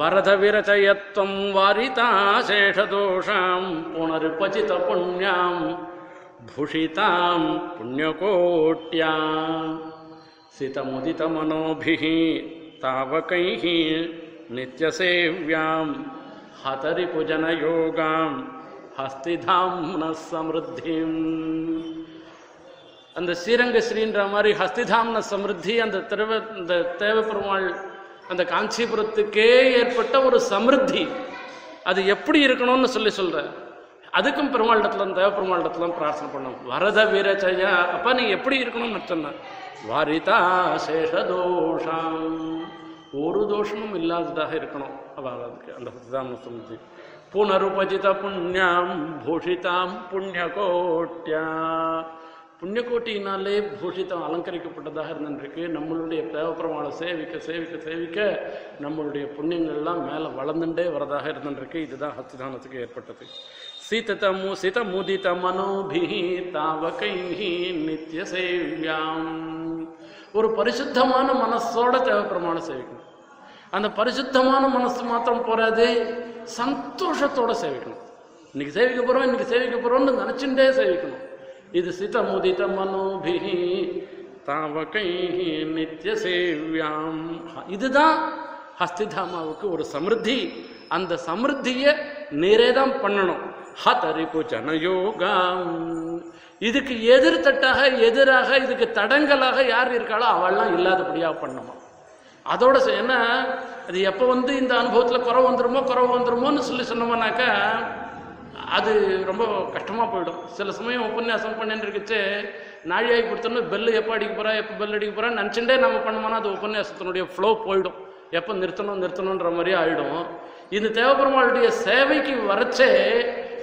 வரத விரதயத்வம் வாரிதா சேஷதோஷாம் புனருபசித புண்ணியாம் பூஷிதாம் புண்ணியகோட்யாம் சிதமுதித மனோபிஹி தாவகைஹி நித்யசேவ்யாம் ஹதரி புஜன யோகாம் ஹஸ்திதாம்ன சமிருத்திம். அந்த ஸ்ரீரங்க ஸ்ரீன்ற மாதிரி ஹஸ்திதாம்ன சமிருத்தி, அந்த தேவப்பெருமாள் அந்த காஞ்சிபுரத்துக்கே ஏற்பட்ட ஒரு சமிருத்தி, அது எப்படி இருக்கணும்னு சொல்லி சொல்கிறேன். அதுக்கும் பெருமாளிடத்துலாம் தேவப்பெருமாளிடத்துலாம் பிரார்த்தனை பண்ணோம். வரத வீரச்சையா அப்பா நீ எப்படி இருக்கணும்னு சொன்ன, வாரிதா சேஷதோஷம், ஒரு தோஷமும் இல்லாததாக இருக்கணும். அதாவது அதுக்கு அந்த சமுதி புனருபஜித புண்ணியம் பூஷிதாம் புண்ணியகோட்யா, புண்ணியகோட்டினாலே பூஷிதம் அலங்கரிக்கப்பட்டதாக இருந்துருக்கு. நம்மளுடைய தேவப்பெருமாளை சேவிக்க சேவிக்க சேவிக்க நம்மளுடைய புண்ணியங்கள்லாம் மேலே வளர்ந்துட்டே வரதாக இருந்துருக்கு. இதுதான் ஹஸ்திதானத்துக்கு ஏற்பட்டது. சிதமுதித மனோபிஹி தாவகைஹி நித்யசேவ்யாம், ஒரு பரிசுத்தமான மனசோட தேவப்பெருமாளை சேவிக்கணும். அந்த பரிசுத்தமான மனசு மாத்திரம் போறாது, சந்தோஷத்தோட சேவிக்கணும். இன்னைக்கு சேவிக்க போகிறோம், இன்னைக்கு சேவிக்க போகிறோம்னு நினச்சுட்டே சேவிக்கணும். இது சிதமுதித மனோபிஹி தாவகைஹி நித்யசேவ்யாம், இதுதான் ஹஸ்திதாமாவுக்கு ஒரு சமிருத்தி. அந்த சமிருத்தியை நிறைதான் பண்ணணும். ஹதரிபு ஜனயோகம், இதுக்கு எதிராக இதுக்கு தடங்கலாக யார் இருக்காளோ அவெல்லாம் இல்லாதபடியாக பண்ணணும். அதோட ஏன்னா அது எப்போ இந்த அனுபவத்தில் குறை வந்துருமோன்னு சொல்லி சொன்னோம்னாக்கா அது ரொம்ப கஷ்டமாக போயிடும். சில சமயம் உபன்யாசம் பண்ணிட்டு இருக்குச்சு, நாழியாகி கொடுத்தோன்னு பெல்லு எப்போ அடிக்க போகிறா எப்போ பெல் அடிக்க போகிறா நினச்சுட்டே நம்ம பண்ணோம்னா அது உபன்யாசத்தினுடைய ஃப்ளோ போயிடும். எப்போ நிறுத்தணுன்ற மாதிரி ஆகிடும். இந்த தேவப்பெருமாளுடைய சேவைக்கு வரைச்சே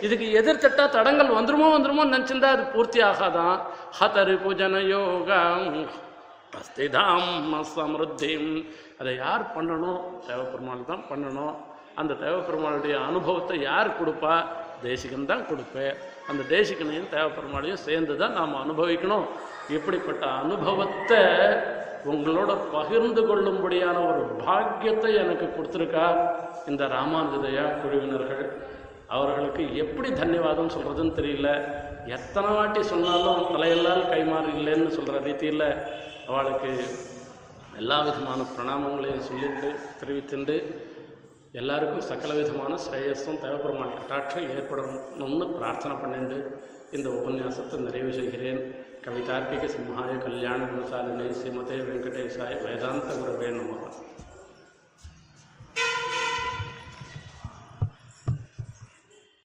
இதுக்கு எதிர்த்தட்டா தடங்கள் வந்துருமோ நினச்சிருந்தா அது பூர்த்தி ஆகாதான். ஹதரி பூஜன யோகம் அஸ்திதாம் சமிருத்திம், அதை யார் பண்ணணும், தேவப்பெருமாள் தான் பண்ணணும். அந்த தேவப்பெருமாளுடைய அனுபவத்தை யார் கொடுப்பா, தேசிகன் தான் கொடுப்பேன். அந்த தேசிகனையும் தேவப்பெருமாளையும் சேர்ந்து தான் நாம் அனுபவிக்கணும். இப்படிப்பட்ட அனுபவத்தை உங்களோட பகிர்ந்து கொள்ளும்படியான ஒரு பாக்கியத்தை எனக்கு கொடுத்துருக்கா இந்த ராமானுஜதயா குழுவினர்கள். அவர்களுக்கு எப்படி தன்யவாதம் சொல்கிறதுன்னு தெரியல. எத்தனை வாட்டி சொன்னாலும் தலையெல்லாம் கைமாறு இல்லைன்னு சொல்கிற ரீதியில் அவளுக்கு எல்லா விதமான பிரணாமங்களையும் சொல்லிட்டு தெரிவித்துண்டு எல்லாருக்கும் சகல விதமான ஸ்ரேயஸும் தேவப்பெருமாள் கட்டாட்சம் ஏற்படணும்னு பிரார்த்தனை பண்ணிண்டு இந்த உபன்யாசத்தை நிறைவு செய்கிறேன். கவிதார்க்கிக சிம்ஹாய கல்யாண குணசாலினே ஸ்ரீமதே வெங்கடேசாய வேதாந்த குரவே நமஹ.